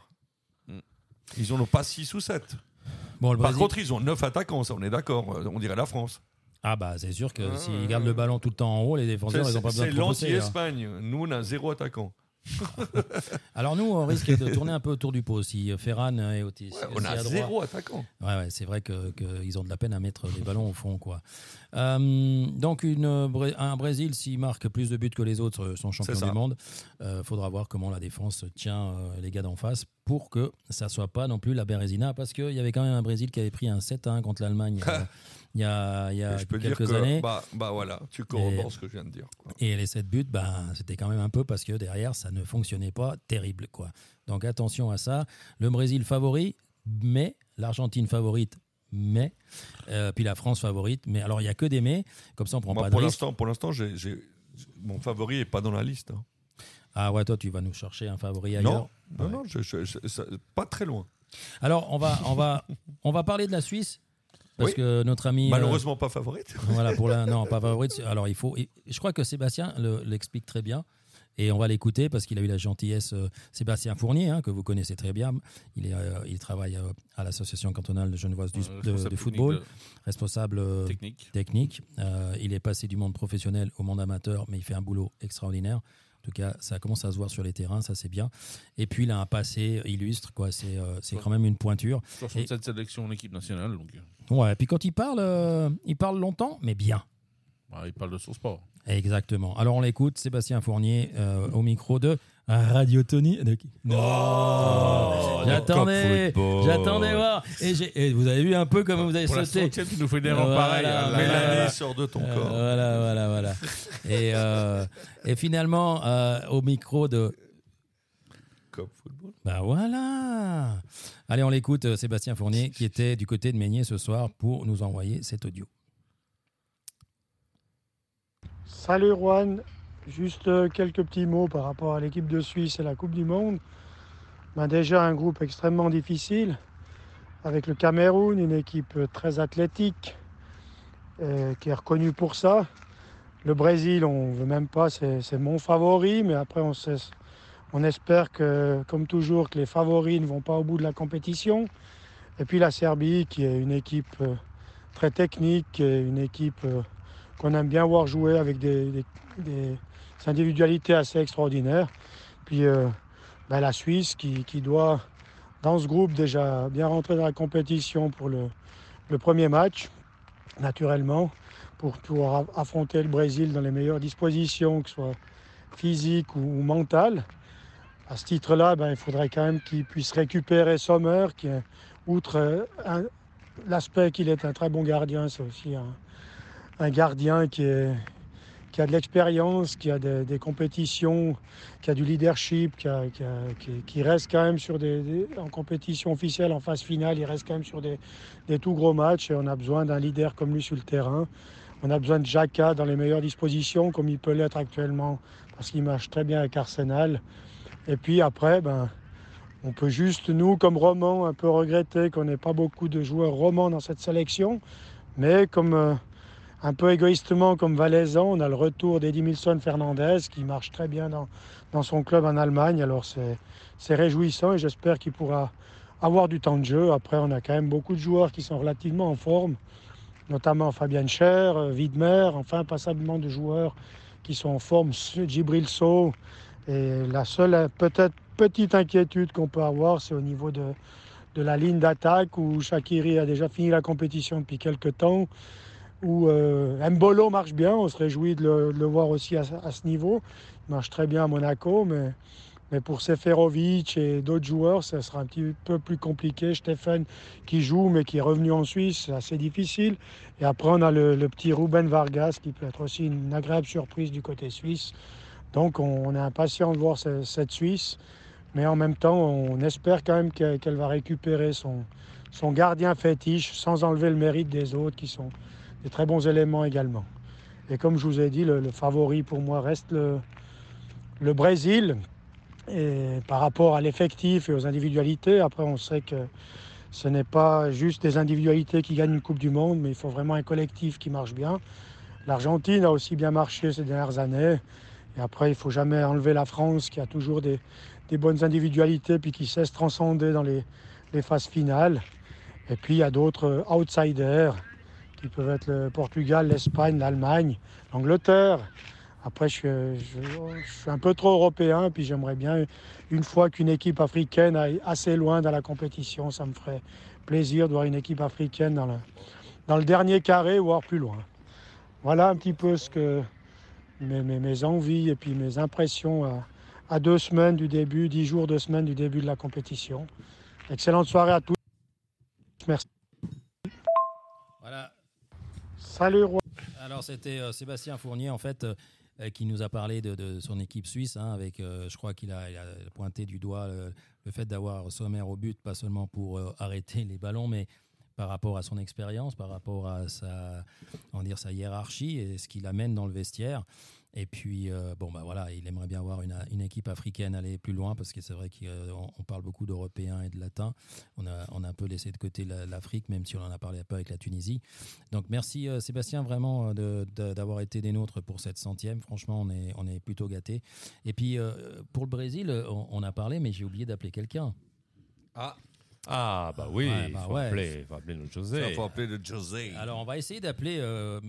Ils n'en ont pas six ou sept. Bon, Par Brésil... contre, ils ont neuf attaquants, ça, on est d'accord. On dirait la France. Ah, bah, c'est sûr que ah, s'ils euh... gardent le ballon tout le temps en haut, les défenseurs, c'est, ils n'ont pas besoin de trop bosser. C'est l'anti-Espagne. Nous, on a zéro attaquant. Alors, nous, on risque de tourner un peu autour du pot aussi. Ferran et Otis. Ouais, on a zéro attaquant. Ouais, ouais, c'est vrai qu'ils que ont de la peine à mettre les ballons au fond, quoi. Euh, donc, une, un Brésil, s'il marque plus de buts que les autres, sont champions du monde. Il euh, faudra voir comment la défense tient euh, les gars d'en face pour que ça ne soit pas non plus la Bérésina. Parce qu'il y avait quand même un Brésil qui avait pris un sept à un contre l'Allemagne. euh, Il y a, il y a quelques que, années. Bah, bah voilà, tu corrobores ce que je viens de dire. Quoi. Et les sept buts, bah, c'était quand même un peu parce que derrière, ça ne fonctionnait pas terrible, quoi. Donc attention à ça. Le Brésil favori, mais l'Argentine favorite, mais. Euh, puis la France favorite, mais. Alors il n'y a que des mais. Comme ça, on ne prend Moi, pas de pour risque. L'instant, pour l'instant, j'ai, j'ai... mon favori n'est pas dans la liste. Hein. Ah ouais, toi, tu vas nous chercher un favori ailleurs. Non, ouais. non, non je, je, je, ça, pas très loin. Alors, on va, on va, on va parler de la Suisse. Parce oui. que notre ami malheureusement euh, pas favorite. Voilà pour la non pas favorite. Alors il faut. Je crois que Sébastien le, l'explique très bien et on va l'écouter parce qu'il a eu la gentillesse. Euh, Sébastien Fournier hein, que vous connaissez très bien. Il est euh, il travaille euh, à l'association cantonale de Genevoise du de, de football, de... responsable euh, technique. technique. Euh, il est passé du monde professionnel au monde amateur, mais il fait un boulot extraordinaire. En tout cas, ça commence à se voir sur les terrains, ça c'est bien. Et puis, il a un passé illustre, quoi. C'est, euh, c'est quand même une pointure. soixante-sept et... sélections en équipe nationale. Donc... Ouais, et puis quand il parle, euh, il parle longtemps, mais bien. Ouais, il parle de son sport. Exactement. Alors, on l'écoute, Sébastien Fournier, euh, au micro de Radio Tony. De... Oh, oh, j'attendais, j'attendais voir. Et, j'ai... et vous avez vu un peu comme vous avez pour sauté. La tu nous fais des voilà, pareil. Voilà, Mélanie voilà. sort de ton euh, corps. Voilà, voilà, voilà. et, euh, et finalement, euh, au micro de K O P Football. Bah voilà. Allez, on l'écoute, euh, Sébastien Fournier, qui était du côté de Meignet ce soir pour nous envoyer cet audio. Salut Juan, juste quelques petits mots par rapport à l'équipe de Suisse et la Coupe du Monde. Ben déjà un groupe extrêmement difficile, avec le Cameroun, une équipe très athlétique, euh, qui est reconnue pour ça. Le Brésil, on ne veut même pas, c'est, c'est mon favori, mais après on, sait, on espère que, comme toujours, que les favoris ne vont pas au bout de la compétition. Et puis la Serbie, qui est une équipe euh, très technique, et une équipe... Euh, qu'on aime bien voir jouer avec des, des, des individualités assez extraordinaires. Puis euh, ben la Suisse qui, qui doit, dans ce groupe, déjà bien rentrer dans la compétition pour le, le premier match, naturellement, pour pouvoir affronter le Brésil dans les meilleures dispositions, que ce soit physique ou, ou mentale. À ce titre-là, ben, il faudrait quand même qu'il puisse récupérer Sommer, qui, outre euh, un, l'aspect qu'il est un très bon gardien, c'est aussi un... un gardien qui, est, qui a de l'expérience, qui a des, des compétitions, qui a du leadership, qui, a, qui, a, qui, qui reste quand même sur des, des, en compétition officielle, en phase finale, il reste quand même sur des, des tout gros matchs. Et on a besoin d'un leader comme lui sur le terrain. On a besoin de Xhaka dans les meilleures dispositions, comme il peut l'être actuellement, parce qu'il marche très bien avec Arsenal. Et puis après, ben, on peut juste, nous, comme romans, un peu regretter qu'on n'ait pas beaucoup de joueurs romans dans cette sélection. Mais comme... Euh, un peu égoïstement, comme Valaisan, on a le retour d'Eddy Milson-Fernandez qui marche très bien dans, dans son club en Allemagne. Alors c'est, c'est réjouissant et j'espère qu'il pourra avoir du temps de jeu. Après, on a quand même beaucoup de joueurs qui sont relativement en forme, notamment Fabien Scher, Widmer, enfin passablement de joueurs qui sont en forme, Djibril Sow. Et la seule peut-être petite inquiétude qu'on peut avoir, c'est au niveau de, de la ligne d'attaque où Shaqiri a déjà fini la compétition depuis quelques temps. où euh, Mbolo marche bien, on se réjouit de le, de le voir aussi à, à ce niveau. Il marche très bien à Monaco, mais, mais pour Seferovic et d'autres joueurs, ça sera un petit peu plus compliqué. Stéphane qui joue, mais qui est revenu en Suisse, c'est assez difficile. Et après, on a le, le petit Ruben Vargas, qui peut être aussi une agréable surprise du côté suisse. Donc, on, on est impatient de voir cette, cette Suisse. Mais en même temps, on espère quand même qu'elle, qu'elle va récupérer son, son gardien fétiche, sans enlever le mérite des autres, qui sont des très bons éléments également. Et comme je vous ai dit, le, le favori pour moi reste le, le Brésil. Et par rapport à l'effectif et aux individualités, après on sait que ce n'est pas juste des individualités qui gagnent une Coupe du Monde, mais il faut vraiment un collectif qui marche bien. L'Argentine a aussi bien marché ces dernières années. Et après, il ne faut jamais enlever la France, qui a toujours des, des bonnes individualités, puis qui sait se transcender dans les, les phases finales. Et puis il y a d'autres outsiders, qui peuvent être le Portugal, l'Espagne, l'Allemagne, l'Angleterre. Après, je, je, je suis un peu trop européen, puis j'aimerais bien, une fois qu'une équipe africaine aille assez loin dans la compétition, ça me ferait plaisir de voir une équipe africaine dans le, dans le dernier carré, voire plus loin. Voilà un petit peu ce que mes, mes, mes envies et puis mes impressions à, à deux semaines du début, dix jours, deux semaines du début de la compétition. Excellente soirée à tous. Merci. Voilà. Salut Roi. Alors c'était euh, Sébastien Fournier en fait euh, qui nous a parlé de, de son équipe suisse hein, avec euh, je crois qu'il a, il a pointé du doigt euh, le fait d'avoir Sommer au but, pas seulement pour euh, arrêter les ballons, mais par rapport à son expérience, par rapport à sa, on dire, sa hiérarchie et ce qu'il amène dans le vestiaire. Et puis euh, bon bah voilà, il aimerait bien voir une, une équipe africaine aller plus loin, parce que c'est vrai qu'on parle beaucoup d'Européens et de Latins. On a, on a un peu laissé de côté l'Afrique, même si on en a parlé un peu avec la Tunisie. Donc merci euh, Sébastien vraiment de, de, d'avoir été des nôtres pour cette centième. Franchement, on est, on est plutôt gâtés. Et puis euh, pour le Brésil, on, on a parlé, mais j'ai oublié d'appeler quelqu'un. Ah Ah, bah oui, ouais, bah il faut, ouais. appeler, faut appeler notre José. Il faut appeler le José. Alors, on va essayer d'appeler, euh,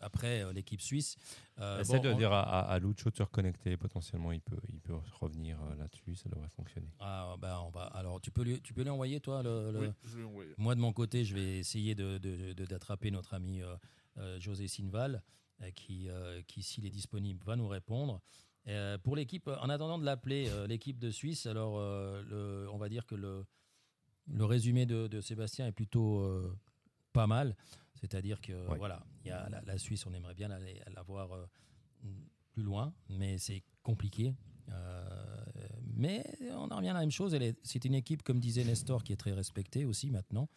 après, euh, l'équipe suisse. Euh, Essaye bon, de on... dire à, à Lucho de se reconnecter. Potentiellement, il peut, il peut revenir là-dessus. Ça devrait fonctionner. Ah, bah, on va... Alors, tu peux lui, tu peux lui envoyer, toi le, le... Oui, je vais envoyer. Moi, de mon côté, je vais essayer de, de, de, d'attraper notre ami euh, euh, José Sinval, euh, qui, euh, qui, s'il est disponible, va nous répondre. Euh, pour l'équipe, en attendant de l'appeler, euh, l'équipe de Suisse, alors, euh, le, on va dire que le... Le résumé de, de Sébastien est plutôt euh, pas mal, c'est-à-dire que ouais. voilà, y a la, la Suisse, on aimerait bien la, la voir euh, plus loin, mais c'est compliqué. Euh, mais on en revient à la même chose. Elle est, c'est une équipe, comme disait Nestor, qui est très respectée aussi maintenant.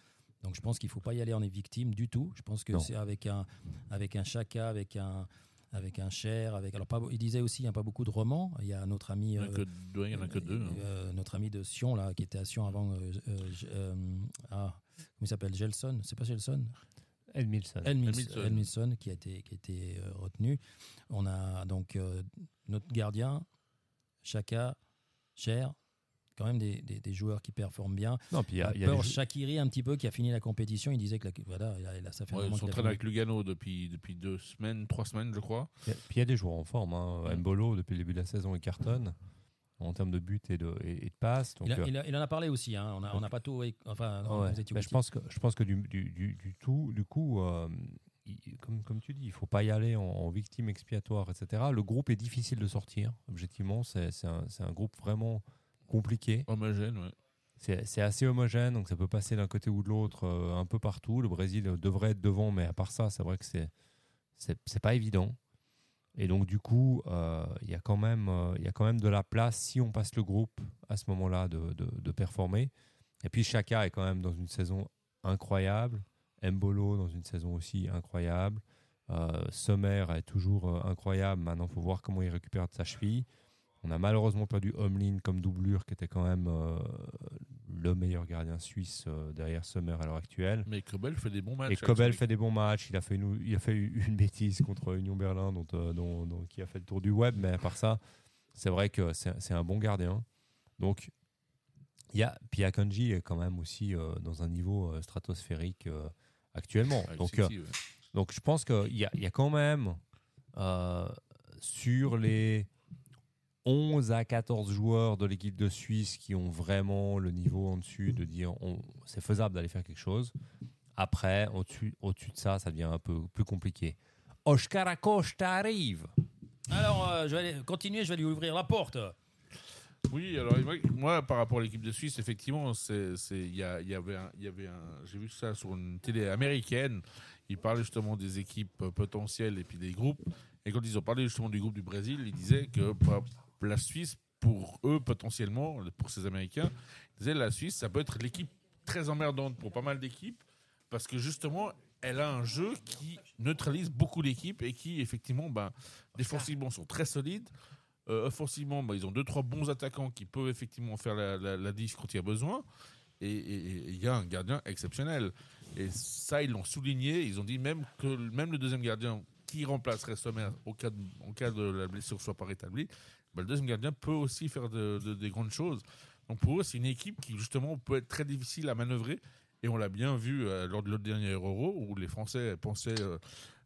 Donc je pense qu'il ne faut pas y aller en victime du tout. Je pense que non. c'est avec un avec un Chaka, avec un avec un Cher, avec alors pas, il disait aussi il n'y a pas beaucoup de romans. Il y a notre ami, euh, il y en a que deux, hein. euh, notre ami de Sion là, qui était à Sion avant, euh, euh, euh, ah, comment il s'appelle, Gelson, c'est pas Gelson, Edmilson, Edmilson, Edmilson qui a été qui a été euh, retenu. On a donc euh, notre gardien, Chaka, Cher. Quand même des, des, des joueurs qui performent bien. Non, puis il y a, y a Peur, Shaqiri un petit peu qui a fini la compétition. Il disait que la, voilà, il a, il a, ça fait ouais, ils sont traînés avec Lugano depuis depuis deux semaines, trois semaines, je crois. A, puis il y a des joueurs en forme. Hein. Mbolo depuis le début de la saison, il cartonne en termes de buts et de et, et de passes. Donc, il, a, euh, il, a, il en a parlé aussi. Hein. On a, on a pas tout. Enfin, non, ouais. je pense que je pense que du du du, du tout, du coup. Euh, Comme, comme tu dis, il ne faut pas y aller en, en victime expiatoire, et cetera. Le groupe est difficile de sortir, objectivement. C'est, c'est, un, c'est un groupe vraiment compliqué. Homogène, oui. C'est, c'est assez homogène, donc ça peut passer d'un côté ou de l'autre euh, un peu partout. Le Brésil devrait être devant, mais à part ça, c'est vrai que c'est, c'est, c'est pas évident. Et donc, du coup, euh, y a quand même, euh, y a quand même de la place, si on passe le groupe à ce moment-là, de, de, de performer. Et puis, Chaka est quand même dans une saison incroyable. Mbolo dans une saison aussi incroyable. Euh, Sommer est toujours euh, incroyable. Maintenant, il faut voir comment il récupère de sa cheville. On a malheureusement perdu Omlin comme doublure, qui était quand même euh, le meilleur gardien suisse euh, derrière Sommer à l'heure actuelle. Mais Kobel fait des bons matchs. Et Kobel fait des bons matchs. Il a fait une, il a fait une bêtise contre Union Berlin, dont, euh, dont, dont, qui a fait le tour du web. Mais à part ça, c'est vrai que c'est, c'est un bon gardien. Donc, il y a Pia Kanji est quand même aussi euh, dans un niveau euh, stratosphérique. Euh, Actuellement. Ah, donc, sexy, ouais. euh, donc, je pense qu'il y a, y a quand même, euh, sur les onze à quatorze joueurs de l'équipe de Suisse qui ont vraiment le niveau en dessus de dire on, c'est faisable d'aller faire quelque chose, Après, au-dessus, au-dessus de ça, ça devient un peu plus compliqué. Oscar Acosta arrive. Alors, euh, je vais aller continuer, je vais lui ouvrir la porte. Oui, alors moi, par rapport à l'équipe de Suisse, effectivement, c'est, c'est, y a, y avait un, y avait un, j'ai vu ça sur une télé américaine. Ils parlaient justement des équipes potentielles et puis des groupes. Et quand ils ont parlé justement du groupe du Brésil, ils disaient que la Suisse, pour eux potentiellement, pour ces Américains, ils disaient la Suisse, ça peut être l'équipe très emmerdante pour pas mal d'équipes parce que justement, elle a un jeu qui neutralise beaucoup d'équipes et qui, effectivement, bah, défensivement sont très solides. Euh, offensivement, bah, ils ont deux trois bons attaquants qui peuvent effectivement faire la, la, la diff quand il y a besoin. Et il y a un gardien exceptionnel. Et ça, ils l'ont souligné. Ils ont dit même que même le deuxième gardien qui remplacerait Sommer au cas de, en cas de la blessure soit pas rétablie, bah, le deuxième gardien peut aussi faire de, de, des grandes choses. Donc pour eux, c'est une équipe qui, justement, peut être très difficile à manœuvrer. Et on l'a bien vu euh, lors de l'autre dernier Euro, où les Français pensaient euh,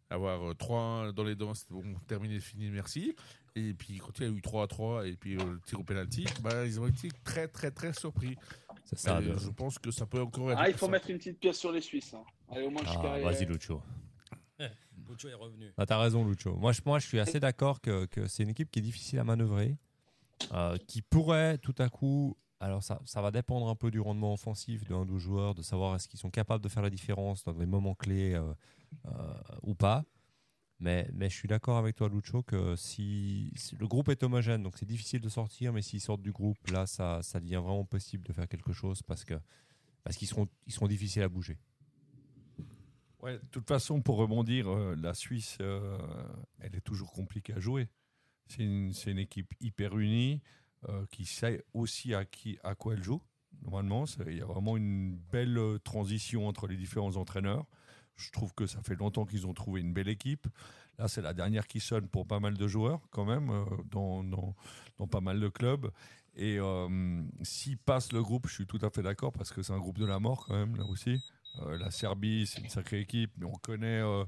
avoir euh, trois un dans les dents, bon, terminé, fini, merci. Et puis quand il y a eu trois à trois, et puis euh, le tir au pénalty, bah, ils ont été très, très, très surpris. C'est ça, et, euh, je pense que ça peut encore être... Ah, il faut mettre une petite pièce sur les Suisses. Hein. Allez, au moins, ah, vas-y, Lucho. Eh, Lucho est revenu. Ah, t'as raison, Lucho. Moi je, moi, je suis assez d'accord que, que c'est une équipe qui est difficile à manœuvrer, euh, qui pourrait tout à coup... Alors ça, ça va dépendre un peu du rendement offensif de un ou joueurs, de savoir est-ce qu'ils sont capables de faire la différence dans des moments clés euh, euh, ou pas. Mais, mais je suis d'accord avec toi, Lucho, que si, si le groupe est homogène, donc c'est difficile de sortir, mais s'ils sortent du groupe, là, ça, ça devient vraiment possible de faire quelque chose parce que parce qu'ils seront, ils seront difficiles à bouger. Ouais, de toute façon, pour rebondir, euh, la Suisse, euh, elle est toujours compliquée à jouer. C'est une, c'est une équipe hyper unie. Euh, qui sait aussi à, qui, à quoi elle joue. Normalement, il y a vraiment une belle transition entre les différents entraîneurs. Je trouve que ça fait longtemps qu'ils ont trouvé une belle équipe. Là, c'est la dernière qui sonne pour pas mal de joueurs, quand même, euh, dans, dans, dans pas mal de clubs. Et euh, s'ils passent le groupe, je suis tout à fait d'accord, parce que c'est un groupe de la mort, quand même, là aussi. Euh, la Serbie, c'est une sacrée équipe, mais on connaît... Euh,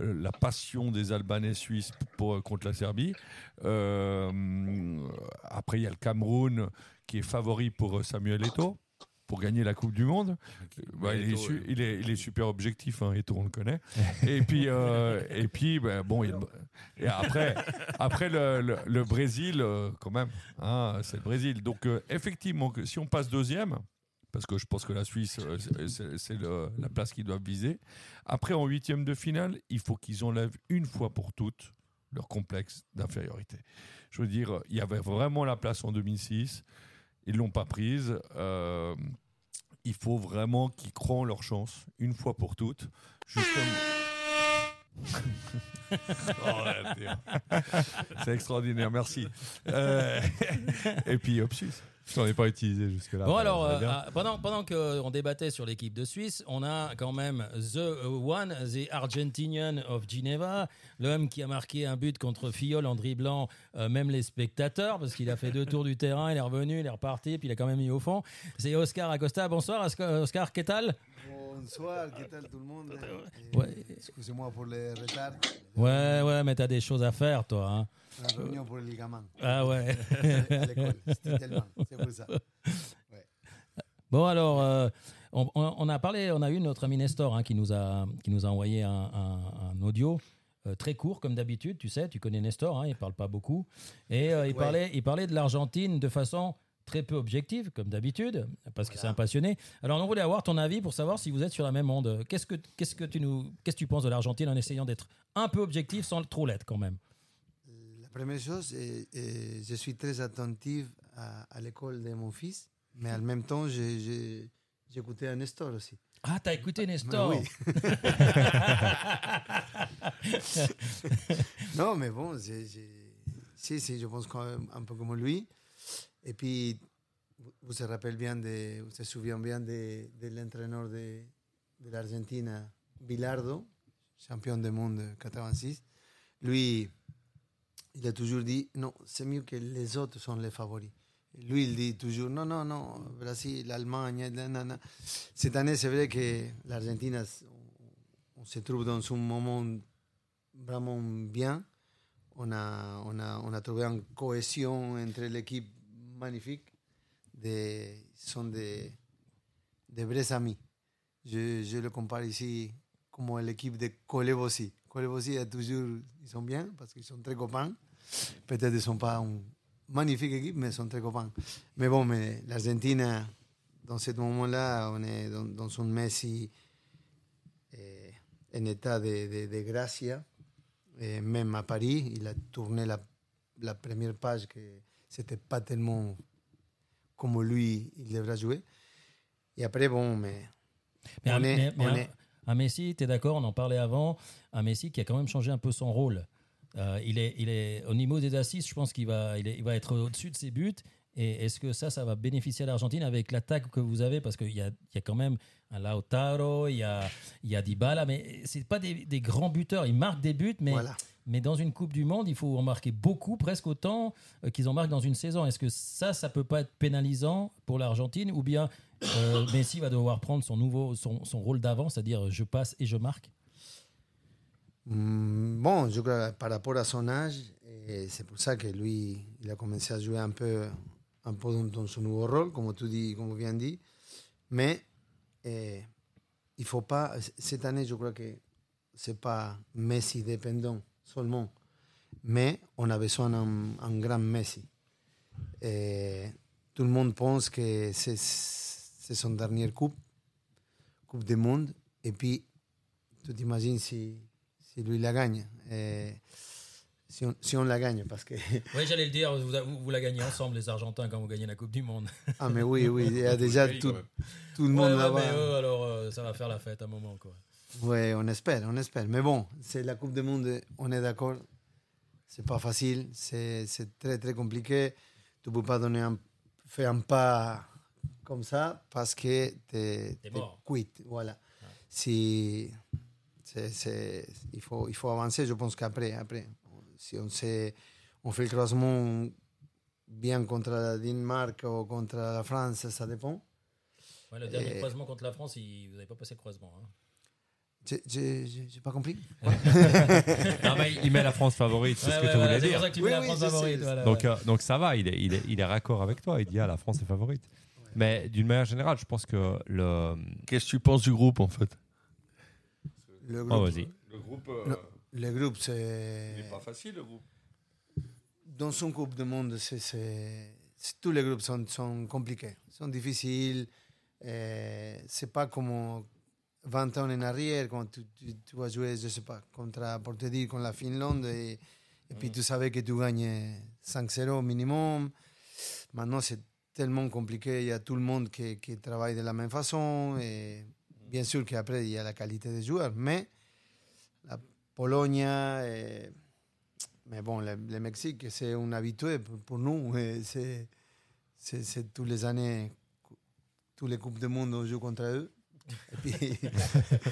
la passion des Albanais suisses pour, contre la Serbie. Euh, après, il y a le Cameroun qui est favori pour Samuel Eto'o, pour gagner la Coupe du Monde. Bah, il, est su, il, est, il est super objectif, hein, Eto'o, on le connaît. Et puis, euh, et puis bah, bon, il, et après, après le, le, le Brésil, quand même, hein, c'est le Brésil. Donc, euh, effectivement, si on passe deuxième, parce que je pense que la Suisse, c'est, c'est le, la place qu'ils doivent viser. Après, en huitième de finale, il faut qu'ils enlèvent une fois pour toutes leur complexe d'infériorité. Je veux dire, il y avait vraiment la place en deux mille six. Ils ne l'ont pas prise. Euh, il faut vraiment qu'ils croient en leur chance, une fois pour toutes. Justement... oh, c'est extraordinaire, merci. Euh... Et puis, hop, Suisse. Je n'en ai pas utilisé jusque-là. Bon, alors, euh, pendant, pendant qu'on débattait sur l'équipe de Suisse, on a quand même The One, The Argentinian of Geneva, l'homme qui a marqué un but contre Fiol en dribblant euh, même les spectateurs, parce qu'il a fait deux tours du terrain, il est revenu, il est reparti, puis il a quand même mis au fond. C'est Oscar Acosta. Bonsoir, Oscar, ¿qué tal? Bonsoir, ¿qué tal tout le monde? Ouais. Excusez-moi pour le retard. Ouais, ouais, mais t'as des choses à faire, toi, hein. La réunion pour le ligament. Ah ouais. À l'école, c'était tellement, c'est pour ça. Ouais. Bon alors, euh, on, on a parlé, on a eu notre ami Nestor hein, qui nous a qui nous a envoyé un, un, un audio euh, très court comme d'habitude. Tu sais, tu connais Nestor, hein, il parle pas beaucoup et euh, il ouais. parlait il parlait de l'Argentine de façon très peu objective comme d'habitude parce que voilà. C'est un passionné. Alors on voulait avoir ton avis pour savoir si vous êtes sur la même onde. Qu'est-ce que qu'est-ce que tu nous qu'est-ce que tu penses de l'Argentine en essayant d'être un peu objectif sans trop l'être quand même. Première chose, et, et je suis très attentif à, à l'école de mon fils, mais en même temps, j'ai, j'ai, j'écoutais à Nestor aussi. Ah, t'as écouté Nestor mais oui. Non, mais bon, j'ai, j'ai, si, si, je pense un peu comme lui. Et puis, vous vous rappelez bien, de, vous vous souvenez bien de, de l'entraîneur de, de l'Argentine, Bilardo, champion du monde en quatre-vingt-six. Lui... Il a toujours dit, non, c'est mieux que les autres sont les favoris. Lui, il dit toujours, non, non, non, Brésil, l'Allemagne, nanana. Cette année, c'est vrai que l'Argentine, on se trouve dans un moment vraiment bien. On a, on a, on a trouvé une cohésion entre l'équipe magnifique. Ils sont des, des vrais amis. Je, je le compare ici comme l'équipe de Colebosi. Colebosi a toujours, ils sont bien parce qu'ils sont très copains. Peut-être qu'ils ne sont pas une magnifique équipe, mais ils sont très copains. Mais bon, mais l'Argentine, dans ce moment-là, on est dans, dans un Messi eh, en état de, de, de gracia. Et même à Paris, il a tourné la, la première page que c'était pas tellement comme lui, il devra jouer. Et après, bon, mais... Mais, on un, est, mais, on mais est. Un, un Messi, tu es d'accord, on en parlait avant, un Messi qui a quand même changé un peu son rôle. Euh, il est, il est, au niveau des assists, je pense qu'il va, il est, il va être au-dessus de ses buts. Et est-ce que ça, ça va bénéficier à l'Argentine avec l'attaque que vous avez ? Parce qu'il y a, il y a quand même un Lautaro, il y a, il y a Dybala, mais ce n'est pas des, des grands buteurs. Ils marquent des buts, mais, voilà. mais dans une Coupe du Monde, il faut en marquer beaucoup, presque autant qu'ils en marquent dans une saison. Est-ce que ça, ça ne peut pas être pénalisant pour l'Argentine ? Ou bien euh, Messi va devoir prendre son, nouveau, son, son rôle d'avant, c'est-à-dire je passe et je marque ? Bon, je crois par rapport à son âge, et c'est pour ça que lui, il a commencé à jouer un peu... un peu dans son nouveau rôle, comme tu dis, comme bien dit. Mais eh, il faut pas... Cette année, je crois que ce n'est pas Messi dépendant seulement, mais on a besoin d'un grand Messi. Et tout le monde pense que c'est, c'est son dernière coupe, coupe du monde, et puis tu t'imagines si, si lui la gagne. Et, Si on, si on la gagne, parce que... Oui, j'allais le dire, vous, vous, vous la gagnez ensemble, les Argentins, quand vous gagnez la Coupe du Monde. Ah, mais oui, oui, il y a déjà tout, tout le monde ouais, là-bas. Ouais, mais eux, alors, euh, ça va faire la fête à un moment, quoi. Oui, on espère, on espère. Mais bon, c'est la Coupe du Monde, on est d'accord, c'est pas facile, c'est, c'est très, très compliqué. Tu peux pas donner un, faire un pas comme ça, parce que t'es, t'es mort. T'es quitte, voilà. Ouais. Si, c'est, c'est, il faut, il faut avancer, je pense qu'après, après... Si on, sait, on fait le croisement bien contre la Danemark ou contre la France, ça dépend. Ouais, le dernier et... croisement contre la France, il... vous n'avez pas passé le croisement. Hein. Je n'ai pas compris. Non, mais il met la France favorite, c'est ouais, ce que ouais, tu voulais dire. C'est pour ça que tu mets oui, la France oui, favorite. Voilà, donc, ouais. euh, donc ça va, il est, il, est, il est raccord avec toi. Il dit ah, la France est favorite. Ouais. Mais d'une manière générale, je pense que le. Qu'est-ce que tu penses du groupe en fait ? Le groupe. Oh, vas-y. Le groupe euh... le... Le groupe, c'est... C'est pas facile, le groupe. Dans son Coupe du Monde, c'est, c'est, c'est, tous les groupes sont, sont compliqués, sont difficiles. Et c'est pas comme vingt ans en arrière, quand tu, tu, tu vas jouer, je sais pas, contre, pour te dire, contre la Finlande, et, et mmh. puis tu savais que tu gagnais cinq zéro minimum. Maintenant, c'est tellement compliqué, il y a tout le monde qui, qui travaille de la même façon. Et bien sûr qu'après, il y a la qualité des joueurs, mais... La Pologne, et... mais bon, le, le Mexique, c'est un habitué pour, pour nous. C'est, c'est, c'est toutes les années, toutes les Coupes du Monde, on joue contre eux. Et puis...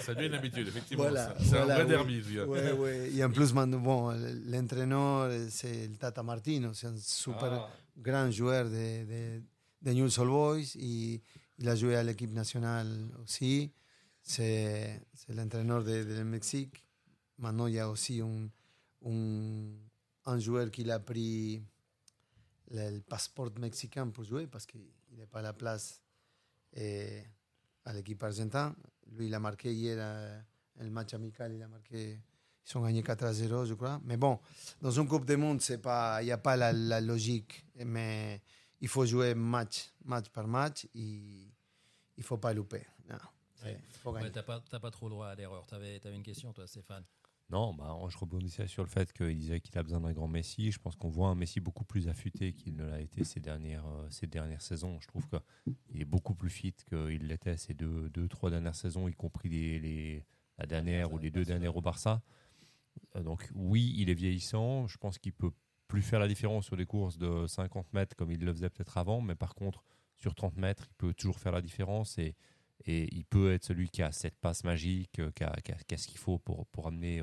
ça devient une habitude, effectivement. Voilà, c'est voilà, un vrai derby. Oui, oui, oui. Et en plus, bon, l'entraîneur, c'est le Tata Martino. C'est un super ah. grand joueur de, de, de Newell's Old Boys. Et il a joué à l'équipe nationale aussi. C'est, c'est l'entraîneur du de, de Mexique. Maintenant, il y a aussi un, un, un joueur qui a pris le, le passeport mexicain pour jouer parce qu'il n'est pas à la place et à l'équipe argentine. Lui, il a marqué hier euh, le match amical, il a marqué, ils ont gagné quatre à zéro, je crois. Mais bon, dans une Coupe du Monde, il n'y a pas la, la logique, mais il faut jouer match, match par match et il ne faut pas louper. Non, ouais. Ouais, tu n'as pas, pas trop le droit à l'erreur. Tu avais une question, toi, Stéphane ? Non, bah, je rebondissais sur le fait qu'il disait qu'il a besoin d'un grand Messi. Je pense qu'on voit un Messi beaucoup plus affûté qu'il ne l'a été ces dernières, euh, ces dernières saisons. Je trouve qu'il est beaucoup plus fit qu'il l'était ces deux, deux trois dernières saisons, y compris les, les, la dernière ouais, ou les deux dernières au Barça. Euh, donc oui, il est vieillissant. Je pense qu'il ne peut plus faire la différence sur des courses de cinquante mètres comme il le faisait peut-être avant. Mais par contre, sur trente mètres, il peut toujours faire la différence et... Et il peut être celui qui a cette passe magique, qui a, qui a, qui a ce qu'il faut pour, pour amener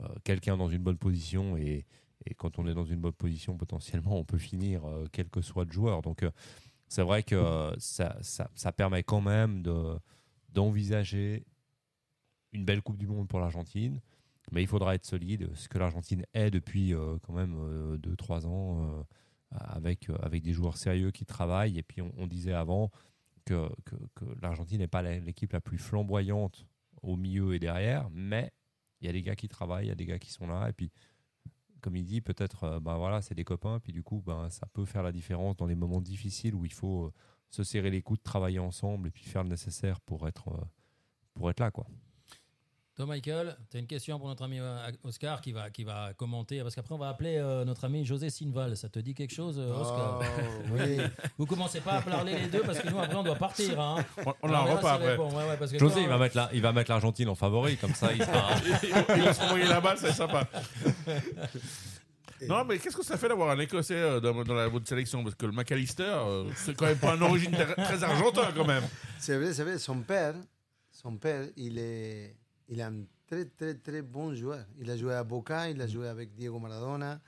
euh, quelqu'un dans une bonne position. Et, et quand on est dans une bonne position, potentiellement, on peut finir euh, quel que soit le joueur. Donc, euh, c'est vrai que euh, ça, ça, ça permet quand même de, d'envisager une belle Coupe du Monde pour l'Argentine. Mais il faudra être solide, ce que l'Argentine est depuis euh, quand même euh, deux trois ans, euh, avec, euh, avec des joueurs sérieux qui travaillent. Et puis, on, on disait avant... que, que, que l'Argentine n'est pas l'équipe la plus flamboyante au milieu et derrière, mais il y a des gars qui travaillent, il y a des gars qui sont là, et puis comme il dit, peut-être ben voilà, c'est des copains, puis du coup ben, ça peut faire la différence dans les moments difficiles où il faut se serrer les coudes, travailler ensemble et puis faire le nécessaire pour être, pour être là, quoi. Toi, Michael, tu as une question pour notre ami Oscar qui va, qui va commenter, parce qu'après on va appeler euh, notre ami José Sinval. Ça te dit quelque chose, Oscar? Oh, oui. Vous commencez pas à parler les deux, parce que nous après on doit partir. Hein. On, on la repas après. Bon. Ouais, ouais, parce que José, toi, il, va mettre la, il va mettre l'Argentine en favori, comme ça il sera. Il va se envoyer la balle, c'est sympa. Non, mais qu'est-ce que ça fait d'avoir un Écossais dans, dans la votre sélection? Parce que le McAllister, euh, c'est quand même pas un origine très argentin quand même. C'est vrai, c'est vrai. Son père, son père, il est. Il est un très, très, très bon joueur. Il a joué à Boca, il a joué avec Diego Maradona,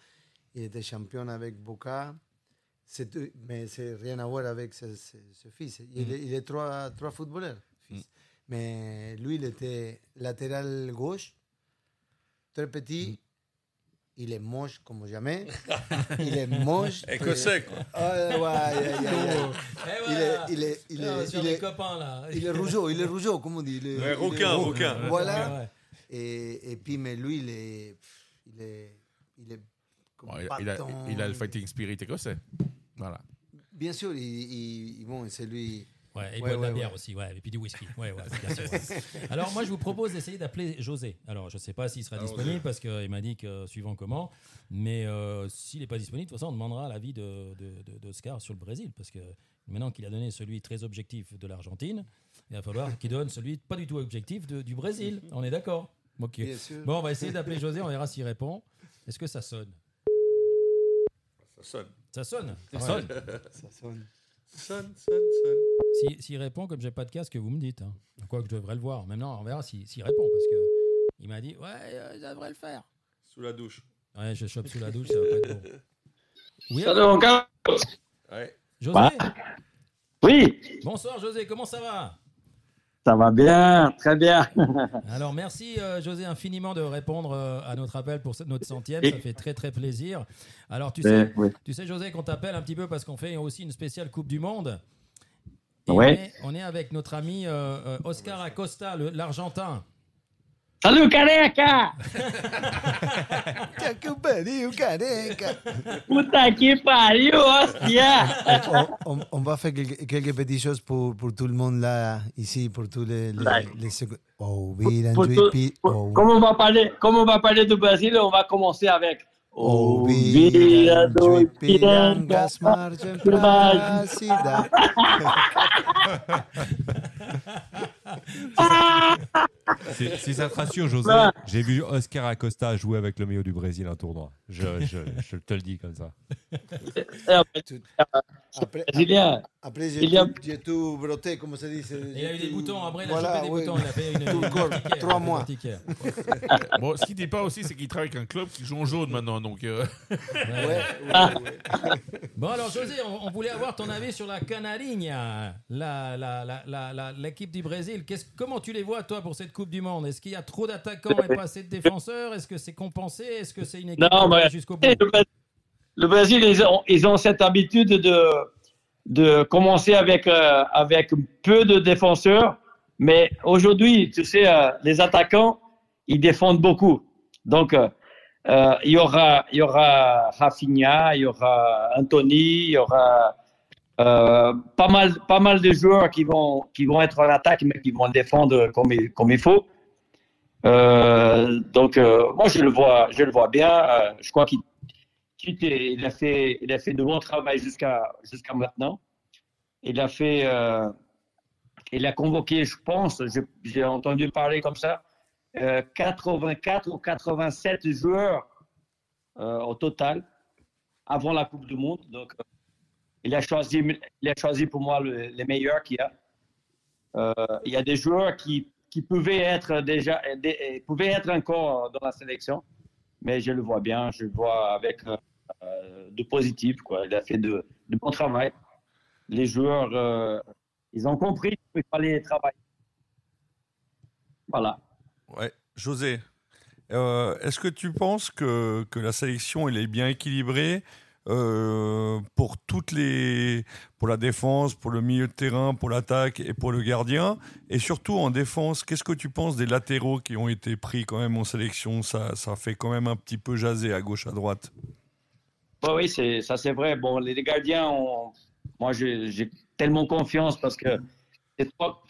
il était champion avec Boca, c'est, mais c'est rien à voir avec ce, ce, ce fils. Il, mm-hmm. il est trois, trois footballeurs. Mm-hmm. Mais lui, il était latéral gauche, très petit, mm-hmm. Il est moche comme jamais. Il est moche. Écossais, quoi. Oh, ouais, yeah, yeah, yeah. Il est, il est, il est, il est, il est rougeau, il est rougeau, comme on dit. Il est, ouais, rouquin, rouquin. Voilà. Et, et puis, mais lui, il est, il est, il est comme bon, il, a, il a le fighting spirit écossais. Voilà. Bien sûr, il, il, bon, c'est lui. Ouais, et ouais, boit de la ouais, bière ouais. aussi, ouais, et puis du whisky. Ouais, ouais, bien sûr, ouais. Alors, moi, je vous propose d'essayer d'appeler José. Alors, je ne sais pas s'il sera Alors, disponible, parce qu'il m'a dit que suivant comment, mais euh, s'il n'est pas disponible, de toute façon, on demandera l'avis de, de, de, d'Oscar sur le Brésil, parce que maintenant qu'il a donné celui très objectif de l'Argentine, il va falloir qu'il donne celui pas du tout objectif de, du Brésil. On est d'accord? Okay. Bien sûr. Bon, on va essayer d'appeler José, on verra s'il répond. Est-ce que ça sonne? Ça sonne. Ça sonne. Ça sonne. Ouais. Ça sonne. Sonne, sonne, sonne. S'il si, si répond, comme j'ai pas de casque, vous me dites. Hein. Quoi que je devrais le voir. Maintenant, on verra s'il si, si répond, parce qu'il m'a dit « Ouais, euh, je devrais le faire. » Sous la douche. Ouais, je chope sous la douche, ça va pas être bon. Oui, salut, mon gars. Ouais. José ouais. Oui. Bonsoir, José. Comment ça va? Ça va bien, très bien. Alors, merci euh, José infiniment de répondre euh, à notre appel pour notre centième. Ça fait très, très plaisir. Alors, tu, sais, oui. tu sais, José, qu'on t'appelle un petit peu parce qu'on fait aussi une spéciale Coupe du Monde. Et oui. on, est, on est avec notre ami euh, Oscar Acosta, le, l'Argentin. Salut, careca! Putain, qui pariu, hostia! On, on, on va faire quelques, quelques petites choses pour, pour tout le monde là, ici, pour tous les. les, les secondes. Oh, oui, pour, pour tout, pour, oh. Comme on va parler, comme on va parler du Brésil, on va commencer avec. Oh, vida do Ipiranga, as margens para a cidade. Si, si ça te rassure, José, j'ai vu Oscar Acosta jouer avec le maillot du Brésil un tournoi. Je, je, je te le dis comme ça. Après, après, après j'ai, tout, j'ai tout broté, comme ça dit. Il a eu des boutons, après il a voilà, chopé des oui. boutons. Il a fait une, une corps, tiquaire, trois mois. Bon, ce qu'il ne dit pas aussi, c'est qu'il travaille avec un club qui joue en jaune maintenant. Donc euh... ouais, ouais, ouais. Bon, alors José, on, on voulait avoir ton avis sur la Canarinha, la, la, la, la, la, l'équipe du Brésil. Qu'est-ce, comment tu les vois, toi, pour cette Coupe du Monde? Est-ce qu'il y a trop d'attaquants et pas assez de défenseurs? Est-ce que c'est compensé? Est-ce que c'est une équipe non, mais jusqu'au bout? Le Brésil, ils ont, ils ont cette habitude de, de commencer avec, euh, avec peu de défenseurs. Mais aujourd'hui, tu sais, euh, les attaquants, ils défendent beaucoup. Donc, euh, euh, il y aura, il y aura Rafinha, il y aura Anthony, il y aura euh, pas mal, pas mal de joueurs qui vont, qui vont être en attaque, mais qui vont défendre comme il, comme il faut. Euh, donc, euh, moi, je le vois, je le vois bien. Euh, je crois qu'il Il a, fait, il a fait de bons travail jusqu'à, jusqu'à maintenant. Il a, fait, euh, il a convoqué, je pense, je, j'ai entendu parler comme ça, euh, quatre-vingt-quatre ou quatre-vingt-sept joueurs euh, au total avant la Coupe du Monde. Donc, euh, il, a choisi, il a choisi pour moi le, les meilleurs qu'il y a. Euh, il y a des joueurs qui, qui pouvaient, être déjà, des, pouvaient être encore dans la sélection. Mais je le vois bien, je le vois avec euh, de positif, quoi. Il a fait de, de bon travail. Les joueurs, euh, ils ont compris qu'il fallait travailler. Voilà. Ouais. José, euh, est-ce que tu penses que, que la sélection elle est bien équilibrée euh, pour toutes les, pour la défense, pour le milieu de terrain, pour l'attaque et pour le gardien. Et surtout en défense, qu'est-ce que tu penses des latéraux qui ont été pris quand même en sélection ? Ça, ça fait quand même un petit peu jaser à gauche, à droite. Bah oui, c'est, ça c'est vrai. Bon, les gardiens, ont, moi j'ai, j'ai tellement confiance parce que c'est trois,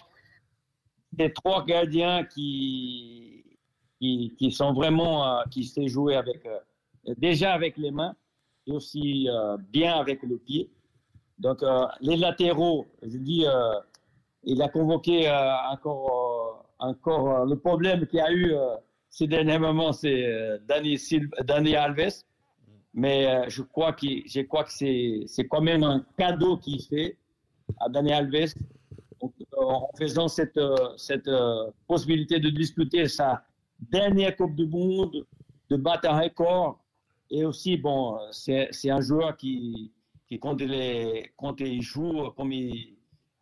c'est trois gardiens qui, qui, qui sont vraiment, euh, qui savent jouer avec, euh, déjà avec les mains et aussi euh, bien avec le pied. Donc euh, les latéraux, je dis, euh, il a convoqué euh, encore, euh, encore euh, le problème qu'il y a eu euh, ces derniers moments, c'est euh, Dani, Sil- Dani Alves. Mais je crois que, je crois que c'est, c'est quand même un cadeau qu'il fait à Dani Alves en faisant cette, cette possibilité de disputer sa dernière Coupe du Monde, de battre un record. Et aussi, bon, c'est, c'est un joueur qui, qui quand, il est, quand il joue, comme il,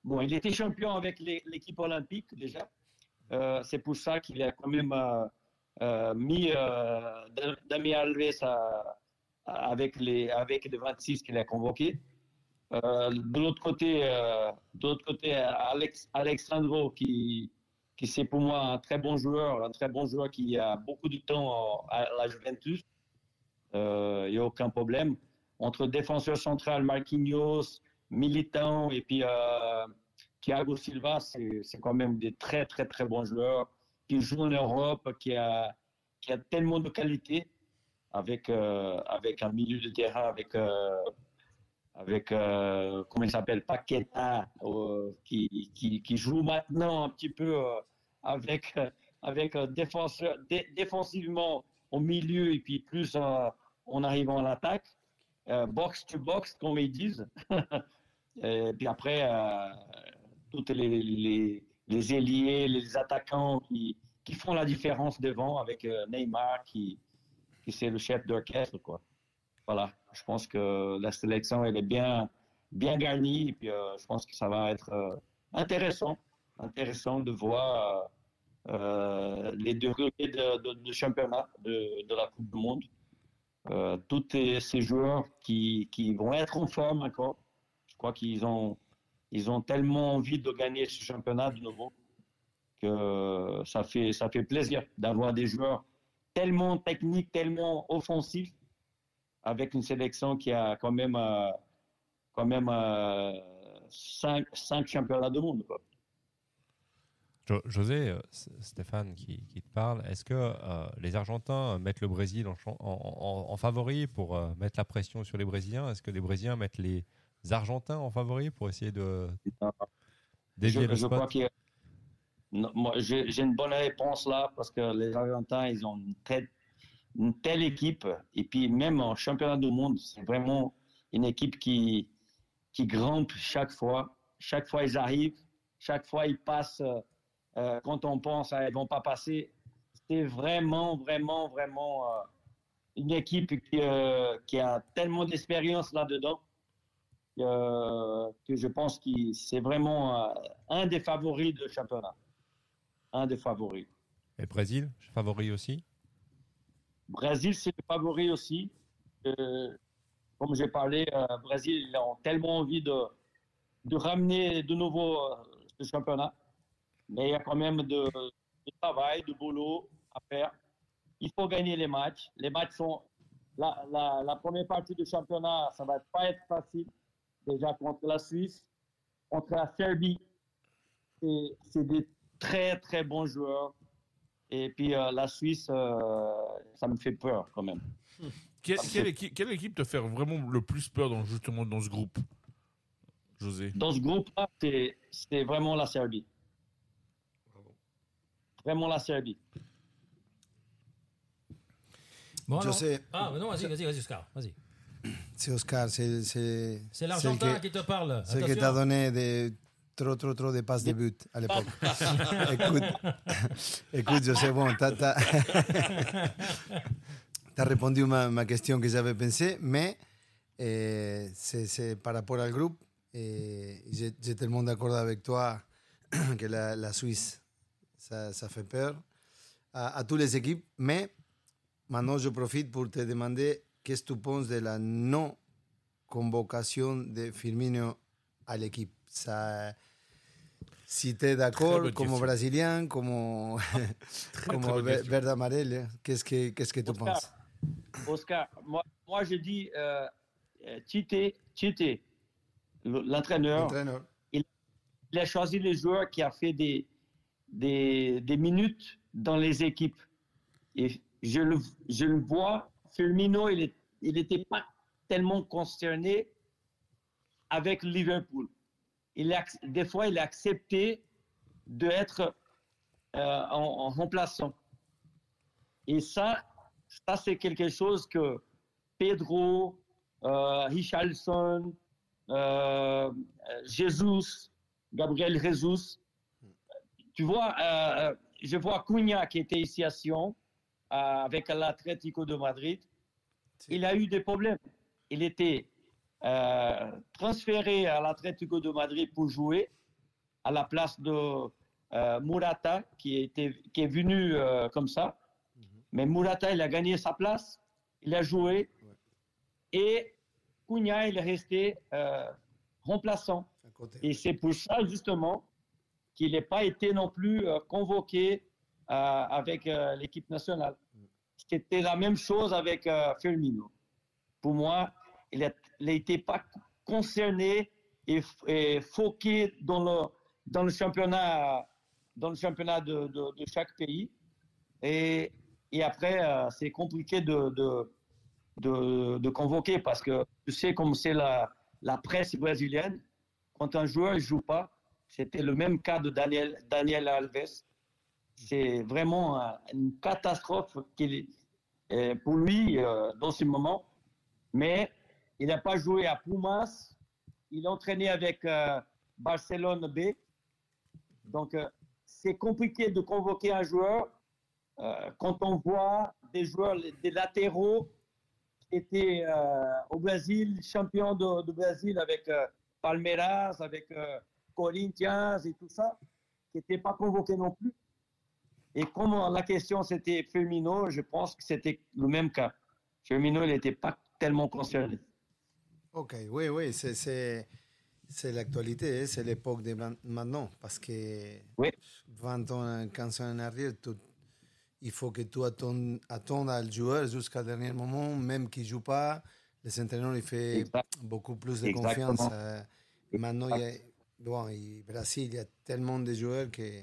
bon, il était champion avec les, l'équipe olympique déjà. Euh, c'est pour ça qu'il a quand même euh, mis euh, Dani Alves à... avec les avec les vingt-six qu'il a convoqué. Euh, de l'autre côté, euh, de l'autre côté, Alex Alexandro qui qui c'est pour moi un très bon joueur, un très bon joueur qui a beaucoup de temps à la Juventus. Euh, il y a aucun problème entre défenseur central Marquinhos, Militão et puis euh, Thiago Silva, c'est c'est quand même des très très très bons joueurs qui jouent en Europe, qui a qui a tellement de qualité. Avec, euh, avec un milieu de terrain, avec, euh, avec euh, comment il s'appelle, Paqueta, euh, qui, qui, qui joue maintenant un petit peu euh, avec, avec défenseur, dé, défensivement au milieu et puis plus euh, en arrivant à l'attaque, euh, box to box, comme ils disent. Et puis après, euh, toutes les, les, les ailiers, les attaquants qui, qui font la différence devant avec euh, Neymar qui. Et c'est le chef d'orchestre, quoi. Voilà, je pense que la sélection, elle est bien, bien garnie. Et puis, euh, je pense que ça va être euh, intéressant, intéressant de voir euh, les deux côtés du championnat, de, de la Coupe du Monde. Euh, tous ces joueurs qui, qui vont être en forme encore. Je crois qu'ils ont, ils ont tellement envie de gagner ce championnat de nouveau que ça fait, ça fait plaisir d'avoir des joueurs tellement technique, tellement offensif, avec une sélection qui a quand même, euh, quand même euh, cinq, cinq championnats du monde. Quoi. Jo- José, Stéphane qui, qui te parle, est-ce que euh, les Argentins mettent le Brésil en, en, en, en favori pour euh, mettre la pression sur les Brésiliens ? Est-ce que les Brésiliens mettent les Argentins en favori pour essayer de dévier je, le je spot ? Non, moi, j'ai, j'ai une bonne réponse là parce que les Argentins, ils ont une telle, une telle équipe. Et puis même en championnat du monde, c'est vraiment une équipe qui, qui grimpe chaque fois. Chaque fois, ils arrivent. Chaque fois, ils passent. Euh, quand on pense qu'ils ne vont pas passer, c'est vraiment, vraiment, vraiment euh, une équipe qui, euh, qui a tellement d'expérience là-dedans euh, que je pense que c'est vraiment euh, un des favoris du championnat. Un des favoris. Et Brésil, favori aussi ? Brésil, c'est le favori aussi. Euh, comme j'ai parlé, euh, Brésil, ils ont tellement envie de, de ramener de nouveau euh, ce championnat. Mais il y a quand même de, de travail, de boulot à faire. Il faut gagner les matchs. Les matchs sont... La, la, la première partie du championnat, ça ne va pas être facile. Déjà contre la Suisse, contre la Serbie. Et c'est des très, très bon joueur. Et puis, euh, la Suisse, euh, ça me fait peur, quand même. Hum. Quelle, quelle, équipe, quelle équipe te fait vraiment le plus peur, dans, justement, dans ce groupe, José ? Dans ce groupe-là, c'est, c'est vraiment la Serbie. Bravo. Vraiment la Serbie. Bon, José... Ah, mais non, vas-y, vas-y, vas-y, Oscar, vas-y. C'est Oscar, c'est... C'est, c'est l'Argentin qui, qui te parle. C'est qui t'a donné des... Trop, trop, trop de passes de but à l'époque. écoute, écoute, je sais, bon, t'as, t'as, t'as répondu ma, ma question que j'avais pensée, mais eh, c'est, c'est par rapport au groupe. Eh, j'ai, j'ai tellement d'accord avec toi que la, la Suisse, ça, ça fait peur à, à toutes les équipes. Mais maintenant, je profite pour te demander qu'est-ce que tu penses de la non convocation de Firmino à l'équipe. Ça, si tu es d'accord, comme Brésilien, comme, très, comme très vert amarel, qu'est-ce que, qu'est-ce que tu Oscar, penses Oscar, moi, moi je dis euh, Tite, Tite, l'entraîneur, l'entraîneur. Il, il a choisi les joueurs qui ont fait des, des, des minutes dans les équipes. Et je le, je le vois, Firmino, il n'était pas tellement concerné avec Liverpool. Il a, des fois, il a accepté d'être euh, en, en remplaçant. Et ça, ça c'est quelque chose que Pedro, euh, Richarlison, euh, Jesus, Gabriel Jesus, tu vois, euh, je vois Cunha qui était ici à Sion, euh, avec l'Atlético de Madrid. Il a eu des problèmes. Il était euh, transféré à l'Atlético de Madrid pour jouer à la place de euh, Morata, qui, était, qui est venu euh, comme ça. Mm-hmm. Mais Morata, il a gagné sa place, il a joué. Ouais. Et Cunha, il est resté euh, remplaçant. Et c'est pour ça, justement, qu'il n'a pas été non plus euh, convoqué euh, avec euh, l'équipe nationale. Mm. C'était la même chose avec euh, Firmino. Pour moi, il n'était pas concerné et, et foqué dans le, dans le championnat, dans le championnat de, de, de chaque pays. Et, et après, euh, c'est compliqué de, de, de, de convoquer parce que tu sais comme c'est la, la presse brésilienne. Quand un joueur ne joue pas, c'était le même cas de Daniel, Daniel Alves. C'est vraiment une catastrophe qu'il, pour lui euh, dans ce moment. Mais il n'a pas joué à Pumas. Il a entraîné avec euh, Barcelone B. Donc, euh, c'est compliqué de convoquer un joueur euh, quand on voit des joueurs, des latéraux qui étaient euh, au Brésil, champions de, de Brésil avec euh, Palmeiras, avec euh, Corinthians et tout ça, qui n'étaient pas convoqués non plus. Et comme la question, c'était Firmino, je pense que c'était le même cas. Firmino, il n'était pas tellement concerné. OK, oui, oui, c'est, c'est, c'est l'actualité, c'est l'époque de maintenant. Parce que oui. vingt ans, quinze ans en arrière, tout, il faut que tu attendes, attendes le joueur jusqu'au dernier moment, même qu'il ne joue pas. Les entraîneurs, ils font exact. beaucoup plus de Exactement. confiance. Exactement. Maintenant, il y a, bon, il, Brésil, il y a tellement de joueurs que...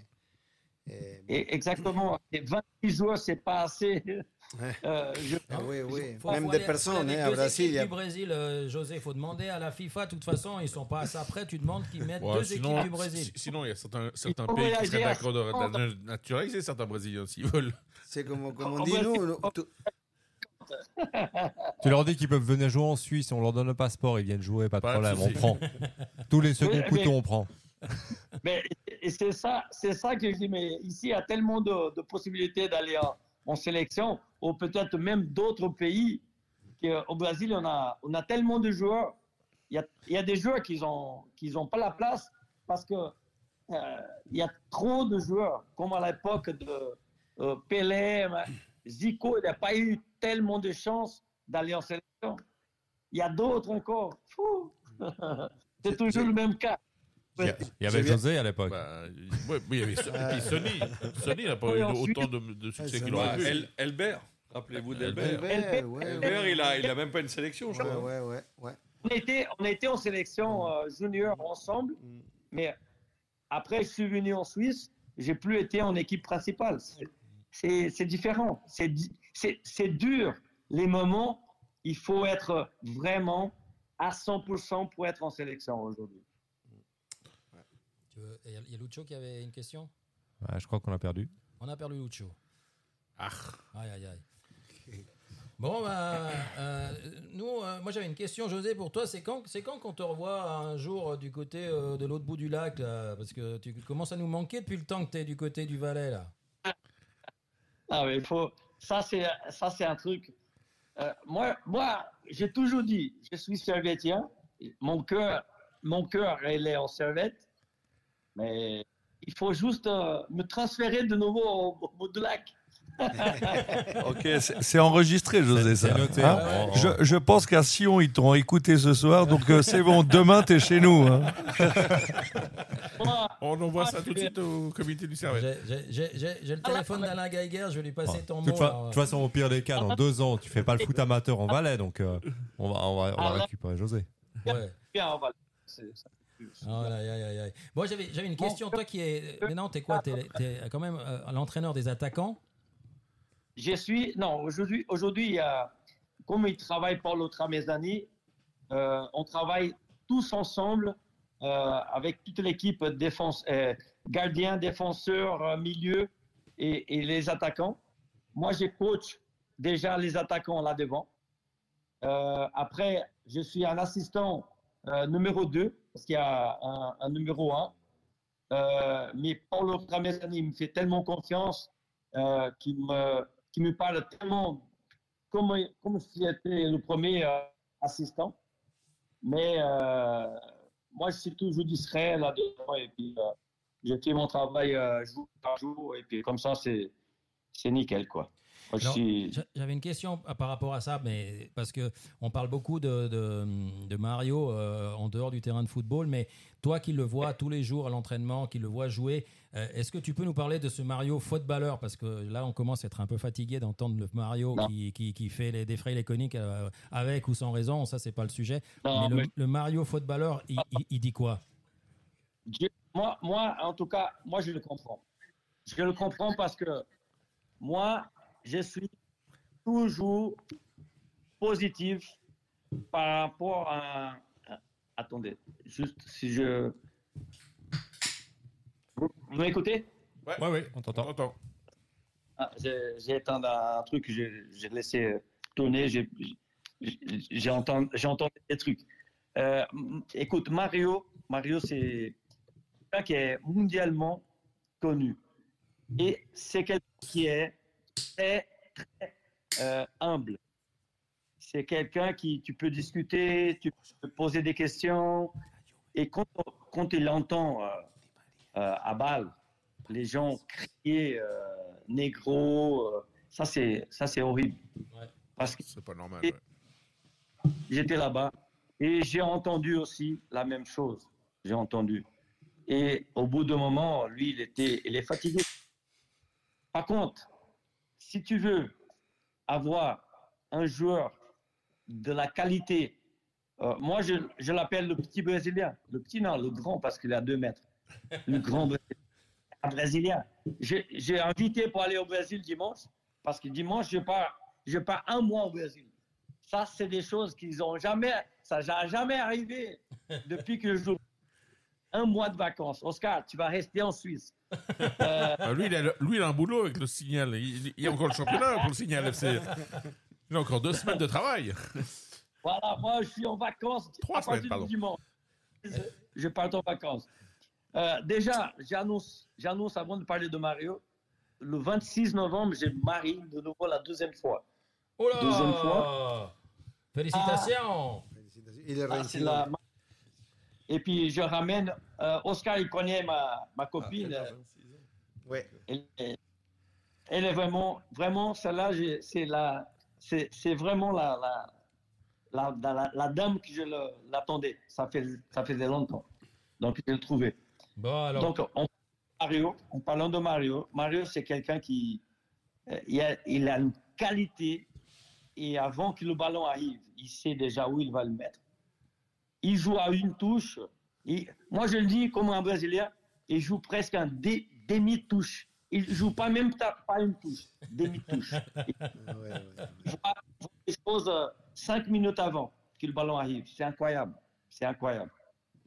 Et exactement, vingt-huit joueurs, c'est pas assez. Ouais. Euh, je... ah, oui, oui. Faut Même des personnes hein, à Brésil. A... Brésil euh, José, il faut demander à la FIFA. De toute façon, ils sont pas à ça près. Tu demandes qu'ils mettent ouais, deux sinon, équipes du Brésil. Sinon, il y a certains, certains pays qui seraient d'accord de naturaliser certains Brésiliens s'ils veulent. C'est comme, comme on dit nous. Tout... Tu leur dis qu'ils peuvent venir jouer en Suisse. On leur donne le passeport. Ils viennent jouer, pas de pas problème. On prend tous les seconds oui, couteaux, mais... on prend. Mais et c'est ça, c'est ça que je dis. Mais ici, il y a tellement de, de possibilités d'aller en, en sélection, ou peut-être même d'autres pays. Au Brésil, on a, on a tellement de joueurs. Il y a, il y a des joueurs qui n'ont qui ont pas la place parce que euh, il y a trop de joueurs. Comme à l'époque de euh, Pelé, Zico, il n'a pas eu tellement de chance d'aller en sélection. Il y a d'autres encore. C'est toujours le même cas. Il y avait José à l'époque. Bah, oui, il y avait et puis Sony. Sony n'a pas eu autant de, de succès qu'il aurait pu. El, Elbert, rappelez-vous d'Elbert. Elbert, ouais, Elbert ouais. il n'a il a même pas une sélection, je crois. Ouais, ouais, ouais. On, était, on était en sélection euh, junior ensemble, mm. mais après, je suis venu en Suisse, je n'ai plus été en équipe principale. C'est, c'est, c'est différent. C'est, c'est, c'est dur. Les moments, il faut être vraiment à cent pour cent pour être en sélection aujourd'hui. Il y a Lucho qui avait une question ah, je crois qu'on a perdu. On a perdu Lucho. Ah. Aïe, aïe, aïe. Okay. Bon, bah, euh, nous, euh, moi j'avais une question, José, pour toi. C'est quand, c'est quand qu'on te revoit un jour du côté euh, de l'autre bout du lac là, parce que tu commences à nous manquer depuis le temps que tu es du côté du Valais, là. Ah, mais il faut. Ça, c'est, ça, c'est un truc. Euh, moi, moi, j'ai toujours dit, je suis servetien. Mon cœur, mon cœur, il est en Servette. Mais il faut juste euh, me transférer de nouveau au bout du lac. Ok, c'est enregistré, José. Ça. Noté, hein, ouais. je, je pense qu'à Sion, ils t'ont écouté ce soir, donc euh, c'est bon, demain, t'es chez nous. Hein. On envoie ah, ça tout de suite au comité du Servette. J'ai le téléphone d'Alain Geiger, je vais lui passer ah. ton mot. De toute façon, au pire des cas, dans deux ans, tu fais pas le foot amateur en Valais, donc euh, on va, on va, on va récupérer José. Ouais. Bien, en Valais, c'est ça. Oh là, aïe, aïe, aïe. Bon, j'avais une question. Bon, toi qui es. Maintenant, t'es quoi? T'es quand même euh, l'entraîneur des attaquants? Je suis. Non, aujourd'hui, aujourd'hui euh, comme ils travaillent pour l'autre à mes amis, euh, on travaille tous ensemble euh, avec toute l'équipe défense, euh, gardien, défenseur, milieu et, et les attaquants. Moi, je coach déjà les attaquants là-devant. Euh, après, je suis un assistant euh, numéro deux. Parce qu'il y a un, un numéro un. Euh, mais Paolo Ramesani me fait tellement confiance euh, qu'il me, qu'il me parle tellement comme, comme si j'étais le premier euh, assistant. Mais euh, moi, je suis toujours distrait là-dedans. Et puis, euh, je fais mon travail euh, jour par jour. Et puis, comme ça, c'est, c'est nickel, quoi. Suis... J'avais une question par rapport à ça, mais parce qu'on parle beaucoup de, de, de Mario euh, en dehors du terrain de football, mais toi qui le vois tous les jours à l'entraînement, qui le vois jouer, euh, est-ce que tu peux nous parler de ce Mario footballeur? Parce que là, on commence à être un peu fatigué d'entendre le Mario qui, qui, qui fait les défrays les coniques euh, avec ou sans raison, ça, c'est pas le sujet. Non, mais, mais... Le, le Mario footballeur, il, il, il dit quoi? moi, moi, en tout cas, moi, je le comprends. Je le comprends parce que moi... Je suis toujours positif par rapport à... Attendez, juste si je... Vous m'écoutez? Oui, ouais, ouais, on t'entend. Ah, j'ai éteint un truc, j'ai laissé tourner, j'ai entendu, entendu des trucs. Euh, écoute, Mario, Mario c'est quelqu'un qui est mondialement connu. Et c'est quelqu'un qui est très, très euh, humble. C'est quelqu'un qui, tu peux discuter, tu peux poser des questions. Et quand, quand il entend euh, euh, à Bâle, les gens crier euh, « négro euh, », ça c'est, ça c'est horrible. Ouais. Parce que c'est pas normal. Ouais. J'étais là-bas et j'ai entendu aussi la même chose. J'ai entendu. Et au bout d'un moment, lui, il était, il est fatigué. Par contre, si tu veux avoir un joueur de la qualité, euh, moi je, je l'appelle le petit Brésilien. Le petit, non, le grand, parce qu'il a deux mètres. Le grand Brésilien. J'ai, j'ai invité pour aller au Brésil dimanche, parce que dimanche, je pars, je pars un mois au Brésil. Ça, c'est des choses qu'ils n'ont jamais, ça n'a jamais arrivé depuis que je joue. Un mois de vacances. Oscar, tu vas rester en Suisse. Euh... Ah, lui, il a, lui, il a un boulot avec le Signal. Il, il y a encore le championnat pour le Signal F C. Il a encore deux semaines de travail. Voilà, moi, je suis en vacances. Trois semaines, pardon. Dimanche. Je pars en vacances. Euh, déjà, j'annonce, j'annonce, avant de parler de Mario, le vingt-six novembre, j'ai marié de nouveau la deuxième fois. Oh là deuxième fois. Félicitations. Ah, il est réussi. Ah, et puis, je ramène... Euh, Oscar, il connaît ma, ma copine. Ah, ouais. elle, elle est vraiment... Vraiment, celle-là, c'est la... C'est, c'est vraiment la la, la, la, la... la dame que je l'attendais. Ça, fait, ça faisait longtemps. Donc, je l'ai trouvée. Bon, alors... Donc, on, Mario, en parlant de Mario, Mario, c'est quelqu'un qui... Euh, il, a, il a une qualité. Et avant que le ballon arrive, il sait déjà où il va le mettre. Il joue à une touche. Et moi, je le dis comme un Brésilien, il joue presque un dé, demi-touche. Il ne joue pas même ta, pas une touche, demi-touche. Il ouais, ouais. voit les choses euh, cinq minutes avant que le ballon arrive. C'est incroyable. C'est incroyable.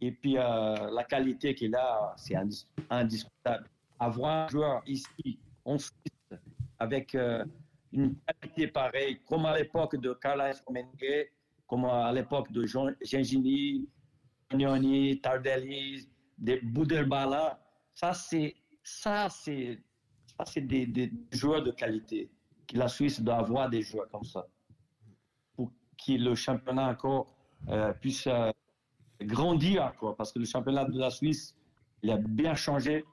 Et puis, euh, la qualité qu'il a, c'est indis, indiscutable. Avoir un joueur ici, en Suisse, avec euh, une qualité pareille, comme à l'époque de Carles Mengue, comme à l'époque de Gengini, Agnoni, Tardelli, Bouderbala. Ça, c'est, ça, c'est, ça, c'est des, des joueurs de qualité. La Suisse doit avoir des joueurs comme ça pour que le championnat encore euh, puisse euh, grandir. Quoi, parce que le championnat de la Suisse, il a bien changé.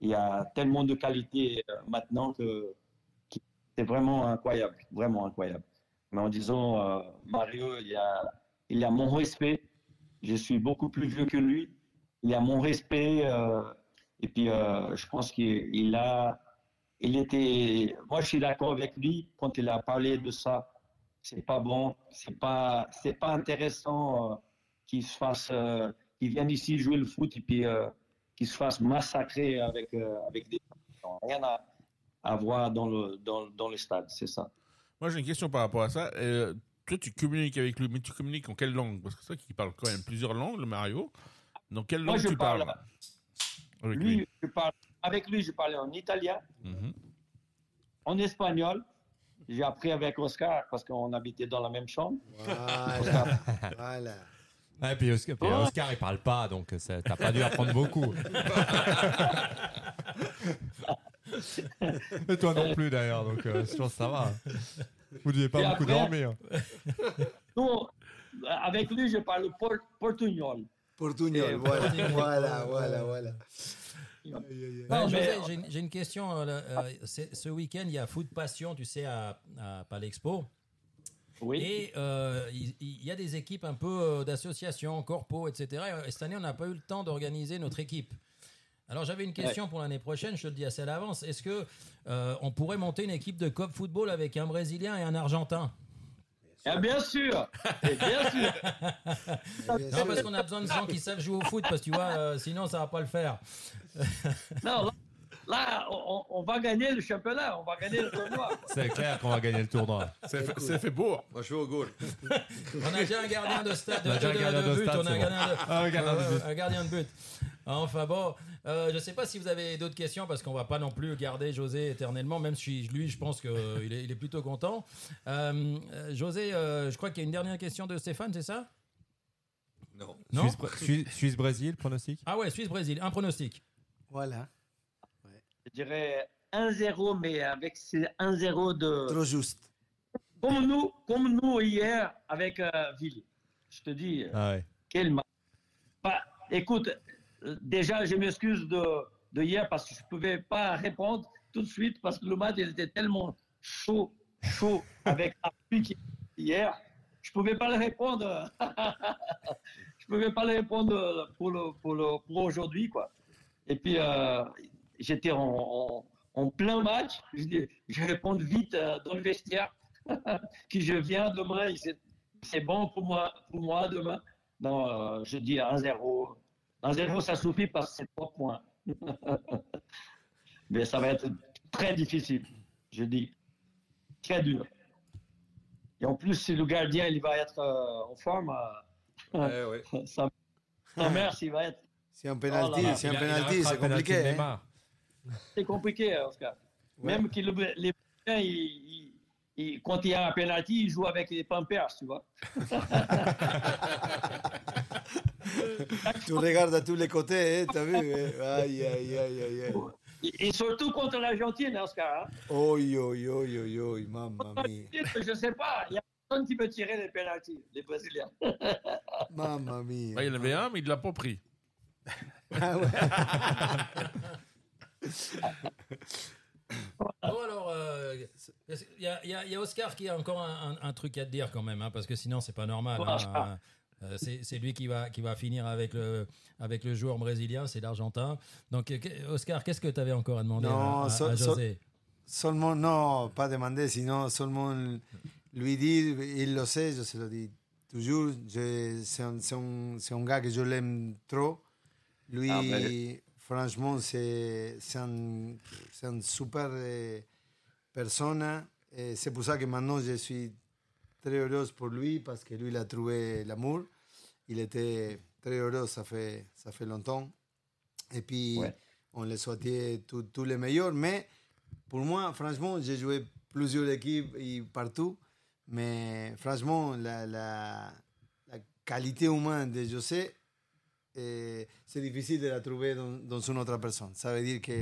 Il y a tellement de qualité euh, maintenant que, qu'il C'est vraiment incroyable, vraiment incroyable. Mais en disant, euh, Mario, il y a, il y a mon respect. Je suis beaucoup plus vieux que lui. Il y a mon respect. Euh, et puis, euh, je pense qu'il a... Il était... Moi, je suis d'accord avec lui quand il a parlé de ça. C'est pas bon. C'est pas, c'est pas intéressant euh, qu'il se fasse... Euh, qu'il vienne ici jouer le foot et puis euh, qu'il se fasse massacrer avec, euh, avec des... Rien à, à voir dans le, dans, dans le stade, c'est ça. Moi, j'ai une question par rapport à ça. Euh, toi, tu communiques avec lui, mais tu communiques en quelle langue? Parce que c'est ça qu'il parle quand même plusieurs langues, le Mario. Dans quelle langue Moi, tu parles parle... avec lui, lui je parle... Avec lui, je parlais en italien, mm-hmm. en espagnol. J'ai appris avec Oscar parce qu'on habitait dans la même chambre. Voilà. Oscar. Voilà. Ah, et puis Oscar, puis Oscar oh. il parle pas, donc ça, t'as pas dû apprendre beaucoup. Et toi non plus d'ailleurs, donc euh, je pense que ça va. Vous ne devez pas et beaucoup après, dormir. Non, avec lui, je parle por- portugnol. Portugnol, voilà, voilà, voilà, voilà. Non, non, José, j'ai, une, j'ai une question. Euh, euh, ce week-end, il y a Foot Passion, tu sais, à, à Palexpo. Oui. Et euh, il, il y a des équipes un peu d'associations, corpo, et cetera. Et cette année, on n'a pas eu le temps d'organiser notre équipe. Alors, j'avais une question ouais. pour l'année prochaine. Je te le dis assez à l'avance. Est-ce qu'on euh, pourrait monter une équipe de K O P Football avec un Brésilien et un Argentin ? Ah, bien sûr, et bien sûr. Non, parce qu'on a besoin de gens qui savent jouer au foot, parce que tu vois, euh, sinon ça va pas le faire. Non, là, là on, on va gagner le championnat, on va gagner le tournoi. C'est clair qu'on va gagner le tournoi. C'est, c'est, cool. C'est fait beau. Moi, je suis au goal. On a déjà un gardien de stade, on a déjà un gardien de but, on a un gardien de but. Enfin bon, euh, je ne sais pas si vous avez d'autres questions parce qu'on ne va pas non plus garder José éternellement, même si lui, je pense qu'il euh, est, il est plutôt content. Euh, José, euh, je crois qu'il y a une dernière question de Stéphane, c'est ça ? Non. non Suisse, Suisse-Brésil, pronostic ? Ah ouais, Suisse-Brésil, un pronostic. Voilà. Ouais. Je dirais un zéro, mais avec ces un zéro de... Trop juste. Comme nous, comme nous hier avec euh, Ville. Je te dis, ah ouais. quel match. Bah, écoute... Déjà, je m'excuse de, de hier parce que je ne pouvais pas répondre tout de suite parce que le match était tellement chaud, chaud avec la pluie hier. Je ne pouvais pas le répondre. Je pouvais pas le répondre pour, le, pour, le, pour aujourd'hui, quoi. Et puis, euh, j'étais en, en, en plein match. Je, je réponds vite dans le vestiaire que je viens demain. C'est, c'est bon pour moi, pour moi demain. Non, euh, je dis un zéro. Dans les mots, ça suffit parce que c'est trois points. Mais ça va être très difficile, je dis. Très dur. Et en plus, si le gardien il va être euh, en forme, euh, ouais, ouais. sa, sa mère, s'il va être... C'est un penalty, oh, c'est, un penalty c'est compliqué. Hein. C'est compliqué, Oscar. Ouais. Même que le, les Brésiliens, ils... Et quand il y a un penalty, il joue avec les Pampers, tu vois. Tu regardes à tous les côtés, hein, t'as vu hein. Aïe, aïe, aïe, aïe. Et surtout contre l'Argentine, Oscar. Oi, oi, oi, oi, oi, mamma mia. Je sais pas, il y a personne qui peut tirer les penalties, les Brésiliens. Mamma mia. Bah, il y en avait un, mais il ne l'a pas pris. Ah ouais. Bon alors, il euh, y, y, y a Oscar qui a encore un, un, un truc à te dire quand même, hein, parce que sinon c'est pas normal. Hein, euh, c'est, c'est lui qui va, qui va finir avec le, avec le joueur brésilien, c'est l'Argentin. Donc Oscar, qu'est-ce que tu avais encore à demander non, à, à, so, à José so, seulement, non, pas demander, sinon seulement lui dire, il le sait, je se le dis toujours, je, c'est, un, c'est, un, c'est un gars que je l'aime trop. Lui... Ah, mais... Franchement, c'est, c'est une un super eh, personne. Et c'est pour ça que maintenant, je suis très heureuse pour lui, parce que lui, il a trouvé l'amour. Il était très heureux, ça fait, ça fait longtemps. Et puis, ouais. on le souhaitait tous les meilleurs. Mais pour moi, franchement, j'ai joué plusieurs équipes et partout. Mais franchement, la, la, la qualité humaine de José, et c'est difficile de la trouver dans, dans une autre personne. Ça veut dire que,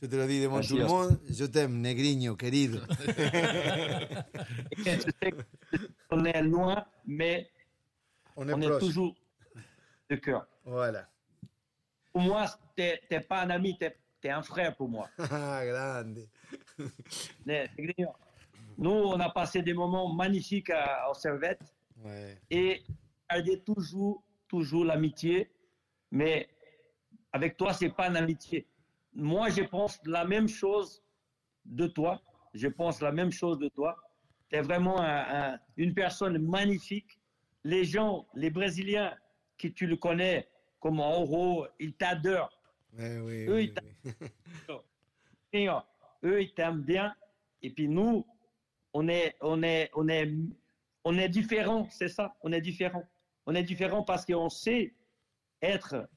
je te le dis devant Merci tout le monde, je t'aime, Negrinho, querido. Je sais qu'on est loin, mais on est, on est toujours de cœur. Voilà. Pour moi, t'es, t'es pas un ami, t'es, t'es un frère pour moi. Grande. Nous, on a passé des moments magnifiques à, à Servette. Ouais. Et garder toujours, toujours l'amitié. Mais avec toi, ce n'est pas une amitié. Moi, je pense la même chose de toi. Je pense la même chose de toi. Tu es vraiment un, un, une personne magnifique. Les gens, les Brésiliens, qui tu le connais comme Oro, ils t'adorent. Ouais, oui, eux, oui, ils t'adorent. Oui. Eux, ils t'aiment bien. Et puis nous, on est, on est, on est, on est différents, c'est ça. On est différents. On est différents parce qu'on sait être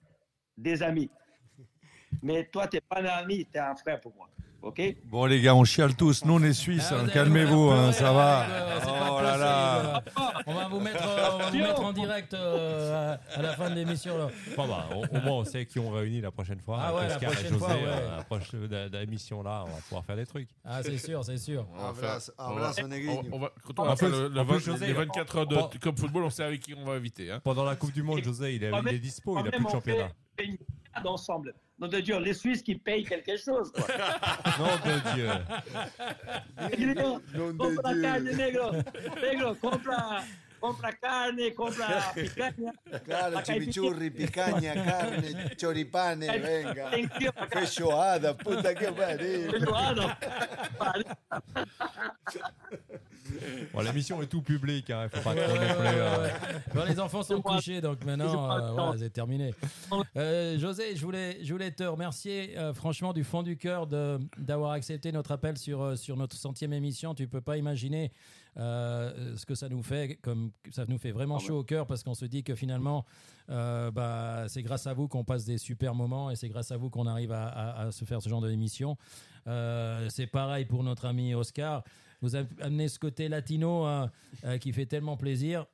des amis. Mais toi, t'es pas un ami, t'es un frère pour moi. Ok. Bon, les gars, on chiale tous. Nous, on est Suisses. Ah, hein. Calmez-vous, hein, ça va. Euh, oh là là. On va vous mettre, euh, on va vous mettre en direct euh, à, à la fin de l'émission. Là. Bon, bah, au, au moins, on sait qui on réunit la prochaine fois. Ah ouais, Oscar, la prochaine José, fois. Ouais. Euh, la prochaine émission là, on va pouvoir faire des trucs. Ah, c'est sûr, c'est sûr. On va faire les vingt-quatre heures de K O P Football. On sait avec qui on va inviter. Hein. Pendant la Coupe du Monde, José, il est, il est dispo, il n'a plus de championnat. D'ensemble. Nom de Dieu, les Suisses qui payent quelque chose. Quoi. Nom de Dieu. Négro, nom de compre Dieu. La carne, négro. Négro, compra, compra carne, compra picaña. Claro, chimichurri, picaña, carne, choripane, venga. Feijoada, puta que pariu. Feijoada. Bon, la mission est tout public, hein, faut pas trop les pleurs. Bon, les enfants sont couchés, donc maintenant, euh, voilà, c'est terminé. Euh, José, je voulais, je voulais te remercier euh, franchement du fond du cœur de, d'avoir accepté notre appel sur, sur notre centième émission. Tu peux pas imaginer euh, ce que ça nous fait, comme ça nous fait vraiment chaud au cœur parce qu'on se dit que finalement, euh, bah, c'est grâce à vous qu'on passe des super moments et c'est grâce à vous qu'on arrive à, à, à se faire ce genre d'émission. Euh, c'est pareil pour notre ami Oscar. Vous amenez ce côté latino euh, euh, qui fait tellement plaisir.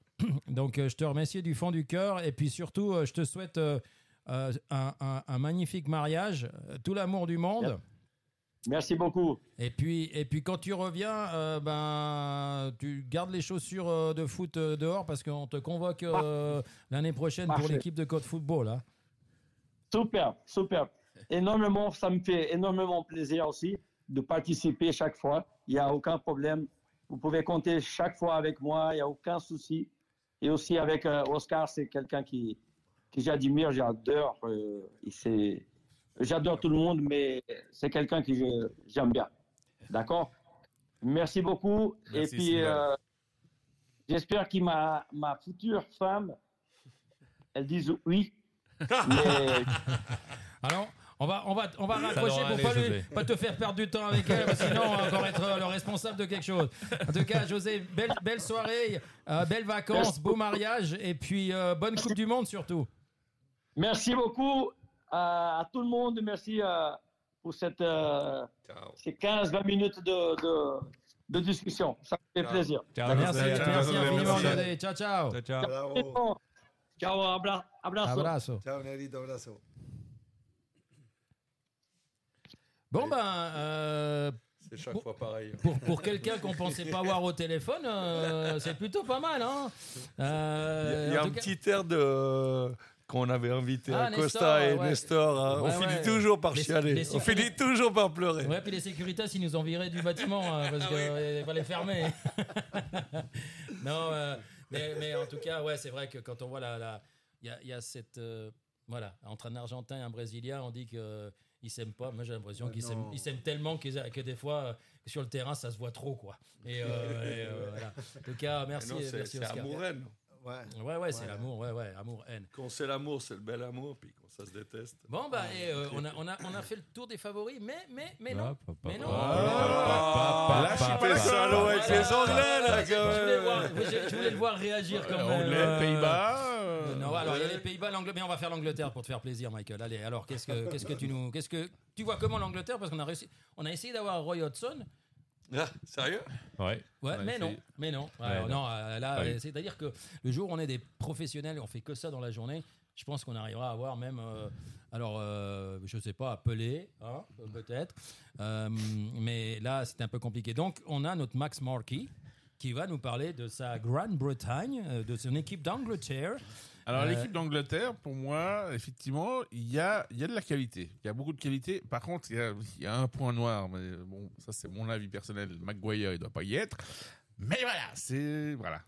Donc, euh, je te remercie du fond du cœur. Et puis surtout, euh, je te souhaite euh, euh, un, un, un magnifique mariage, euh, tout l'amour du monde. Merci beaucoup. Et puis, et puis quand tu reviens, euh, ben, tu gardes les chaussures euh, de foot euh, dehors parce qu'on te convoque euh, l'année prochaine Marché. pour l'équipe de K O P Football. Hein. Super, super. Énormément, ça me fait énormément plaisir aussi de participer chaque fois. Il n'y a aucun problème. Vous pouvez compter chaque fois avec moi. Il n'y a aucun souci. Et aussi avec euh, Oscar, c'est quelqu'un qui, qui j'admire, j'adore. Euh, c'est, j'adore tout le monde, mais c'est quelqu'un que je, j'aime bien. D'accord ? Merci beaucoup. Merci, et puis, euh, j'espère que ma, ma future femme, elle dise oui. Mais... Alors ? On va, on va, on va raccrocher pour aller, pas, lui, pas te faire perdre du temps avec elle, sinon on va encore être le responsable de quelque chose. En tout cas, José, belle, belle soirée, euh, belles vacances, beau mariage et puis euh, bonne Coupe du Monde surtout. Merci beaucoup à, à tout le monde. Merci euh, pour cette, euh, ces quinze à vingt minutes de, de, de discussion. Ça me fait ciao. plaisir. Ciao, merci, ciao, merci, ciao, merci, merci José. Ciao, ciao. Ciao, ciao. Bravo. Ciao, abra, abrazo. abrazo. Ciao, Nerito, abrazo. Bon ben, euh, c'est chaque pour, fois pareil. Pour, pour quelqu'un qu'on pensait pas avoir au téléphone, euh, c'est plutôt pas mal, hein. Euh, Il y a, y a un cas... petit air de qu'on avait invité ah, Acosta Nestor, et ouais. Nestor. Hein. Ouais, on ouais. finit toujours par les, chialer, les on finit toujours par pleurer. Ouais, puis les sécuritas, ils nous ont viré du bâtiment euh, parce ah, qu'il oui. fallait fermer. Non, euh, mais, mais en tout cas, ouais, c'est vrai que quand on voit la, il y, y a cette, euh, voilà, entre un Argentin et un Brésilien, on dit que ils s'aiment pas. Moi, j'ai l'impression qu'ils s'aiment, ils s'aiment tellement que, que des fois, euh, sur le terrain, ça se voit trop, quoi. Et, euh, et euh, voilà. En tout cas, merci, non, c'est, merci c'est Oscar. C'est amour-haine. Ouais. Ouais, ouais, ouais, c'est l'amour, ouais, ouais, amour-haine. Quand c'est l'amour, c'est le bel amour, puis quand ça se déteste. Bon, bah, et, euh, on, a, on, a, on a fait le tour des favoris, mais, mais, mais non. Ah, mais non. Lâchez pas ça, l'eau avec les Anglais, là, quand même. Je voulais le voir réagir quand même. Anglais, Pays-Bas. Non, alors il y a les Pays-Bas, l'Angleterre, mais on va faire l'Angleterre pour te faire plaisir, Michael. Allez, alors qu'est-ce que qu'est-ce que tu nous, qu'est-ce que tu vois comment l'Angleterre, parce qu'on a réussi, on a essayé d'avoir Roy Hodgson. Ah, sérieux ? Ouais. Ouais, mais non, mais non, mais ouais, non. Non, euh, là, ouais. C'est-à-dire que le jour où on est des professionnels, on fait que ça dans la journée. Je pense qu'on arrivera à avoir même, euh, alors, euh, je sais pas, Pelé, hein, peut-être. Euh, mais là, c'était un peu compliqué. Donc, on a notre Max Marquis qui va nous parler de sa Grande-Bretagne, de son équipe d'Angleterre. Alors, euh... l'équipe d'Angleterre, pour moi, effectivement, il y a, il y a de la qualité. Il y a beaucoup de qualité. Par contre, il y a, il y a un point noir, mais bon, ça, c'est mon avis personnel. Maguire, il doit pas y être. Mais voilà, c'est, voilà.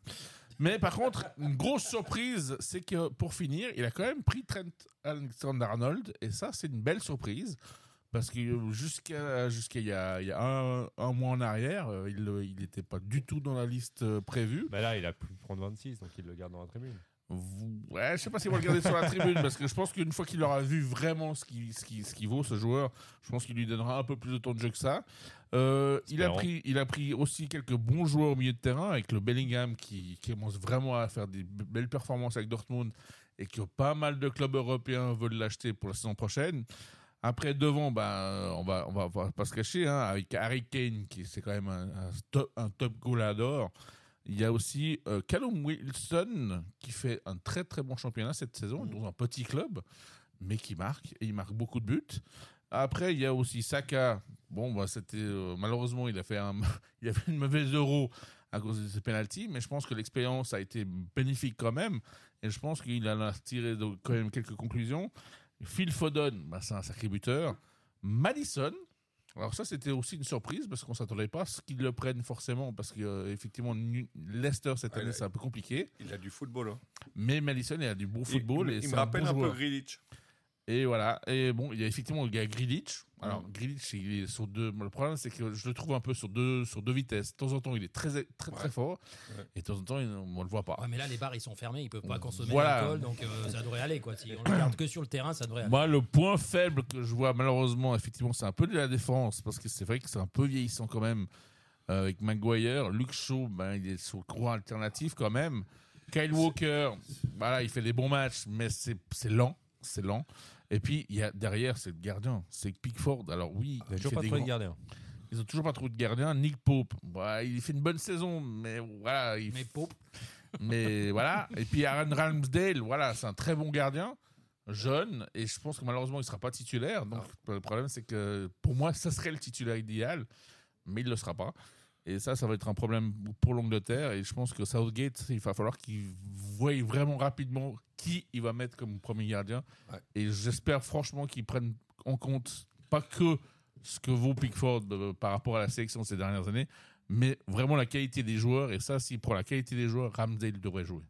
Mais par contre, une grosse surprise, c'est que pour finir, il a quand même pris Trent Alexander-Arnold. Et ça, c'est une belle surprise. Parce que jusqu'à, jusqu'à il y a, il y a un, un mois en arrière, il, il était pas du tout dans la liste prévue. Bah là, il a pu prendre vingt-six, donc il le garde dans la tribune. Vous... Ouais, je sais pas si on va le garder sur la tribune, parce que je pense qu'une fois qu'il aura vu vraiment ce qui, ce qui, ce qui vaut ce joueur, je pense qu'il lui donnera un peu plus de temps de jeu que ça. Euh, il a pris, il a pris aussi quelques bons joueurs au milieu de terrain, avec le Bellingham qui, qui commence vraiment à faire des belles performances avec Dortmund et que pas mal de clubs européens veulent l'acheter pour la saison prochaine. Après, devant, ben, on va, on va, on va pas se cacher, hein, avec Harry Kane, qui c'est quand même un, un top, un top goalador. Il y a aussi euh, Callum Wilson qui fait un très très bon championnat cette saison, mmh. dans un petit club, mais qui marque, et il marque beaucoup de buts. Après, il y a aussi Saka. Bon, bah, c'était euh, malheureusement, il a fait un, il a fait une mauvaise euro à cause de ses pénaltys, mais je pense que l'expérience a été bénéfique quand même, et je pense qu'il en a tiré donc, quand même quelques conclusions. Phil Foden, bah, c'est un sacré buteur. Maddison. Alors ça, c'était aussi une surprise parce qu'on s'attendait pas à ce qu'ils le prennent forcément parce que euh, effectivement Leicester cette année, ouais, c'est un peu compliqué. Il a du football. Hein. Mais Maddison, il a du bon football. Il, et il me rappelle un, bon un peu Grealish. Et voilà. Et bon, il y a effectivement le gars Grealish. Alors mm. Grealish, il est sur deux. Le problème, c'est que je le trouve un peu sur deux, sur deux vitesses. De temps en temps, il est très, très, très, ouais. très fort. Ouais. Et de temps en temps, on le voit pas. Ouais, mais là, les bars, ils sont fermés, ils peuvent pas consommer voilà. l'alcool, donc euh, ça devrait aller, quoi. Si on le garde que sur le terrain, ça devrait aller. Moi, le point faible que je vois, malheureusement, effectivement, c'est un peu de la défense, parce que c'est vrai que c'est un peu vieillissant quand même euh, avec Maguire, Luke Shaw, ben il est sur le croix alternatif quand même. Kyle Walker, voilà, il fait des bons matchs, mais c'est, c'est lent, c'est lent. Et puis, il y a derrière, c'est le gardien. C'est Pickford. Alors oui, il a toujours pas trouvé de gardien. Ils ont toujours pas trouvé de gardien. Nick Pope, bah, il fait une bonne saison, mais voilà. Il... Mais Pope. Mais voilà. Et puis Aaron Ramsdale, voilà, c'est un très bon gardien, jeune, et je pense que malheureusement, il sera pas titulaire. Donc ah. le problème, c'est que pour moi, ça serait le titulaire idéal, mais il le sera pas. Et ça, ça va être un problème pour l'Angleterre. Et je pense que Southgate, il va falloir qu'il voie vraiment rapidement qui il va mettre comme premier gardien. Ouais. Et j'espère franchement qu'ils prennent en compte pas que ce que vaut Pickford par rapport à la sélection de ces dernières années, mais vraiment la qualité des joueurs. Et ça, si pour la qualité des joueurs, Ramsdale devrait jouer.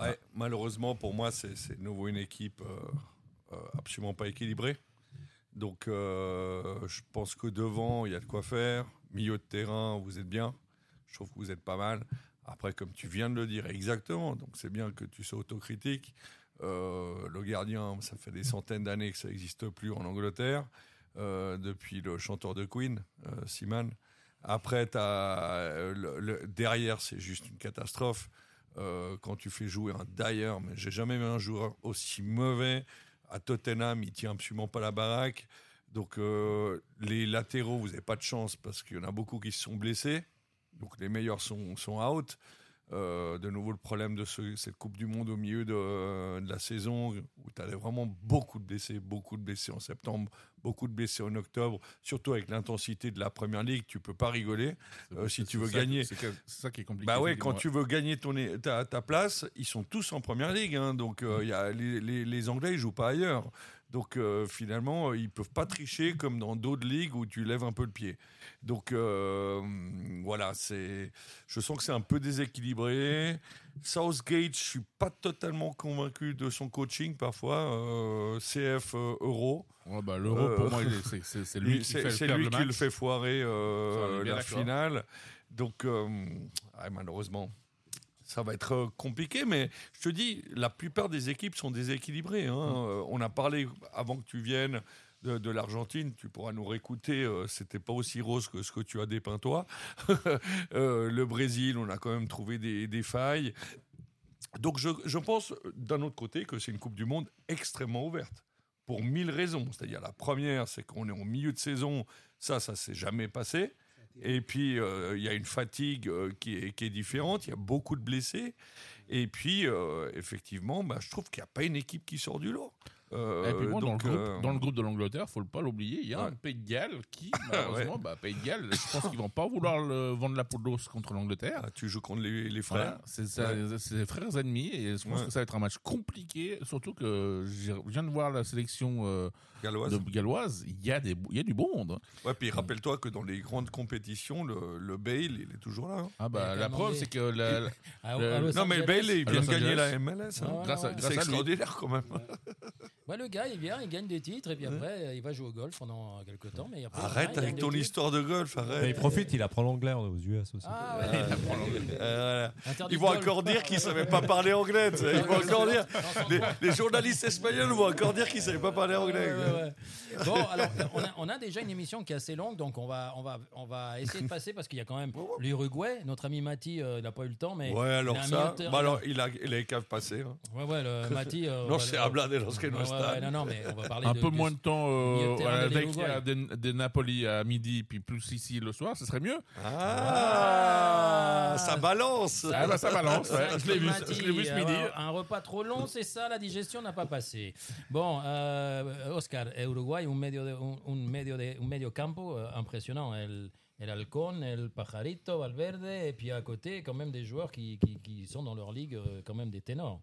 Ouais, ouais. Malheureusement, pour moi, c'est, c'est de nouveau une équipe euh, absolument pas équilibrée. Donc, euh, je pense que devant, il y a de quoi faire. Milieu de terrain, vous êtes bien. Je trouve que vous êtes pas mal. Après, comme tu viens de le dire, exactement. Donc, c'est bien que tu sois autocritique. Euh, le gardien, ça fait des centaines d'années que ça n'existe plus en Angleterre. Euh, depuis le chanteur de Queen, euh, Seaman. Après, t'as, euh, le, le, derrière, c'est juste une catastrophe. Euh, quand tu fais jouer un Dyer, mais j'ai jamais vu un joueur aussi mauvais. À Tottenham, il tient absolument pas la baraque. Donc, euh, les latéraux, vous n'avez pas de chance parce qu'il y en a beaucoup qui se sont blessés. Donc, les meilleurs sont, sont out. Euh, de nouveau, le problème de ce, cette Coupe du Monde au milieu de, de la saison où tu avais vraiment beaucoup de blessés, beaucoup de blessés en septembre, beaucoup de blessés en octobre. Surtout avec l'intensité de la Première Ligue, tu ne peux pas rigoler. Euh, si tu veux ça, gagner... C'est, c'est ça qui est compliqué. Bah ouais, quand tu veux gagner ton, ta, ta place, ils sont tous en Première Ligue. Hein, donc, euh, y a les, les, les Anglais, ils ne jouent pas ailleurs. Donc, euh, finalement, ils ne peuvent pas tricher comme dans d'autres ligues où tu lèves un peu le pied. Donc, euh, voilà, c'est, je sens que c'est un peu déséquilibré. Southgate, je ne suis pas totalement convaincu de son coaching parfois. Euh, C F euh, Euro. Ouais, bah, L'Euro, euh, pour moi, il est, c'est, c'est, c'est lui, c'est, qui, fait c'est lui le qui le fait foirer euh, la d'accord. finale. Donc, euh, ouais, malheureusement... Ça va être compliqué, mais je te dis, la plupart des équipes sont déséquilibrées. Hein. Mmh. On a parlé, avant que tu viennes, de, de l'Argentine. Tu pourras nous réécouter. Euh, c'était pas aussi rose que ce que tu as dépeint, toi. euh, le Brésil, on a quand même trouvé des, des failles. Donc, je, je pense, d'un autre côté, que c'est une Coupe du Monde extrêmement ouverte, pour mille raisons. C'est-à-dire, la première, c'est qu'on est au milieu de saison. Ça, ça s'est jamais passé. Et puis, il euh, y a une fatigue euh, qui, est, qui est différente. Il y a beaucoup de blessés. Et puis, euh, effectivement, bah, je trouve qu'il n'y a pas une équipe qui sort du lot. Euh, et puis bon, donc, dans, le groupe, euh... dans le groupe de l'Angleterre, faut pas l'oublier, il y a ouais. un Pays de Galles qui, malheureusement, ouais. bah, Pays de Galles, je pense qu'ils vont pas vouloir le, vendre la peau de l'ours contre l'Angleterre. Ah, tu joues contre les, les frères. Voilà, c'est, ça, ouais. c'est les frères ennemis, et je pense ouais. que ça va être un match compliqué, surtout que je viens de voir la sélection euh, galloise. De galloise, il y a des, il y a du bon monde. Ouais, puis rappelle-toi que dans les grandes compétitions, le, le Bale, il est toujours là. Hein. Ah bah, la preuve, c'est que la, la, ah, le, non, mais le Bale, il vient de gagner la M L S. Hein. Non, grâce à, grâce c'est extraordinaire, quand même. Ouais. Bah, le gars, il vient, il gagne des titres, et puis après, ouais. il va jouer au golf pendant quelques temps. Mais après, arrête gars, avec ton histoire de golf, arrête. Mais il profite, il apprend l'anglais aux U S aussi. Ah, ouais. Il apprend l'anglais. Euh, ils vont encore dire qu'il ne savait pas parler anglais. Ils vont encore dire. Les, les journalistes espagnols vont encore dire qu'ils ne savaient pas parler anglais. Ouais, ouais, ouais. Bon, alors, on a, on a déjà une émission qui est assez longue, donc on va, on va, on va essayer de passer, parce qu'il y a quand même l'Uruguay. Notre ami Mati, euh, il n'a pas eu le temps, mais. Ouais, alors ça. Bah, alors, il a les caves passées. Hein. Ouais, ouais, le Mati. Euh, non, c'est à blader lorsque nous. Ouais, ouais, non, non, mais on va parler un de, peu de, moins de temps euh, euh, avec des, des Napoli à midi, puis plus ici le soir, ce serait mieux. Ah, ah ça balance. Ah, bah, ça balance. Ouais. Je l'ai vu, je l'ai vu ce midi. Un repas trop long, c'est ça. La digestion n'a pas passé. Bon, euh, Oscar, Uruguay, un medio, de, un, un medio, de, un medio campo euh, impressionnant. El, El Halcón, El Pajarito, Valverde, et puis à côté, quand même des joueurs qui, qui, qui sont dans leur ligue, quand même des ténors.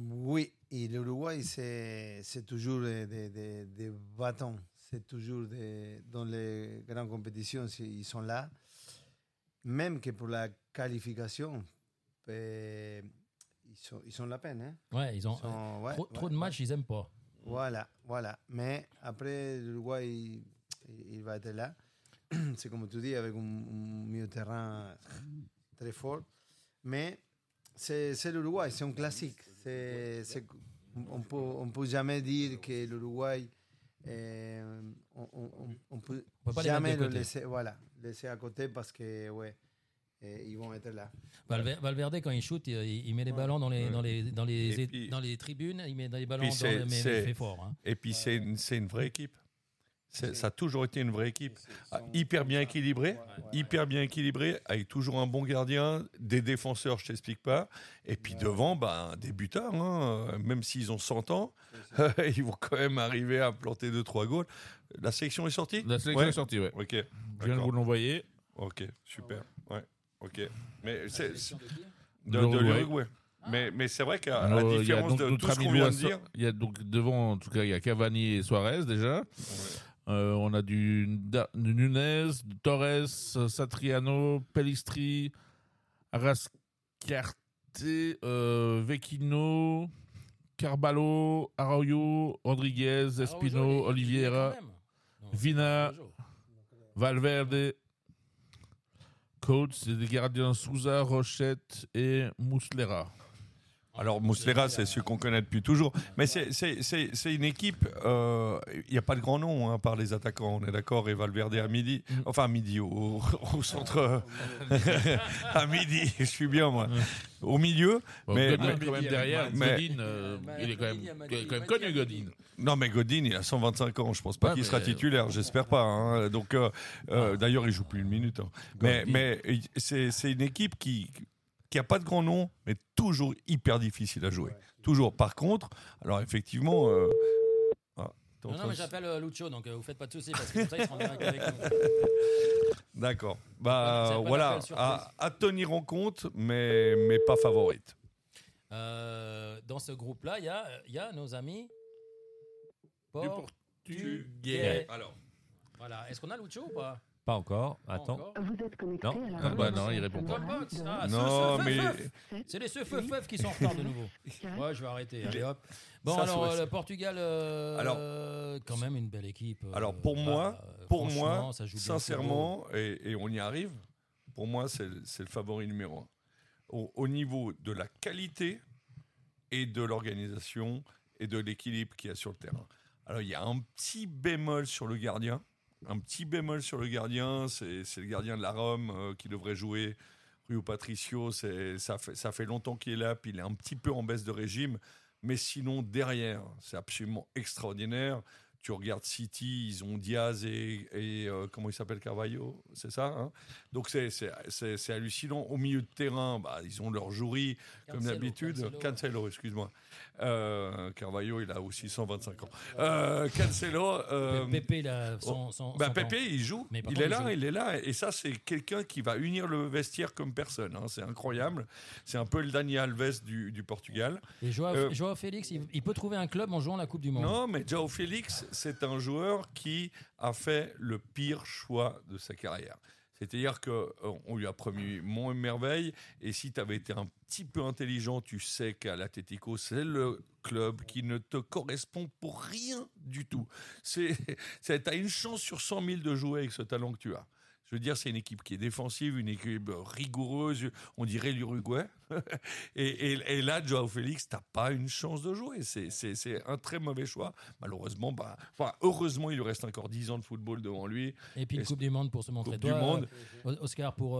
Oui, et l'Uruguay, c'est, c'est toujours des, des, des bâtons. C'est toujours des, dans les grandes compétitions, ils sont là. Même que pour la qualification, euh, ils, sont, ils sont la peine. Hein. Ouais, ils ont ils sont, ouais, trop, ouais, trop de matchs, ouais. Ils n'aiment pas. Voilà, voilà. Mais après, l'Uruguay, il, il va être là. C'est comme tu dis, avec un, un milieu de terrain très fort. Mais... C'est, c'est l'Uruguay, c'est un classique. C'est, c'est, on peut, on peut jamais dire que l'Uruguay, eh, on, on, on peut, on peut jamais le laisser, voilà, laisser à côté parce que ouais, eh, ils vont être là. Valverde, quand il shoot, il, il met les ballons dans les, ouais. dans les, dans les, dans les, puis, dans les tribunes, il met les ballons dans les, mais il fait fort. Hein. Et puis c'est une, c'est une vraie équipe. C'est, ça a toujours été une vraie équipe, ah, hyper bien équilibrée, ouais, ouais, hyper bien équilibrée, avec toujours un bon gardien, des défenseurs, je ne t'explique pas, et puis ouais. devant, bah, des buteurs, hein, même s'ils ont cent ans, ils vont quand même arriver à planter deux trois goals. La sélection est sortie ? La sélection ouais. est sortie, oui. Okay. Je viens de vous l'envoyer. Ok, super. Ah ouais. Ouais. Okay. Mais la c'est, sélection de qui ? De l'Uruguay. Mais, mais c'est vrai qu'à alors, la différence de tout ce qu'on vient de dire... Il y a donc devant, en tout cas, il y a Cavani et Suarez déjà. Ouais. Euh, on a du Nunez, Torres, Satriano, Pellistri, Rascarte, euh, Vecchino, Carballo, Arroyo, Rodriguez, Espino, ah, Oliveira, non, Vina, Valverde, Coates, les gardiens Souza, Rochette et Muslera. Alors Muslera, c'est celui qu'on connaît depuis toujours, mais c'est c'est c'est c'est une équipe. Il euh, y a pas de grand nom hein, par les attaquants, on est d'accord. Et Valverde à midi, enfin à midi au, au centre, à midi, je suis bien moi, au milieu. Bon, mais Godin, mais quand même derrière, mais, Godin, euh, il est quand même, il est quand même connu Godin. Non mais Godin, il a cent vingt-cinq ans, je pense pas ah, qu'il sera titulaire, j'espère pas. Hein. Donc euh, euh, d'ailleurs, il joue plus une minute. Hein. Mais mais c'est c'est une équipe qui qui a pas de grand nom, mais toujours hyper difficile à jouer. Ouais, toujours. Par contre, alors effectivement... Euh... Ah, non, non, mais j'appelle euh, Lucho, donc euh, vous faites pas de soucis, parce que comme ça, il sera en direct avec nous. D'accord. Bah, ouais, voilà, à, à tenir en compte, mais, mais pas favorite. Euh, dans ce groupe-là, il y a, y a nos amis... Portugais. Alors, voilà. Est-ce qu'on a Lucho ou pas ? Pas encore, attends. Vous êtes connecté non. à la ah bah non, il répond pas. Ah, non, ce, ce mais feuf. C'est les ceux feu feuf qui sont en retard de nouveau. Ouais, je vais arrêter. Allez hop. Bon ça, alors le Portugal, euh, alors, quand même une belle équipe. Euh, alors pour bah, moi, pour moi, sincèrement, et, et on y arrive. Pour moi, c'est, c'est le favori numéro un au, au niveau de la qualité et de l'organisation et de l'équilibre qu'il y a sur le terrain. Alors il y a un petit bémol sur le gardien. Un petit bémol sur le gardien, c'est, c'est le gardien de la Rome euh, qui devrait jouer. Rui Patricio, c'est, ça, fait, ça fait longtemps qu'il est là, puis il est un petit peu en baisse de régime. Mais sinon, derrière, c'est absolument extraordinaire. Tu regardes City, ils ont Diaz et, et euh, comment il s'appelle, Carvalho, c'est ça hein. Donc c'est, c'est, c'est, c'est hallucinant. Au milieu de terrain, bah, ils ont leur jury, Cancelo, comme d'habitude. Cancelo, Cancelo excuse-moi. Euh, Carvalho, il a aussi cent vingt-cinq ans. Euh, Cancelo... Euh, Pépé, il a cent, cent, bah, Pépé, il joue. Il, il est là, joue. il est là. Et ça, c'est quelqu'un qui va unir le vestiaire comme personne. Hein. C'est incroyable. C'est un peu le Dani Alves du, du Portugal. Et Joao, euh, Joao Félix, il, il peut trouver un club en jouant la Coupe du Monde. Non, mais Joao Félix... c'est un joueur qui a fait le pire choix de sa carrière. C'est-à-dire qu'on lui a promis monts et merveilles, et si tu avais été un petit peu intelligent, tu sais qu'à l'Atlético, c'est le club qui ne te correspond pour rien du tout. Tu as une chance sur cent mille de jouer avec ce talent que tu as. Je veux dire, c'est une équipe qui est défensive, une équipe rigoureuse, on dirait l'Uruguay. et, et, et là, Joao Félix, t'as pas une chance de jouer. C'est, c'est, c'est un très mauvais choix. Malheureusement, bah, enfin, heureusement, il lui reste encore dix ans de football devant lui. Et puis une et Coupe du Monde pour se montrer. Coupe toi, du Monde. Oscar, pour,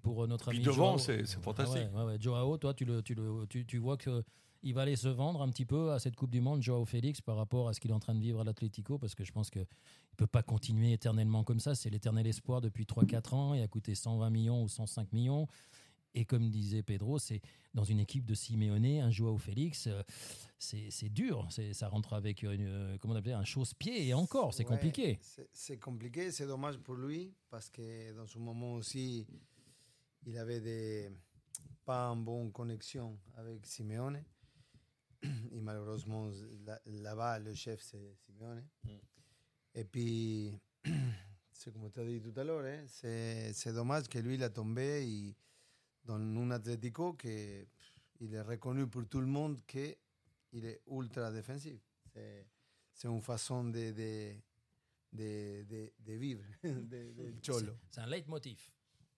pour notre ami. Puis devant, Joao, c'est, c'est fantastique. Ouais, ouais, ouais. Joao, toi, tu, le, tu, le, tu, tu vois que... il va aller se vendre un petit peu à cette Coupe du Monde, Joao Félix, par rapport à ce qu'il est en train de vivre à l'Atlético, parce que je pense qu'il ne peut pas continuer éternellement comme ça. C'est l'éternel espoir depuis trois quatre ans. Il a coûté cent vingt millions ou cent cinq millions. Et comme disait Pedro, c'est dans une équipe de Simeone, un Joao Félix, c'est, c'est dur. C'est, ça rentre avec une, comment on appelle, un chausse-pied. Et encore, c'est ouais, compliqué. C'est, c'est compliqué, c'est dommage pour lui, parce que dans ce moment aussi, il avait des, pas une bonne connexion avec Simeone. Et malheureusement, là, là-bas, le chef, c'est Simeone. Mm. Et puis, c'est comme tu as dit tout à l'heure, hein, c'est, c'est dommage que lui, il a tombé et, dans un Atlético que il est reconnu pour tout le monde qu'il est ultra défensif. C'est, c'est une façon de, de, de, de, de vivre, de, de cholo. C'est, c'est un leitmotiv.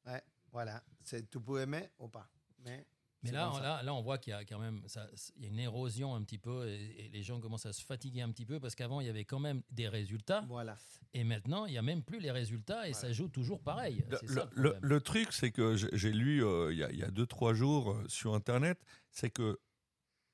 Ouais, voilà, c'est, tu peux aimer ou pas. Mais... mais là on, là, là, on voit qu'il y a quand même ça, il y a une érosion un petit peu et, et les gens commencent à se fatiguer un petit peu parce qu'avant, il y avait quand même des résultats. Voilà. Et maintenant, il n'y a même plus les résultats et voilà. Ça joue toujours pareil. Le, c'est le, ça, le, le truc, c'est que j'ai lu euh, il y a deux trois jours euh, sur Internet, c'est que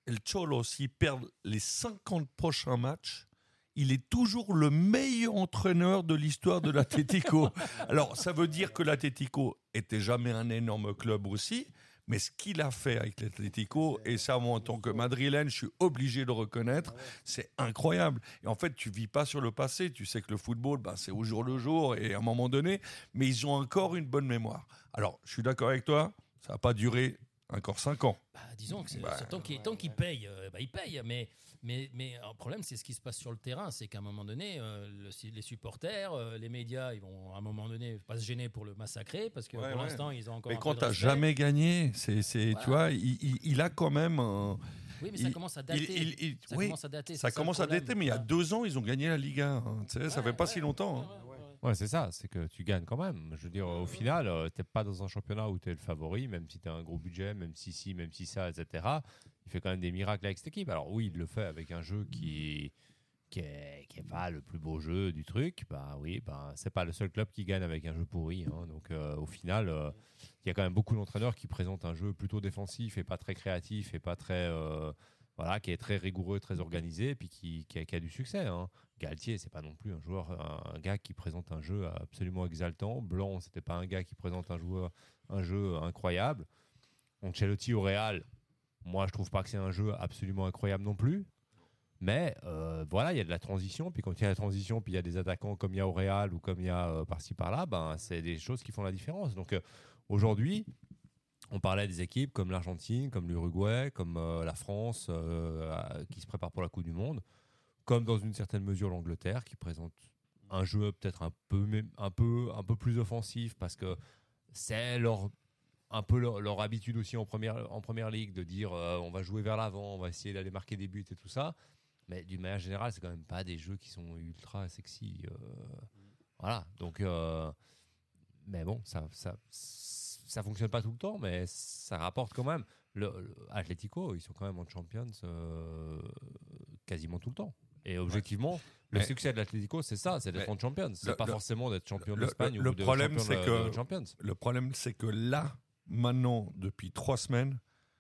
le Cholo, s'il perd les cinquante prochains matchs, il est toujours le meilleur entraîneur de l'histoire de l'Atlético. Alors, ça veut dire que l'Atlético n'était jamais un énorme club aussi. Mais ce qu'il a fait avec l'Atlético, et ça, moi, en tant que Madrilène, je suis obligé de le reconnaître, c'est incroyable. Et en fait, tu ne vis pas sur le passé. Tu sais que le football, ben, c'est au jour le jour et à un moment donné, mais ils ont encore une bonne mémoire. Alors, je suis d'accord avec toi, ça n'a pas duré encore cinq ans. Bah, disons que c'est, bah, c'est tant qu'il, tant qu'il paye, euh, bah, il paye. Mais, mais, mais le problème, c'est ce qui se passe sur le terrain. C'est qu'à un moment donné, euh, le, les supporters, euh, les médias, ils vont à un moment donné pas se gêner pour le massacrer parce que ouais, pour ouais. l'instant, ils ont encore. Mais un quand tu n'as jamais gagné, c'est, c'est, voilà. Tu vois, il, il, il a quand même. Un... Oui, mais ça commence à dater. Il, il, il, ça oui, commence à dater. Ça, ça commence à dater, mais il y a deux ans, ils ont gagné la Ligue un. Hein, ouais, ça ne fait pas ouais, si longtemps. Ouais, hein. ouais. Ouais, c'est ça, c'est que tu gagnes quand même. Je veux dire, au final, t'es pas dans un championnat où t'es le favori, même si t'as un gros budget, même si si, même si ça, et cetera. Il fait quand même des miracles avec cette équipe. Alors oui, il le fait avec un jeu qui qui est, qui est pas le plus beau jeu du truc. Bah oui, bah c'est pas le seul club qui gagne avec un jeu pourri. Hein. Donc euh, au final, il euh, y a quand même beaucoup d'entraîneurs qui présentent un jeu plutôt défensif et pas très créatif et pas très euh, voilà, qui est très rigoureux, très organisé, et puis qui, qui, a, qui a du succès. Hein. Galtier, c'est pas non plus un joueur, un, un gars qui présente un jeu absolument exaltant. Blanc, c'était pas un gars qui présente un, joueur, un jeu incroyable. Ancelotti au Real, moi je trouve pas que c'est un jeu absolument incroyable non plus. Mais euh, voilà, il y a de la transition. Puis quand il y a la transition, puis il y a des attaquants comme il y a au Real ou comme il y a euh, par-ci par-là, ben c'est des choses qui font la différence. Donc euh, aujourd'hui. On parlait des équipes comme l'Argentine, comme l'Uruguay, comme euh, la France euh, qui se prépare pour la Coupe du Monde, comme dans une certaine mesure l'Angleterre qui présente un jeu peut-être un peu, un peu, un peu plus offensif parce que c'est leur, un peu leur, leur habitude aussi en première, en première ligue de dire euh, on va jouer vers l'avant, on va essayer d'aller marquer des buts et tout ça. Mais d'une manière générale, c'est quand même pas des jeux qui sont ultra sexy. Euh, voilà, donc... Euh, mais bon, ça... ça ça fonctionne pas tout le temps, mais ça rapporte quand même. L'Atlético, ils sont quand même en Champions euh, quasiment tout le temps. Et objectivement, ouais. le mais succès de l'Atlético, c'est ça, c'est d'être en Champions. C'est le, pas le, forcément d'être champion d'Espagne ou de problème, champion c'est que, de Champions. Le problème, c'est que là, maintenant, depuis trois semaines,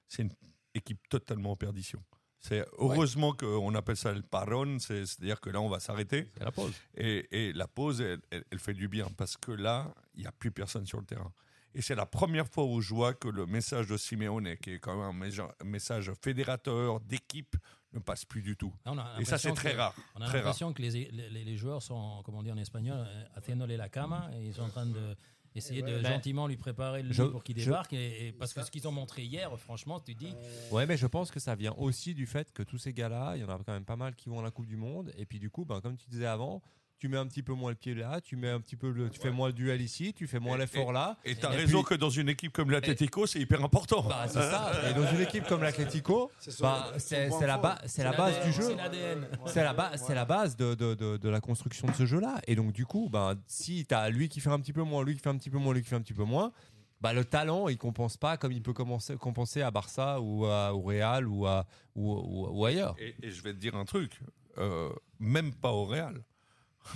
c'est une équipe totalement en perdition. C'est heureusement ouais. qu'on appelle ça le parón, c'est-à-dire que là, on va s'arrêter. C'est la pause. Et, et la pause, elle, elle, elle fait du bien, parce que là, il n'y a plus personne sur le terrain. Et c'est la première fois où je vois que le message de Simeone, qui est quand même un message fédérateur, d'équipe, ne passe plus du tout. Et ça, c'est très que, rare. On a très l'impression rare. que les, les, les joueurs sont, comme on dit en espagnol, « haciéndole la cama », et ils sont en train de... Essayer ouais, de ben, gentiment lui préparer le jeu pour qu'il débarque, je, et, et parce que ce qu'ils ont montré hier, franchement, tu dis. Ouais, mais je pense que ça vient aussi du fait que tous ces gars-là, il y en a quand même pas mal qui vont à la Coupe du Monde, et puis du coup, ben, comme tu disais avant, tu mets un petit peu moins le pied là, tu mets un petit peu le, tu ouais. fais moins le duel ici, tu fais moins et, l'effort et, là. Et t'as et raison puis, que dans une équipe comme l'Atlético, et, c'est hyper important. Bah, c'est ça. Et dans une équipe comme l'Atlético, c'est, bah, c'est, c'est, c'est la base, c'est la base du jeu. C'est l'A D N. C'est la base, c'est la base de, de, de, de la construction de ce jeu-là. Et donc du coup, bah, si t'as lui qui fait un petit peu moins, lui qui fait un petit peu moins, lui qui fait un petit peu moins, bah le talent, il compense pas comme il peut commencer, compenser à Barça ou à, au Real ou à ou, ou, ou ailleurs. Et, et je vais te dire un truc, euh, même pas au Real.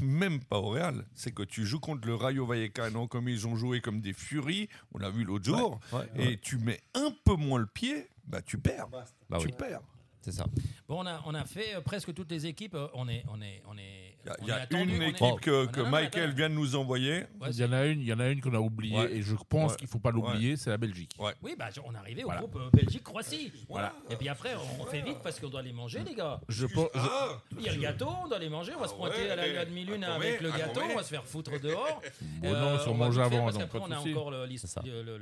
Même pas au Real, c'est que tu joues contre le Rayo Vallecano comme ils ont joué comme des furies, on l'a vu l'autre jour, ouais, ouais, et ouais. tu mets un peu moins le pied, bah tu perds, bah tu oui. perds. C'est ça. Bon, on a on a fait presque toutes les équipes. On est on est on est. Il y a, y a attendu, une équipe est... que, que non, non, Michael attends. vient de nous envoyer. Ouais, il y en a une, il y en a une qu'on a oubliée ouais. et je pense ouais. qu'il faut pas l'oublier, ouais. c'est la Belgique. Ouais. Oui, bah on est arrivé au voilà. groupe Belgique-Croatie. Voilà. Et puis après, on fait vite parce qu'on doit les manger, les gars. Je pense. Ah, je... Il y a le gâteau, on doit les manger. On va ah, se pointer ouais, à la demi-lune avec le gâteau, on va se faire foutre dehors. Bon, euh, non, sur manger avant. Après, on a encore le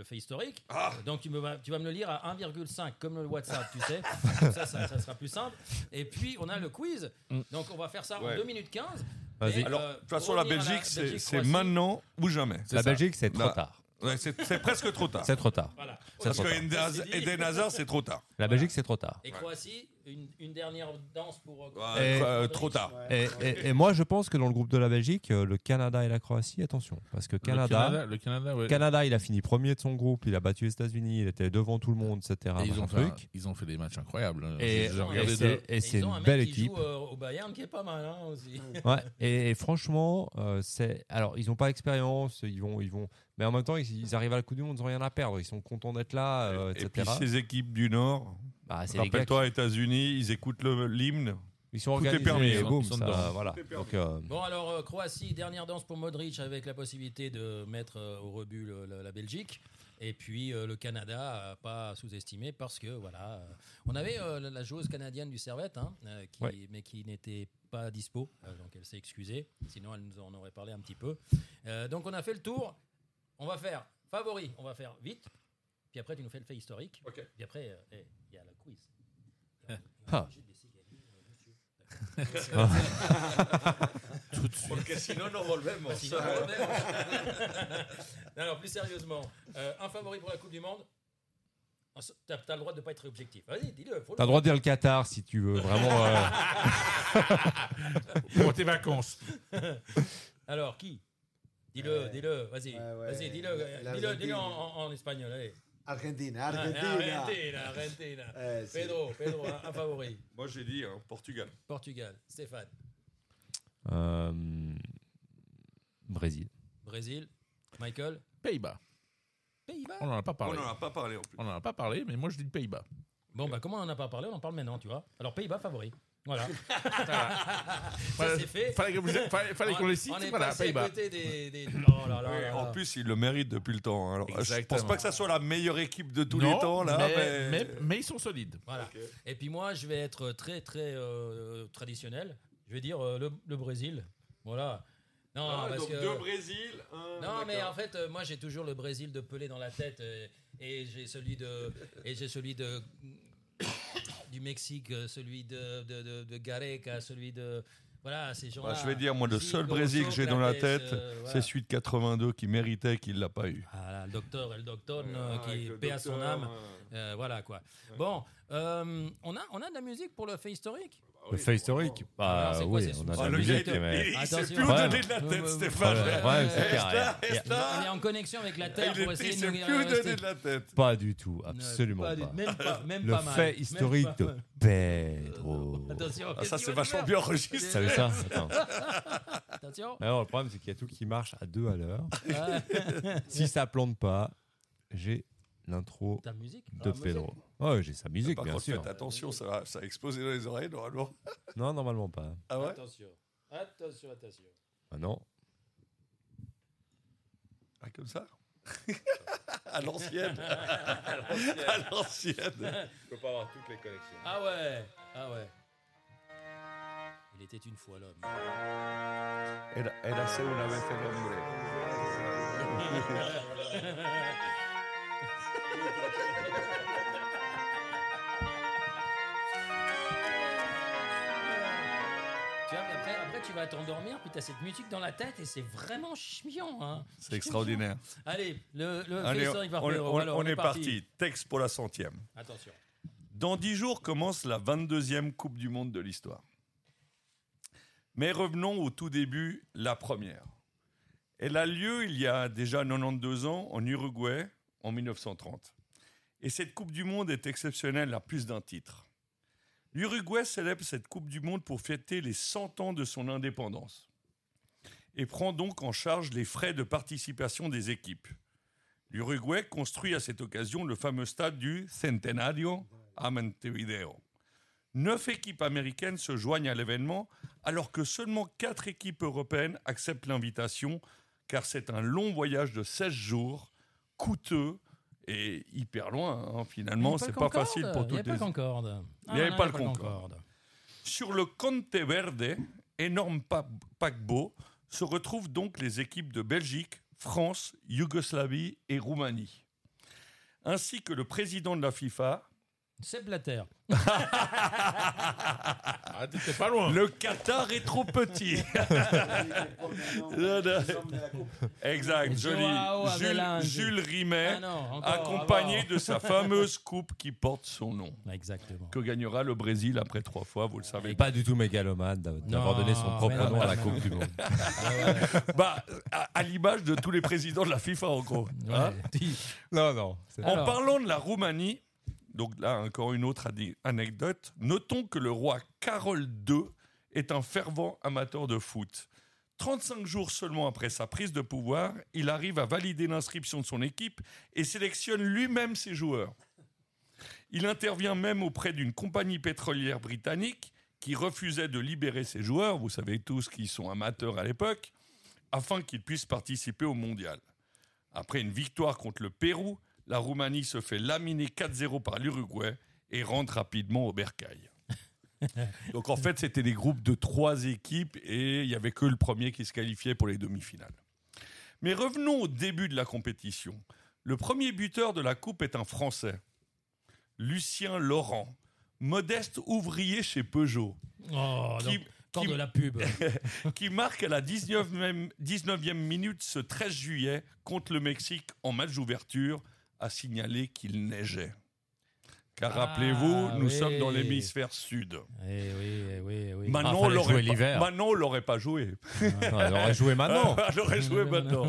fait historique. Donc tu vas tu vas me le lire à un virgule cinq comme le WhatsApp, tu sais. Ça ça. Ça sera plus simple. Et puis, on a le quiz. Donc, on va faire ça ouais. en deux minutes quinze. Vas-y. Et, Alors, de euh, toute façon, la Belgique, la Belgique, c'est, c'est maintenant ou jamais. C'est la ça. Belgique, c'est trop la... tard. Ouais, c'est, c'est presque trop tard. C'est trop tard. Voilà. C'est Parce trop que tard. Eden Hazard, c'est trop tard. La Belgique, c'est trop tard. Et Croatie, une, une dernière danse pour... Ouais, et, euh, trop tard. Et, et, et moi, je pense que dans le groupe de la Belgique, le Canada et la Croatie, attention. Parce que Canada, le Canada, le Canada, ouais. Canada, il a fini premier de son groupe, il a battu les États-Unis, il était devant tout le monde, et cetera. Et ils, ont fait, ils ont fait des matchs incroyables. Et, et, et c'est, et c'est une un belle équipe. Ils ont euh, au Bayern qui est pas mal. Hein, aussi. Ouais, et, et franchement, euh, c'est... Alors, ils n'ont pas l'expérience, ils vont... Ils vont... Mais en même temps, ils, ils arrivent à la Coupe du Monde, ils n'ont rien à perdre. Ils sont contents d'être là, euh, et cetera. Et puis ces équipes du Nord, bah, c'est rappelle-toi, les qui... États-Unis, ils écoutent le, l'hymne. Ils sont organisés. Tout est permis. Boom, ils sont ça, voilà. Tout est permis. Donc, euh... Bon, alors, euh, Croatie, dernière danse pour Modric avec la possibilité de mettre euh, au rebut le, le, la Belgique. Et puis euh, le Canada, euh, pas sous-estimé, parce que voilà, euh, on avait euh, la, la joueuse canadienne du Servette, hein, euh, qui, ouais. mais qui n'était pas dispo, euh, donc elle s'est excusée. Sinon, elle nous en aurait parlé un petit peu. Euh, donc, on a fait le tour. On va faire favori, on va faire vite. Puis après, tu nous fais le fait historique. Okay. Puis après, euh, il hey, y a la quiz. Ah. Ah. Tout de suite. Parce que sinon, nous volvemos. Parce sinon, nous volvemos. Non, non, plus sérieusement, euh, un favori pour la Coupe du Monde. T'as, t'as le droit de ne pas être objectif. Vas-y, dis-le. Faut t'as le droit de dire le Qatar si tu veux. Vraiment. Euh... Pour tes vacances. Alors, qui ? Dis-le, ouais. dis-le, vas-y, ouais, ouais. vas-y, dis-le, dis-le, dis-le en, en, en espagnol, allez. Argentine, Argentine, Argentine, Argentine. Ouais, Pedro, Pedro, un, un favori. Moi, j'ai dit hein, Portugal. Portugal, Stéphane. Euh, Brésil. Brésil, Michael. Pays-Bas. Pays-Bas. On n'en a pas parlé. On n'en a pas parlé en plus. On n'en a pas parlé, mais moi, je dis Pays-Bas. Bon, bah, comment on n'en a pas parlé, on en parle maintenant, tu vois. Alors, Pays-Bas, favori. Voilà. Ça c'est fait. Fallait, fallait, fallait on, qu'on les cite. On est voilà, passé à côté des, des... Oh là là, oui, là, en là. plus, ils le méritent depuis le temps. Alors, je pense pas que ça soit la meilleure équipe de tous non, les temps là, mais, mais... Mais, mais ils sont solides. Voilà. Okay. Et puis moi, je vais être très très euh, traditionnel. Je vais dire euh, le, le Brésil. Voilà. Non, ah, parce donc que... deux Brésil. Un... Non, d'accord. Mais en fait, euh, moi, j'ai toujours le Brésil de Pelé dans la tête, et, et j'ai celui de et j'ai celui de du Mexique, celui de, de, de, de Gareca, celui de... Voilà, ces gens-là. Bah, je vais dire, moi, le seul Brésil que j'ai dans la tête, euh, voilà. c'est celui de quatre-vingt-deux qui méritait, qui ne l'a pas eu. Voilà, le docteur, le docteur ah, qui paie à son âme. Euh, voilà, quoi. Ouais. Bon, euh, on, a, on a de la musique pour le fait historique. Le fait historique, bah alors, quoi, oui, on a de la le musique. Gars, mais... Il ne s'est plus donné de la tête, Stéphane. Ouais, c'est clair. On est en connexion avec la Terre pour essayer de nous... Il ne s'est plus donné de la tête. Pas du tout, absolument pas. Même pas mal. Le fait historique de Pedro. Attention. Ça, c'est vachement bien enregistré. Ça, attends. Attention. Alors, le problème, c'est qu'il y a tout qui marche à deux à l'heure. Si ça plante pas, j'ai l'intro de Pedro. Oh, j'ai sa musique, bien sûr. Faites attention, ça va, ça va exploser dans les oreilles, normalement. Non, normalement pas. Ah ouais ? Attention, attention, attention. Ah non. Ah, comme ça ? À l'ancienne. À l'ancienne. Je peux pas avoir toutes les collections. Ah ouais, ah ouais. Il était une fois l'homme. Elle a fait une vez fait l'homme. Tu vois, mais après, après tu vas t'endormir, puis t'as cette musique dans la tête et c'est vraiment chiant. Hein. C'est extraordinaire. Allez, le, le Allez, on, va on, on, Alors, on, on est, est parti. parti. Texte pour la centième. Attention. Dans dix jours commence la vingt-deuxième Coupe du Monde de l'histoire. Mais revenons au tout début, la première. Elle a lieu il y a déjà quatre-vingt-douze ans en Uruguay en mille neuf cent trente. Et cette Coupe du Monde est exceptionnelle à plus d'un titre. L'Uruguay célèbre cette Coupe du Monde pour fêter les cent ans de son indépendance et prend donc en charge les frais de participation des équipes. L'Uruguay construit à cette occasion le fameux stade du Centenario à Montevideo. Neuf équipes américaines se joignent à l'événement, alors que seulement quatre équipes européennes acceptent l'invitation, car c'est un long voyage de seize jours, coûteux et hyper loin. Hein, finalement, c'est pas facile pour toutes les... Il n'y avait pas Concorde. Il n'y avait pas le Concorde. Sur le Conte Verde, énorme paquebot, se retrouvent donc les équipes de Belgique, France, Yougoslavie et Roumanie, ainsi que le président de la FIFA... C'est Blatter. Ah, t'es pas loin. Le Qatar est trop petit. Exact, joli. Jules, Jules Rimet, ah non, accompagné de sa fameuse coupe qui porte son nom. Exactement. Que gagnera le Brésil après trois fois, vous le savez. Pas du tout mégalomane d'avoir donné son propre non, nom à la Coupe du Monde. Bah, à, à l'image de tous les présidents de la FIFA, en gros. Ouais. Hein non, non. En Alors. parlant de la Roumanie, donc là, encore une autre anecdote. Notons que le roi Carole deux est un fervent amateur de foot. trente-cinq jours seulement après sa prise de pouvoir, il arrive à valider l'inscription de son équipe et sélectionne lui-même ses joueurs. Il intervient même auprès d'une compagnie pétrolière britannique qui refusait de libérer ses joueurs, vous savez tous qu'ils sont amateurs à l'époque, afin qu'ils puissent participer au mondial. Après une victoire contre le Pérou, la Roumanie se fait laminer quatre zéro par l'Uruguay et rentre rapidement au bercail. Donc en fait, c'était des groupes de trois équipes et il n'y avait que le premier qui se qualifiait pour les demi-finales. Mais revenons au début de la compétition. Le premier buteur de la Coupe est un Français, Lucien Laurent, modeste ouvrier chez Peugeot. Oh, qui, tant qui, de la pub. Qui marque à la dix-neuvième minute ce treize juillet contre le Mexique en match d'ouverture, a signalé qu'il neigeait. Car ah, rappelez-vous, nous oui. sommes dans l'hémisphère sud. Eh oui, eh oui, eh oui. Manon ah, l'aurait pas, Manon l'aurait pas joué. Non, elle aurait joué maintenant. Elle aurait joué maintenant.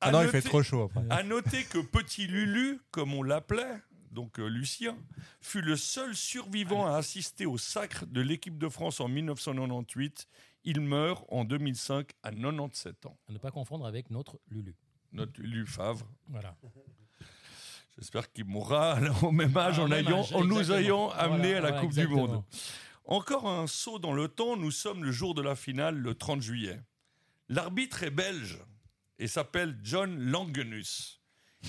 Ah non, il fait trop chaud après. À noter que Petit Lulu, comme on l'appelait, donc euh, Lucien, fut le seul survivant à assister au sacre de l'équipe de France en mille neuf cent quatre-vingt-dix-huit. Il meurt en deux mille cinq à quatre-vingt-dix-sept ans. À ne pas confondre avec notre Lulu. Notre Lulu Favre. Voilà. J'espère qu'il mourra au même âge ah, en, même ayant, âge, en nous ayant amenés voilà, à la voilà, Coupe exactement. du Monde. Encore un saut dans le temps, nous sommes le jour de la finale, le trente juillet. L'arbitre est belge et s'appelle John Langenus.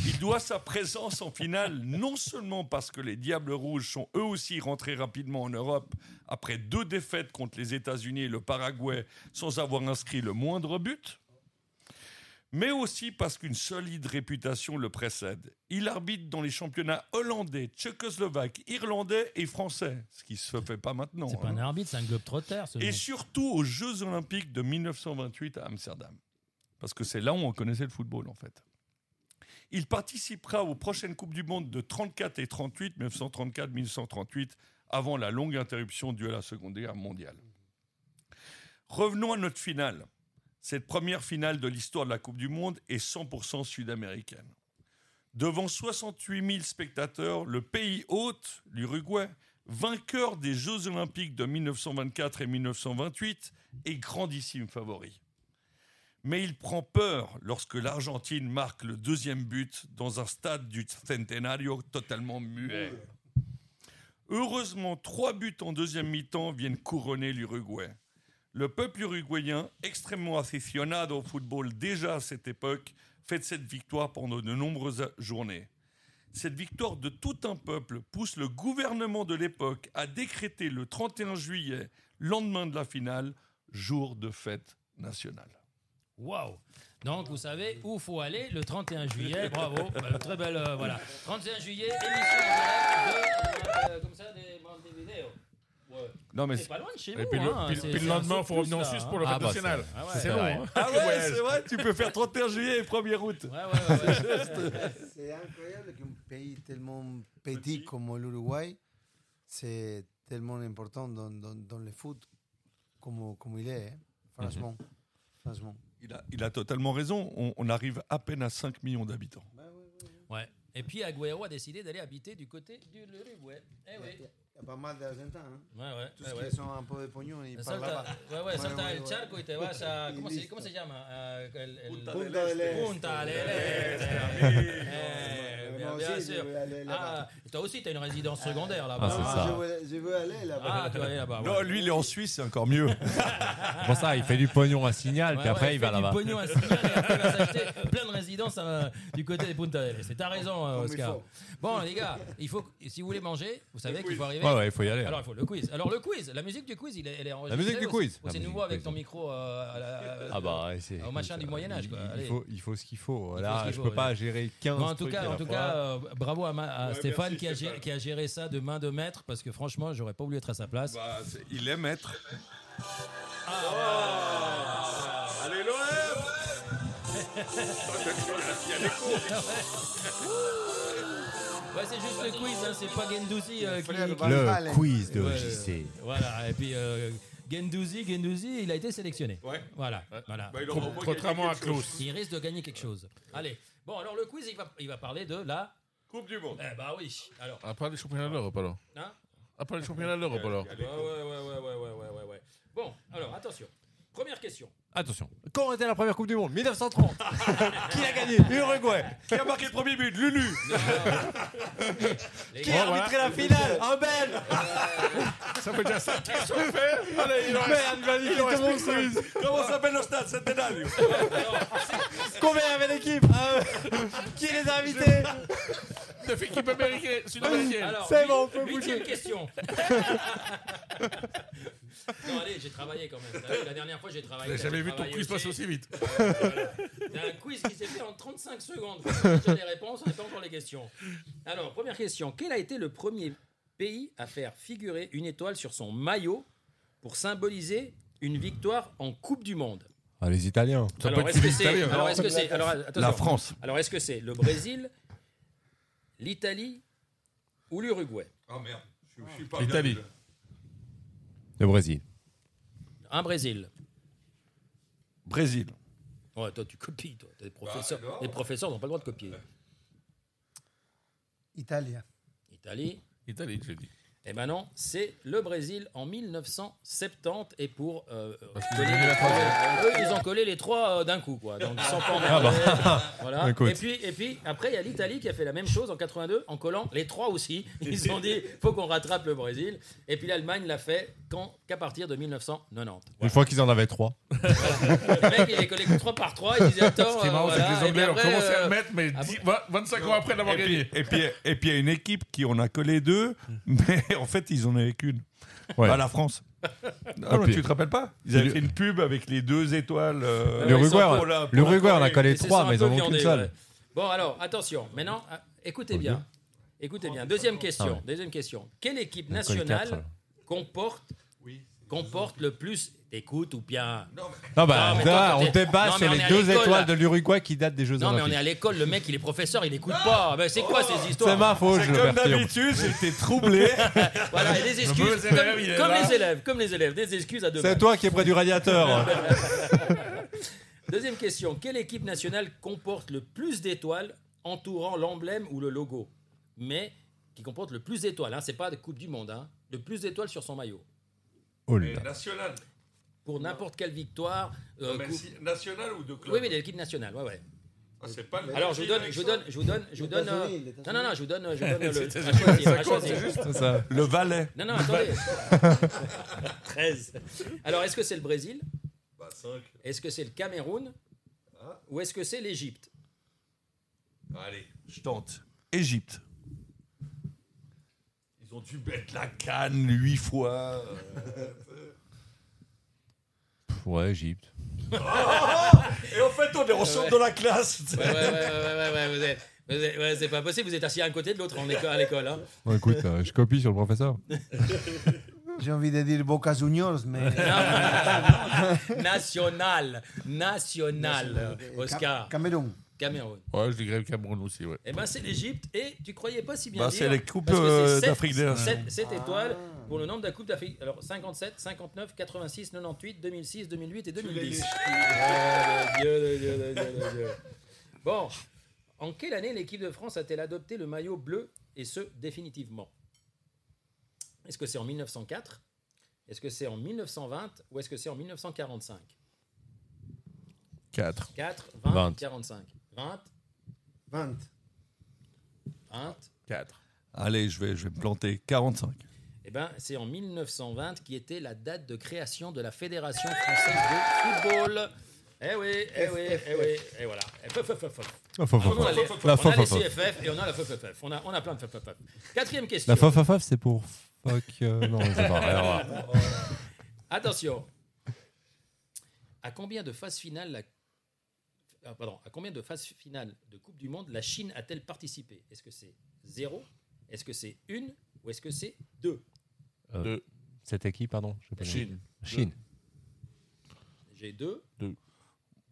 Il doit sa présence en finale non seulement parce que les Diables Rouges sont eux aussi rentrés rapidement en Europe après deux défaites contre les États-Unis et le Paraguay sans avoir inscrit le moindre but, mais aussi parce qu'une solide réputation le précède. Il arbitre dans les championnats hollandais, tchécoslovaques, irlandais et français, ce qui ne se fait pas maintenant. C'est hein. pas un arbitre, c'est un globe-trotteur. Ce et mec. surtout aux Jeux Olympiques de mille neuf cent vingt-huit à Amsterdam. Parce que c'est là où on connaissait le football, en fait. Il participera aux prochaines Coupes du Monde de trente-quatre et trente-huit, mille neuf cent trente-quatre à mille neuf cent trente-huit, avant la longue interruption due à la Seconde Guerre mondiale. Revenons à notre finale. Cette première finale de l'histoire de la Coupe du Monde est cent pour cent sud-américaine. Devant soixante-huit mille spectateurs, le pays hôte, l'Uruguay, vainqueur des Jeux Olympiques de mille neuf cent vingt-quatre et mille neuf cent vingt-huit, est grandissime favori. mais il prend peur lorsque l'Argentine marque le deuxième but dans un stade du Centenario totalement muet. Heureusement, trois buts en deuxième mi-temps viennent couronner l'Uruguay. Le peuple uruguayen, extrêmement aficionado au football déjà à cette époque, fête cette victoire pendant de nombreuses journées. Cette victoire de tout un peuple pousse le gouvernement de l'époque à décréter le trente et un juillet, lendemain de la finale, jour de fête nationale. Waouh! Donc, vous savez où il faut aller le trente et un juillet. Bravo! Bah, très belle. Euh, voilà. trente et un juillet, émission de, euh, comme ça, des bandes de vidéos. Ouais. Non, mais c'est, c'est pas loin de chez nous. Et puis le, hein, puis, puis le lendemain, il faut revenir en Suisse pour le ah, fête bah, nationale. C'est, ah ouais, c'est, c'est vrai. Bon, hein. Ah ouais, c'est vrai, tu peux faire trente et un juillet et premier août. Ouais, ouais, ouais, ouais. C'est, juste... c'est incroyable qu'un pays tellement petit comme l'Uruguay, c'est tellement important dans, dans, dans le foot comme, comme il est, hein. Franchement. Mm-hmm. Franchement. Il a, il a totalement raison. On, on arrive à peine à cinq millions d'habitants. Bah, ouais, ouais, ouais. Ouais. Et puis Agüero a décidé d'aller habiter du côté de l'Uruguay. Eh oui. Ouais. Il y a pas mal d'Argentins, hein. Ouais, ouais. Tous ouais, ceux ouais. qui sont un peu de pognon, ils parlent là-bas. Ouais, ouais, salta ouais, el ouais. charco y te vas a... ¿Cómo se, cómo se llama? Uh, el, el... Punta, Punta del Este. Punta del Este. Bien, bien sûr. Ah, toi aussi, t'as une résidence secondaire là-bas. Ah, c'est ça. Je veux, je veux aller là-bas. Ah, tu vas aller là-bas. Non, ouais. Lui, il est en Suisse, c'est encore mieux. Pour ça, il fait du pognon à Signal, ouais, puis après, ouais, il va là-bas. Il fait du pognon à Signal, et après, il va s'acheter plein de résidences du côté de Punta del Este. T'as raison, Oscar. Bon, les gars, il faut, si vous voulez manger, vous savez qu'il faut arriver. Ouais, ouais, il faut y aller. Alors, il faut le quiz. Alors, le quiz, la musique du quiz, il est, elle est enregistrée. La musique du quiz. C'est nouveau avec ton micro euh, à la, ah bah, c'est, au machin c'est, du Moyen-Âge. Il faut, il faut ce qu'il faut. Il Là, faut qu'il je ne peux ouais. pas gérer quinze. Non, en tout trucs cas, en tout cas euh, bravo à, ma, à ouais, Stéphane merci, qui, a géré, qui a géré ça de main de maître parce que franchement, j'aurais pas voulu être à sa place. Bah, il est maître. Ah, ah, ah, allez, l'O M Il y a des cours. Ouais, c'est juste le quiz, hein, c'est pas Gendouzi euh, qui... Le quiz de J C. Ouais, voilà, et puis euh, Gendouzi, Gendouzi, il a été sélectionné. Ouais. Voilà, ouais. voilà. Bah, contrairement à Kroos. Il risque de gagner quelque chose. Allez, bon, alors le quiz, il va, il va parler de la... Coupe du Monde. Eh bah oui, alors... Après les championnats d'Europe, alors. Hein Après les championnats d'Europe, alors. Ouais, ouais, ouais, ouais, ouais, ouais, ouais, ouais. Bon, alors, attention. Première question. Attention. Quand était la première Coupe du Monde ? dix-neuf cent trente. Qui a gagné ? Uruguay. Qui a marqué le premier but ? Lulu. Qui a arbitré la finale ? Un bel. Ça fait déjà cinq questions faites. Allez, il en reste plus. Comment s'appelle le stade ? C'était dingue. Combien il y avait d'équipes ? Qui les a invités ? Neuf équipes américaines, sud-américaines. C'est bon, on peut bouger. Huitième question. Non, allez, j'ai travaillé quand même. La dernière fois, j'ai travaillé. J'ai jamais vu ton quiz passer aussi vite. Euh, voilà. C'est un quiz qui s'est fait en trente-cinq secondes. J'ai les réponses, on n'a pas encore les questions. Alors, première question. Quel a été le premier pays à faire figurer une étoile sur son maillot pour symboliser une victoire en Coupe du Monde ? Ah, les Italiens. Ça alors, est-ce que c'est, Italiens. Alors, est-ce que c'est alors, la France. Alors, est-ce que c'est le Brésil, l'Italie ou l'Uruguay ? Oh merde, je, je suis pas l'Italie. Bien. Le Brésil. Un Brésil. Brésil. Ouais, toi, tu copies, toi. T'es professeur. Bah, les professeurs n'ont pas le droit de copier. Italie. Italie. Italie, je dis. Eh ben non, c'est le Brésil en mille neuf cent soixante-dix et pour euh, donner les trois, eux, ils ont collé les trois euh, d'un coup, quoi. Donc ils sont pas emmerdés. Voilà. Et puis, et puis après, il y a l'Italie qui a fait la même chose en quatre-vingt-deux en collant les trois aussi. Ils ont dit, faut qu'on rattrape le Brésil. Et puis l'Allemagne l'a fait quand, qu'à partir de mille neuf cent quatre-vingt-dix. Voilà. Une fois qu'ils en avaient trois. Le mec, il les collait trois par trois. Il disait, attends. Ce qui est marrant, euh, voilà. c'est que les Anglais ont commencé à le mettre, mais dix, vingt-cinq ans après l'avoir gagné. Et puis, et puis il y a une équipe qui en a collé deux, mais en fait, ils en avaient qu'une. Ouais. À la France. Non, non, tu te rappelles pas ? Ils avaient fait une pub avec les deux étoiles. Euh, L'Uruguay, on a collé trois, mais ils en ont qu'une seule. Bon, alors, attention. Maintenant, écoutez bien. Écoutez bien. Deuxième question. Deuxième question. Quelle équipe nationale comporte, comporte le plus... Écoute ou bien. Non, non bah, non, là, on débat non, sur les deux étoiles là. De l'Uruguay qui datent des Jeux Olympiques. Non, mais on est à l'école, le mec, il est professeur, il n'écoute ah pas. Ben, c'est oh quoi ces histoires ? C'est ma faute, je le perds. Comme d'habitude, j'étais troublé. Voilà, et des excuses. Le comme, élève, comme, comme les élèves, comme les élèves, des excuses à deux. C'est toi qui es près du radiateur. Deuxième question. Quelle équipe nationale comporte le plus d'étoiles entourant l'emblème ou le logo ? Mais qui comporte le plus d'étoiles, hein, c'est pas de Coupe du Monde, hein, le plus d'étoiles sur son maillot. All national. pour n'importe quelle victoire. Euh, non, mais coupe... nationale ou de club? Oui, mais de l'équipe nationale, ouais, ouais. Ah, c'est pas le Alors je vous donne, je vous donne, je vous donne, je vous donne. Euh, non non non, je vous donne, je vous donne le. À choisir, à choisir. C'est juste ça. Le valet. Non non, attendez. treize. Alors est-ce que c'est le Brésil? Bah cinq. Est-ce que c'est le Cameroun? Ah. Ou est-ce que c'est l'Égypte? Allez, je tente. Égypte. Ils ont dû mettre la canne huit fois. Euh... Ouais, Égypte. Oh, et en fait, on est ensemble ouais. dans la classe. Ouais, ouais, ouais, ouais, ouais, ouais, vous êtes, vous êtes, ouais, c'est pas possible. Vous êtes assis à un côté de l'autre en éco- à l'école. Hein. Bon, écoute, euh, je copie sur le professeur. J'ai envie de dire Boca Juniors, mais non, national, national, Oscar. Cameroun. Cameroun. Ouais, je dirais le Cameroun aussi, ouais. Eh ben, c'est l'Égypte et tu croyais pas si bien bah, dire. C'est les coupes euh, d'Afrique de l'Est. sept étoiles. Pour le nombre de la Coupe d'Afrique, alors cinquante-sept, cinquante-neuf, quatre-vingt-six, quatre-vingt-dix-huit, deux mille six, deux mille huit et deux mille dix. Oh, Dieu, Dieu, Dieu, Dieu, Dieu, Dieu. Bon, en quelle année l'équipe de France a-t-elle adopté le maillot bleu et ce définitivement? Est-ce que c'est en mille neuf cent quatre? Est-ce que c'est en mille neuf cent vingt ou est-ce que c'est en mille neuf cent quarante-cinq? quatre. quatre, vingt, vingt. quarante-cinq. vingt. vingt. vingt. quatre. Allez, je vais, je vais me planter. quarante-cinq. Eh ben, c'est en mille neuf cent vingt qui était la date de création de la Fédération française de football. Eh oui, eh oui, eh oui, et voilà. On a les C F F et on a la F F F. On a, on a plein de F F F. Quatrième question. La F F F, c'est pour fuck. Euh, non, c'est pas vrai. Attention. À combien de phases finales la... ah, pardon, à combien de phases finales de Coupe du Monde la Chine a-t-elle participé? Est-ce que c'est zéro? Est-ce que c'est une? Ou est-ce que c'est deux? Euh, deux. C'était qui, pardon? Chine. Chine. J'ai deux. Deux.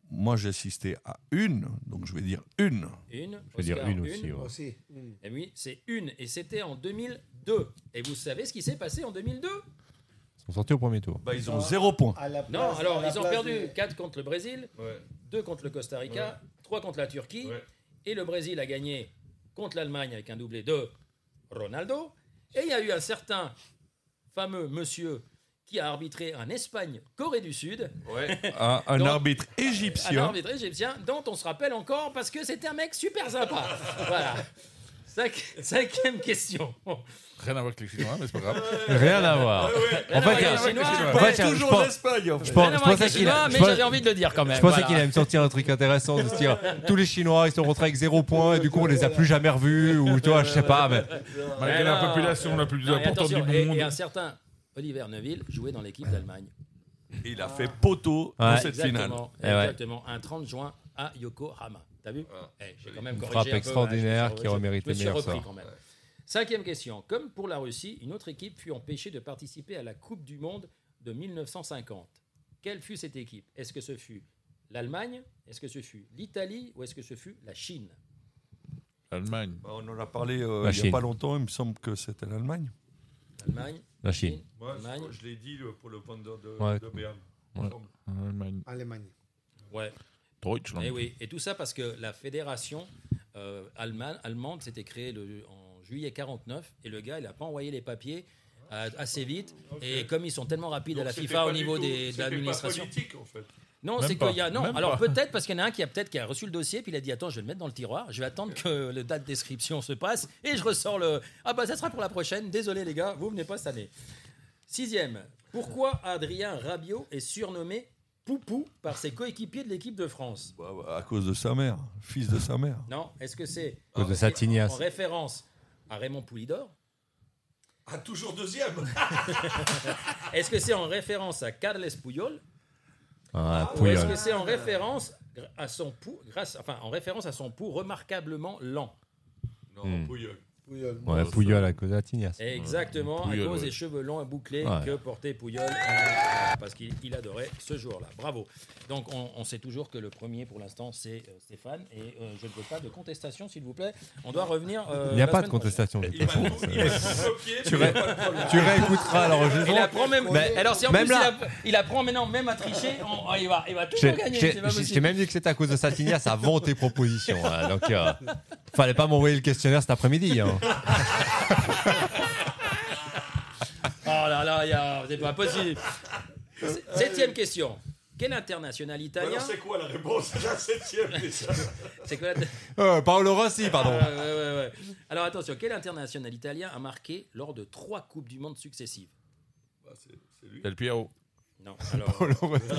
Moi, j'ai assisté à une, donc je vais dire une. Une. Je vais dire une, une aussi. Une. Ouais. aussi. Une. Et oui, c'est une. Et c'était en deux mille deux. Et vous savez ce qui s'est passé en deux mille deux? Ils sont sortis au premier tour. Bah, ils ont zéro point. Non, alors ils ont perdu quatre des... contre le Brésil, ouais. deux contre le Costa Rica, ouais. trois contre la Turquie. Ouais. Et le Brésil a gagné contre l'Allemagne avec un doublé de Ronaldo. Et il y a eu un certain fameux monsieur qui a arbitré un Espagne-Corée du Sud. Ouais. un, un dont, arbitre égyptien. Un arbitre égyptien dont on se rappelle encore parce que c'était un mec super sympa. Voilà. Cinquième question. Rien à voir avec les Chinois, mais c'est pas grave. Rien à voir. En fait, toujours l'Espagne. Je pensais qu'il a, mais j'avais envie de le dire quand même. Je pensais qu'il allait me sortir un truc intéressant de se dire tous les Chinois ils sont rentrés avec zéro point et du coup on les a plus jamais revus ou toi je sais pas. Malgré la population la plus importante du monde. Et un certain Oliver Neuville jouait dans l'équipe d'Allemagne. Il a fait poteau dans cette finale. Exactement. Un trente juin à Yokohama. T'as vu? Ah, hey, j'ai quand même corrigé frappe un extraordinaire peu, hein, qui aurait mérité meilleur sort. Cinquième question. Comme pour la Russie, une autre équipe fut empêchée de participer à la Coupe du Monde de mille neuf cent cinquante. Quelle fut cette équipe? Est-ce que ce fut l'Allemagne? Est-ce que ce fut l'Italie? Ou est-ce que ce fut la Chine? L'Allemagne. Bah, on en a parlé euh, il n'y a pas longtemps. Il me semble que c'était l'Allemagne. L'Allemagne. La Chine. Moi, ouais, je, je l'ai dit le, pour le vendeur de, ouais. de Béarn. Ouais. Allemagne. Allemagne. Ouais. Et, oui. Et tout ça parce que la fédération euh, allemande, allemande s'était créée le, en juillet quarante-neuf et le gars il n'a pas envoyé les papiers à, assez vite okay. et comme ils sont tellement rapides donc à la FIFA au niveau des, de l'administration. Pas politique en fait. Non, même c'est qu'il y a non. Même alors pas. Peut-être parce qu'il y en a un qui a peut-être qui a reçu le dossier puis il a dit attends je vais le mettre dans le tiroir, je vais attendre que le date d'inscription se passe et je ressors le ah bah ça sera pour la prochaine. Désolé les gars, vous venez pas cette année. Sixième. Pourquoi Adrien Rabiot est surnommé Poupou par ses coéquipiers de l'équipe de France? Bah, bah, à cause de sa mère, fils de sa mère. Non, est-ce que c'est à cause de sa tignasse en référence à Raymond Poulidor? Ah, toujours deuxième. Est-ce que c'est en référence à Carles Puyol? Ah, Puyol. Ou est-ce que c'est en référence à son pouls, grâce, enfin en référence à son pouls remarquablement lent? Non, hmm. Puyol. Puyol, ouais, Puyol à cause de la tignasse. Exactement, Puyol, à cause ouais. des cheveux longs et bouclés ouais. que portait Puyol en... parce qu'il il adorait ce jour-là. Bravo. Donc on, on sait toujours que le premier pour l'instant c'est euh, Stéphane et euh, je ne veux pas de contestation s'il vous plaît. On doit revenir. Euh, il n'y a pas de contestation. De toute façon, tu, ré... tu réécouteras l'enregistrement. Il apprend même. Bah, alors si en même plus là... il, a... il apprend maintenant même à tricher, on... oh, il va, il va tout gagner. J'ai, j'ai, j'ai même dit que c'était à cause de sa tignasse avant tes propositions. Hein, donc euh, fallait pas m'envoyer le questionnaire cet après-midi. Hein. Oh là là, y a... c'est pas possible. Septième question. Quel international italien... Alors, c'est quoi la réponse à la septième question? C'est quoi la... euh, Paolo Rossi, pardon. Ah, ouais, ouais, ouais. Alors, attention. Quel international italien a marqué lors de trois Coupes du Monde successives? Bah, c'est, c'est lui. Del Piero. Non. Alors,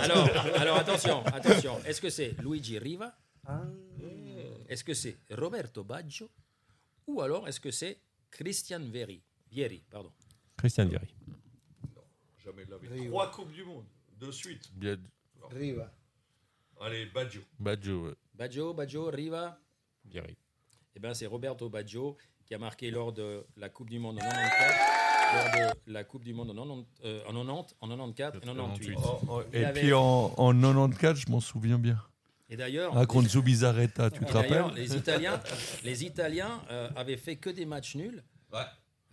alors, alors, attention. attention. Est-ce que c'est Luigi Riva? ah. Est-ce que c'est Roberto Baggio? Ou alors, est-ce que c'est Christian Vieri? Vieri, pardon. Christian Vieri. Non, jamais de la vie. Riva. Trois Coupes du Monde, de suite. Bien... Riva. Allez, Baggio. Baggio, ouais. Baggio, Baggio, Riva. Vieri. Eh bien, c'est Roberto Baggio qui a marqué lors de la Coupe du Monde en mille neuf cent quatre-vingt-quatre, lors de la Coupe du Monde en mille neuf cent quatre-vingt-quatre et mille neuf cent quatre-vingt-dix-huit. Oh, oh, et avait... puis en, en mille neuf cent quatre-vingt-quatre, je m'en souviens bien. Et d'ailleurs, ah, contre Zubizarreta, tu te rappelles? Les Italiens, les Italiens euh, avaient fait que des matchs nuls. Ouais.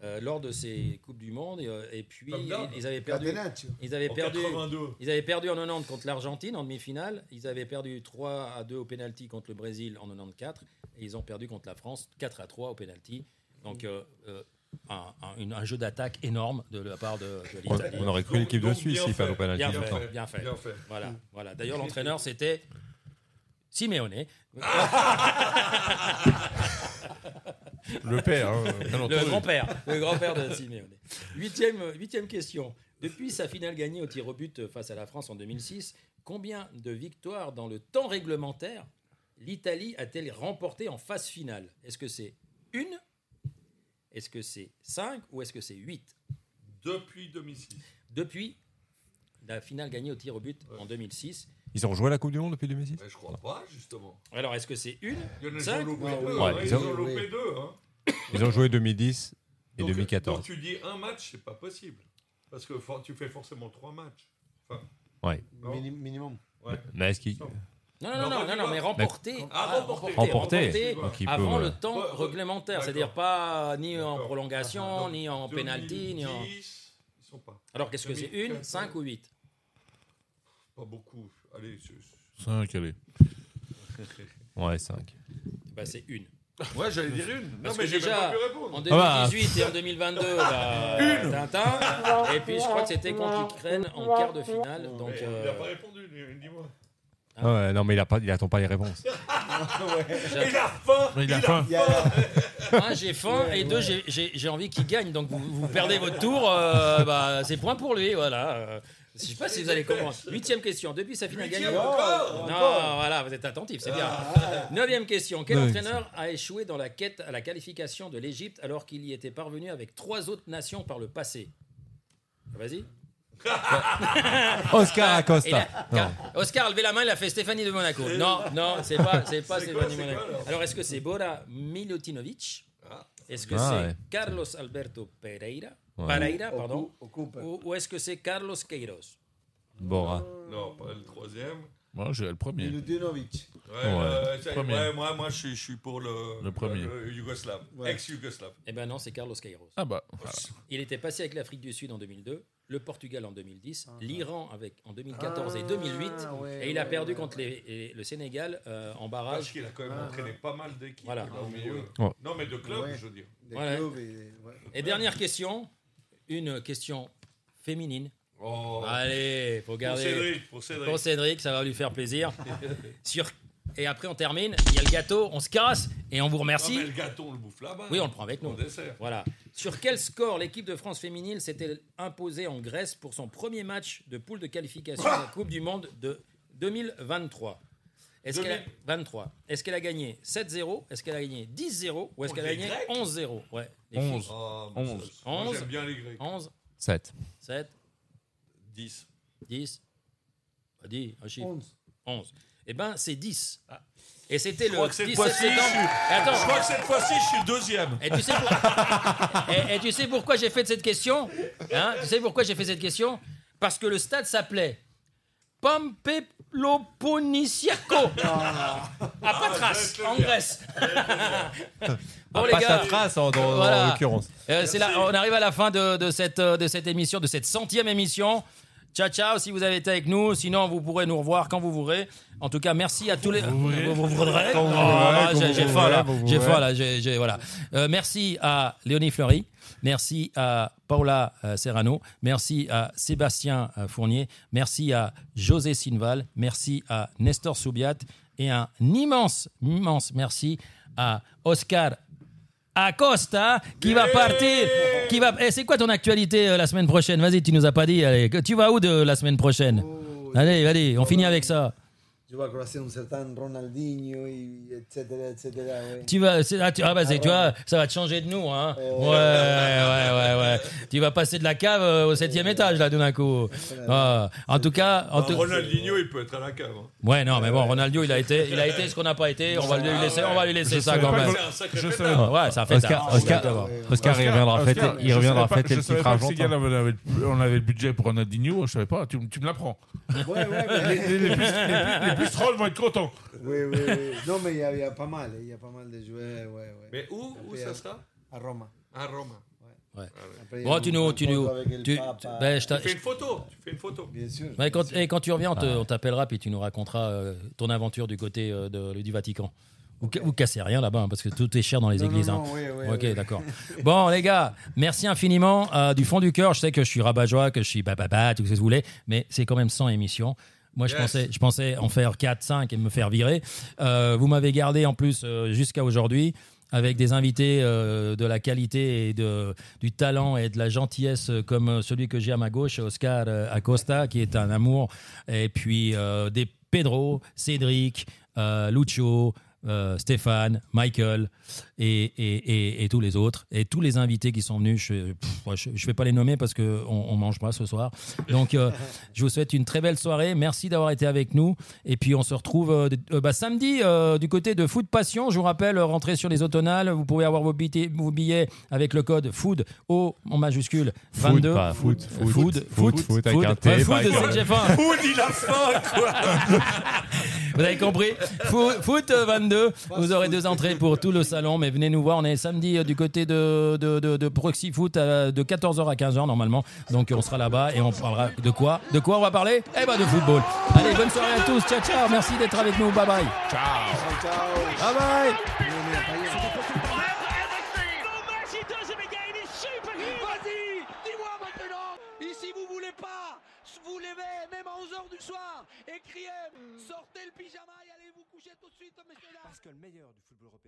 Euh, lors de ces Coupes du Monde, et, euh, et puis ils, ils avaient perdu, ils avaient perdu, ils avaient perdu en quatre-vingt-deux contre l'Argentine en demi-finale, ils avaient perdu trois à deux au pénalty contre le Brésil en quatre-vingt-quatorze, et ils ont perdu contre la France quatre à trois au pénalty. Donc euh, euh, un, un, un jeu d'attaque énorme de la part de, de l'Italie. On aurait cru l'équipe de Suisse s'il fallait au pénalty. Bien fait, bien fait. Bien fait. Voilà, voilà. D'ailleurs, l'entraîneur c'était Simeone. Le père, hein. le grand-père, le grand-père de Simeone. Huitième, huitième question. Depuis sa finale gagnée au tir au but face à la France en deux mille six, combien de victoires dans le temps réglementaire l'Italie a-t-elle remporté en phase finale? Est-ce que c'est une? Est-ce que c'est cinq? Ou est-ce que c'est huit? Depuis deux mille six. Depuis la finale gagnée au tir au but, ouais, en deux mille six. Ils ont joué la Coupe du Monde depuis deux mille six? Je crois pas, justement. Alors, est-ce que c'est une? Ils en ont loupé deux. Ouais, ils, ils, ont... Ont loupé deux hein. Ils ont joué deux mille dix et donc, deux mille quatorze. Quand tu dis un match, c'est pas possible. Parce que for- tu fais forcément trois matchs. Enfin, ouais. Minim- minimum. Ouais. Mais est-ce qu'il... Non, non, non, non, non, non, mais remporter, mais... Ah, remporter, remporter, remporter avant peut, le temps euh, réglementaire. D'accord. C'est-à-dire pas ni d'accord, en prolongation, d'accord, ni en pénalty, ni en... Ils sont pas. Alors, qu'est-ce que c'est? Une, cinq ou huit? Pas beaucoup. Allez, cinq, allez. Ouais, cinq. Bah, c'est une. Ouais, j'allais dire une. Non, parce mais que j'ai déjà, même pas pu répondre. En deux mille dix-huit ah bah. et en deux mille vingt-deux, bah, une. Tintin. Et puis, je crois que c'était contre l'Ukraine en quart de finale. Donc, euh... il n'a pas répondu, dis-moi. Ah. Ah ouais, non, mais il a pas, il attend pas les réponses. Ouais. Il a faim. Il a faim. Il a faim. Un, j'ai faim, et deux, j'ai, j'ai, j'ai envie qu'il gagne. Donc, vous, vous perdez votre tour. Euh, bah, c'est point pour lui, voilà. Je ne sais pas si vous allez commencer. Huitième question. Depuis sa finale gagnée. Oh, non, encore. Voilà, vous êtes attentif, c'est bien. Ah. Neuvième question. Quel entraîneur a échoué dans la quête à la qualification de l'Égypte alors qu'il y était parvenu avec trois autres nations par le passé? Vas-y. Oscar Acosta. La... Oscar a levé la main, il a fait Stéphanie de Monaco. C'est... Non, non, c'est pas, c'est pas c'est Stéphanie de Monaco. Quoi, alors, alors, est-ce que c'est Bora Milutinovic? Ah. Est-ce que ah, c'est ouais. Carlos Alberto Pereira? Ouais. Pereira, pardon. Au coup, au coup, ou, ou est-ce que c'est Carlos Queiroz? Bora. Non, pas le troisième. Moi, j'ai le premier. Milutinovic. Ouais, ouais, euh, ouais, moi, moi, je suis pour le, le premier. Le, le Yougoslave, ouais. ex-Yougoslave. Eh ben non, c'est Carlos Queiroz. Ah bah. Voilà. Il était passé avec l'Afrique du Sud en deux mille deux, le Portugal en deux mille dix, ah, l'Iran avec en deux mille quatorze ah, et deux mille huit, ouais, et il a perdu ouais, contre les, les, le Sénégal euh, en barrage. Parce qu'il a quand même ah, entraîné ouais. pas mal d'équipes. Voilà. Là, au milieu. Ouais. Non, mais de clubs, ouais. je veux dire. Voilà. Et, ouais. et dernière question, une question féminine. Oh. Allez, faut garder. Pour Cédric, pour Cédric. Pour Cédric, ça va lui faire plaisir. Sur. Et après, on termine. Il y a le gâteau, on se casse et on vous remercie. Non, mais le gâteau, on le bouffe là-bas. Oui, on le prend avec nous. Voilà. Sur quel score l'équipe de France féminine s'est-elle imposée en Grèce pour son premier match de poule de qualification ah de la Coupe du Monde de deux mille vingt-trois? Est-ce, deux mille... qu'elle a... vingt-trois. Est-ce qu'elle a gagné sept zéro? Est-ce qu'elle a gagné dix zéro? Ou est-ce qu'elle a gagné onze zéro? Ouais. onze. Oh, onze. onze. Moi, j'aime bien les Grecs. onze. sept. sept. dix. dix. Pas dit, un chiffre. onze. onze. Eh bien, c'est dix. Ah. Et c'était je le dix-sept septembre. Je... Attends, je crois que cette fois-ci, je suis deuxième. Et tu sais, pour... et, et tu sais pourquoi j'ai fait cette question hein? Tu sais pourquoi j'ai fait cette question? Parce que le stade s'appelait Pampeloponisiaco à Patras, ah, en Grèce. Bon, à les gars, Patras, en, en, voilà. en l'occurrence. Euh, c'est là, on arrive à la fin de, de, cette, de cette émission, de cette centième émission. Ciao, ciao, si vous avez été avec nous. Sinon, vous pourrez nous revoir quand vous voudrez. En tout cas, merci à tous les... Vous voudrez. Vous voudrez. Oh, j'ai, j'ai faim, là. J'ai faim, là. J'ai, j'ai, voilà. Euh, merci à Léonie Fleury. Merci à Paola Serrano. Merci à Sébastien Fournier. Merci à José Sinval. Merci à Nestor Soubiat. Et un immense, immense merci à Oscar Acosta qui yeah va partir. Qui va... Hey, c'est quoi ton actualité euh, la semaine prochaine? Vas-y, tu nous as pas dit. Allez, tu vas où de la semaine prochaine? Oh, allez, allez, on oh, finit oh, avec ça. Je vais croiser un certain Ronaldinho, et cetera, et cetera. Ouais. Tu vas, c'est, ah, tu, ah, bah, c'est, ah, tu ouais. vois, ça va te changer de nous, hein. Oh. Ouais, ouais, ouais, ouais. Tu vas passer de la cave euh, au septième étage là, d'un coup. Ah. En tout cas, en tout... Ronaldinho, il peut être à la cave. Hein. Ouais, non, mais bon, Ronaldinho, il a été, il a été ce qu'on n'a pas été. On va lui laisser, on va lui laisser ça quand même. Je sais. Ouais, ça fait Oscar, ça. Oscar, Oscar, Oscar, il reviendra en fait, il reviendra en fait. Je savais pas si on avait le budget pour Ronaldinho. Je savais pas. Tu, tu me l'apprends. Ouais, ouais. Les Pistrolles vont être contents. Oui, oui, oui. Non, mais il y, y a pas mal. Il y a pas mal de joueurs. Ouais, ouais. Mais où, où ça sera? À Roma. À Roma. Ouais. Ouais. Après, bon, tu nous. Tu, nous tu, tu, ben, je tu fais une photo. Tu fais une photo. Bien sûr. Ouais, quand, bien sûr. Et quand tu reviens, on, te, on t'appellera puis tu nous raconteras euh, ton aventure du côté euh, de, du Vatican. Ou, ou cassez rien là-bas, hein, parce que tout est cher dans les non, églises. Non, non, hein. oui, oui, ok, oui. D'accord. Bon, les gars, merci infiniment. Euh, du fond du cœur, je sais que je suis rabat-joie, que je suis bababa, tout ce que vous voulez, mais c'est quand même cent émissions. Moi, yes. je, pensais, je pensais en faire quatre, cinq et me faire virer. Euh, vous m'avez gardé en plus euh, jusqu'à aujourd'hui avec des invités euh, de la qualité et de, du talent et de la gentillesse comme celui que j'ai à ma gauche, Oscar Acosta, qui est un amour. Et puis euh, des Pedro, Cédric, euh, Lucho, euh, Stéphane, Michael et, et, et, et tous les autres. Et tous les invités qui sont venus, je ne vais pas les nommer parce qu'on ne mange pas ce soir. Donc, euh, je vous souhaite une très belle soirée. Merci d'avoir été avec nous. Et puis, on se retrouve euh, bah, samedi euh, du côté de Foot Passion. Je vous rappelle, rentrez sur les automnales. Vous pouvez avoir vos billets, vos billets avec le code Food O en majuscule vingt-deux. Food, pas, food, food, food, food, food, food, food, food, food, food, food, c'est que j'ai faim. Food, il a faim, quoi. Vous avez compris. Food, food vingt-deux. Vous aurez deux entrées pour tout le salon, mais venez nous voir. On est samedi du côté de, de, de, de Proxy Foot de quatorze heures à quinze heures normalement. Donc on sera là-bas et on parlera de quoi? De quoi on va parler? Eh ben de football. Allez, bonne soirée à tous. Ciao, ciao. Merci d'être avec nous. Bye bye. Ciao. Ciao. Bye bye. Vas-y, dis-moi maintenant. Et si vous voulez pas, vous levez même à onze heures du soir et criez, sortez le pyjama et allez vous coucher tout de suite, messieurs-là. Parce que le meilleur du football européen.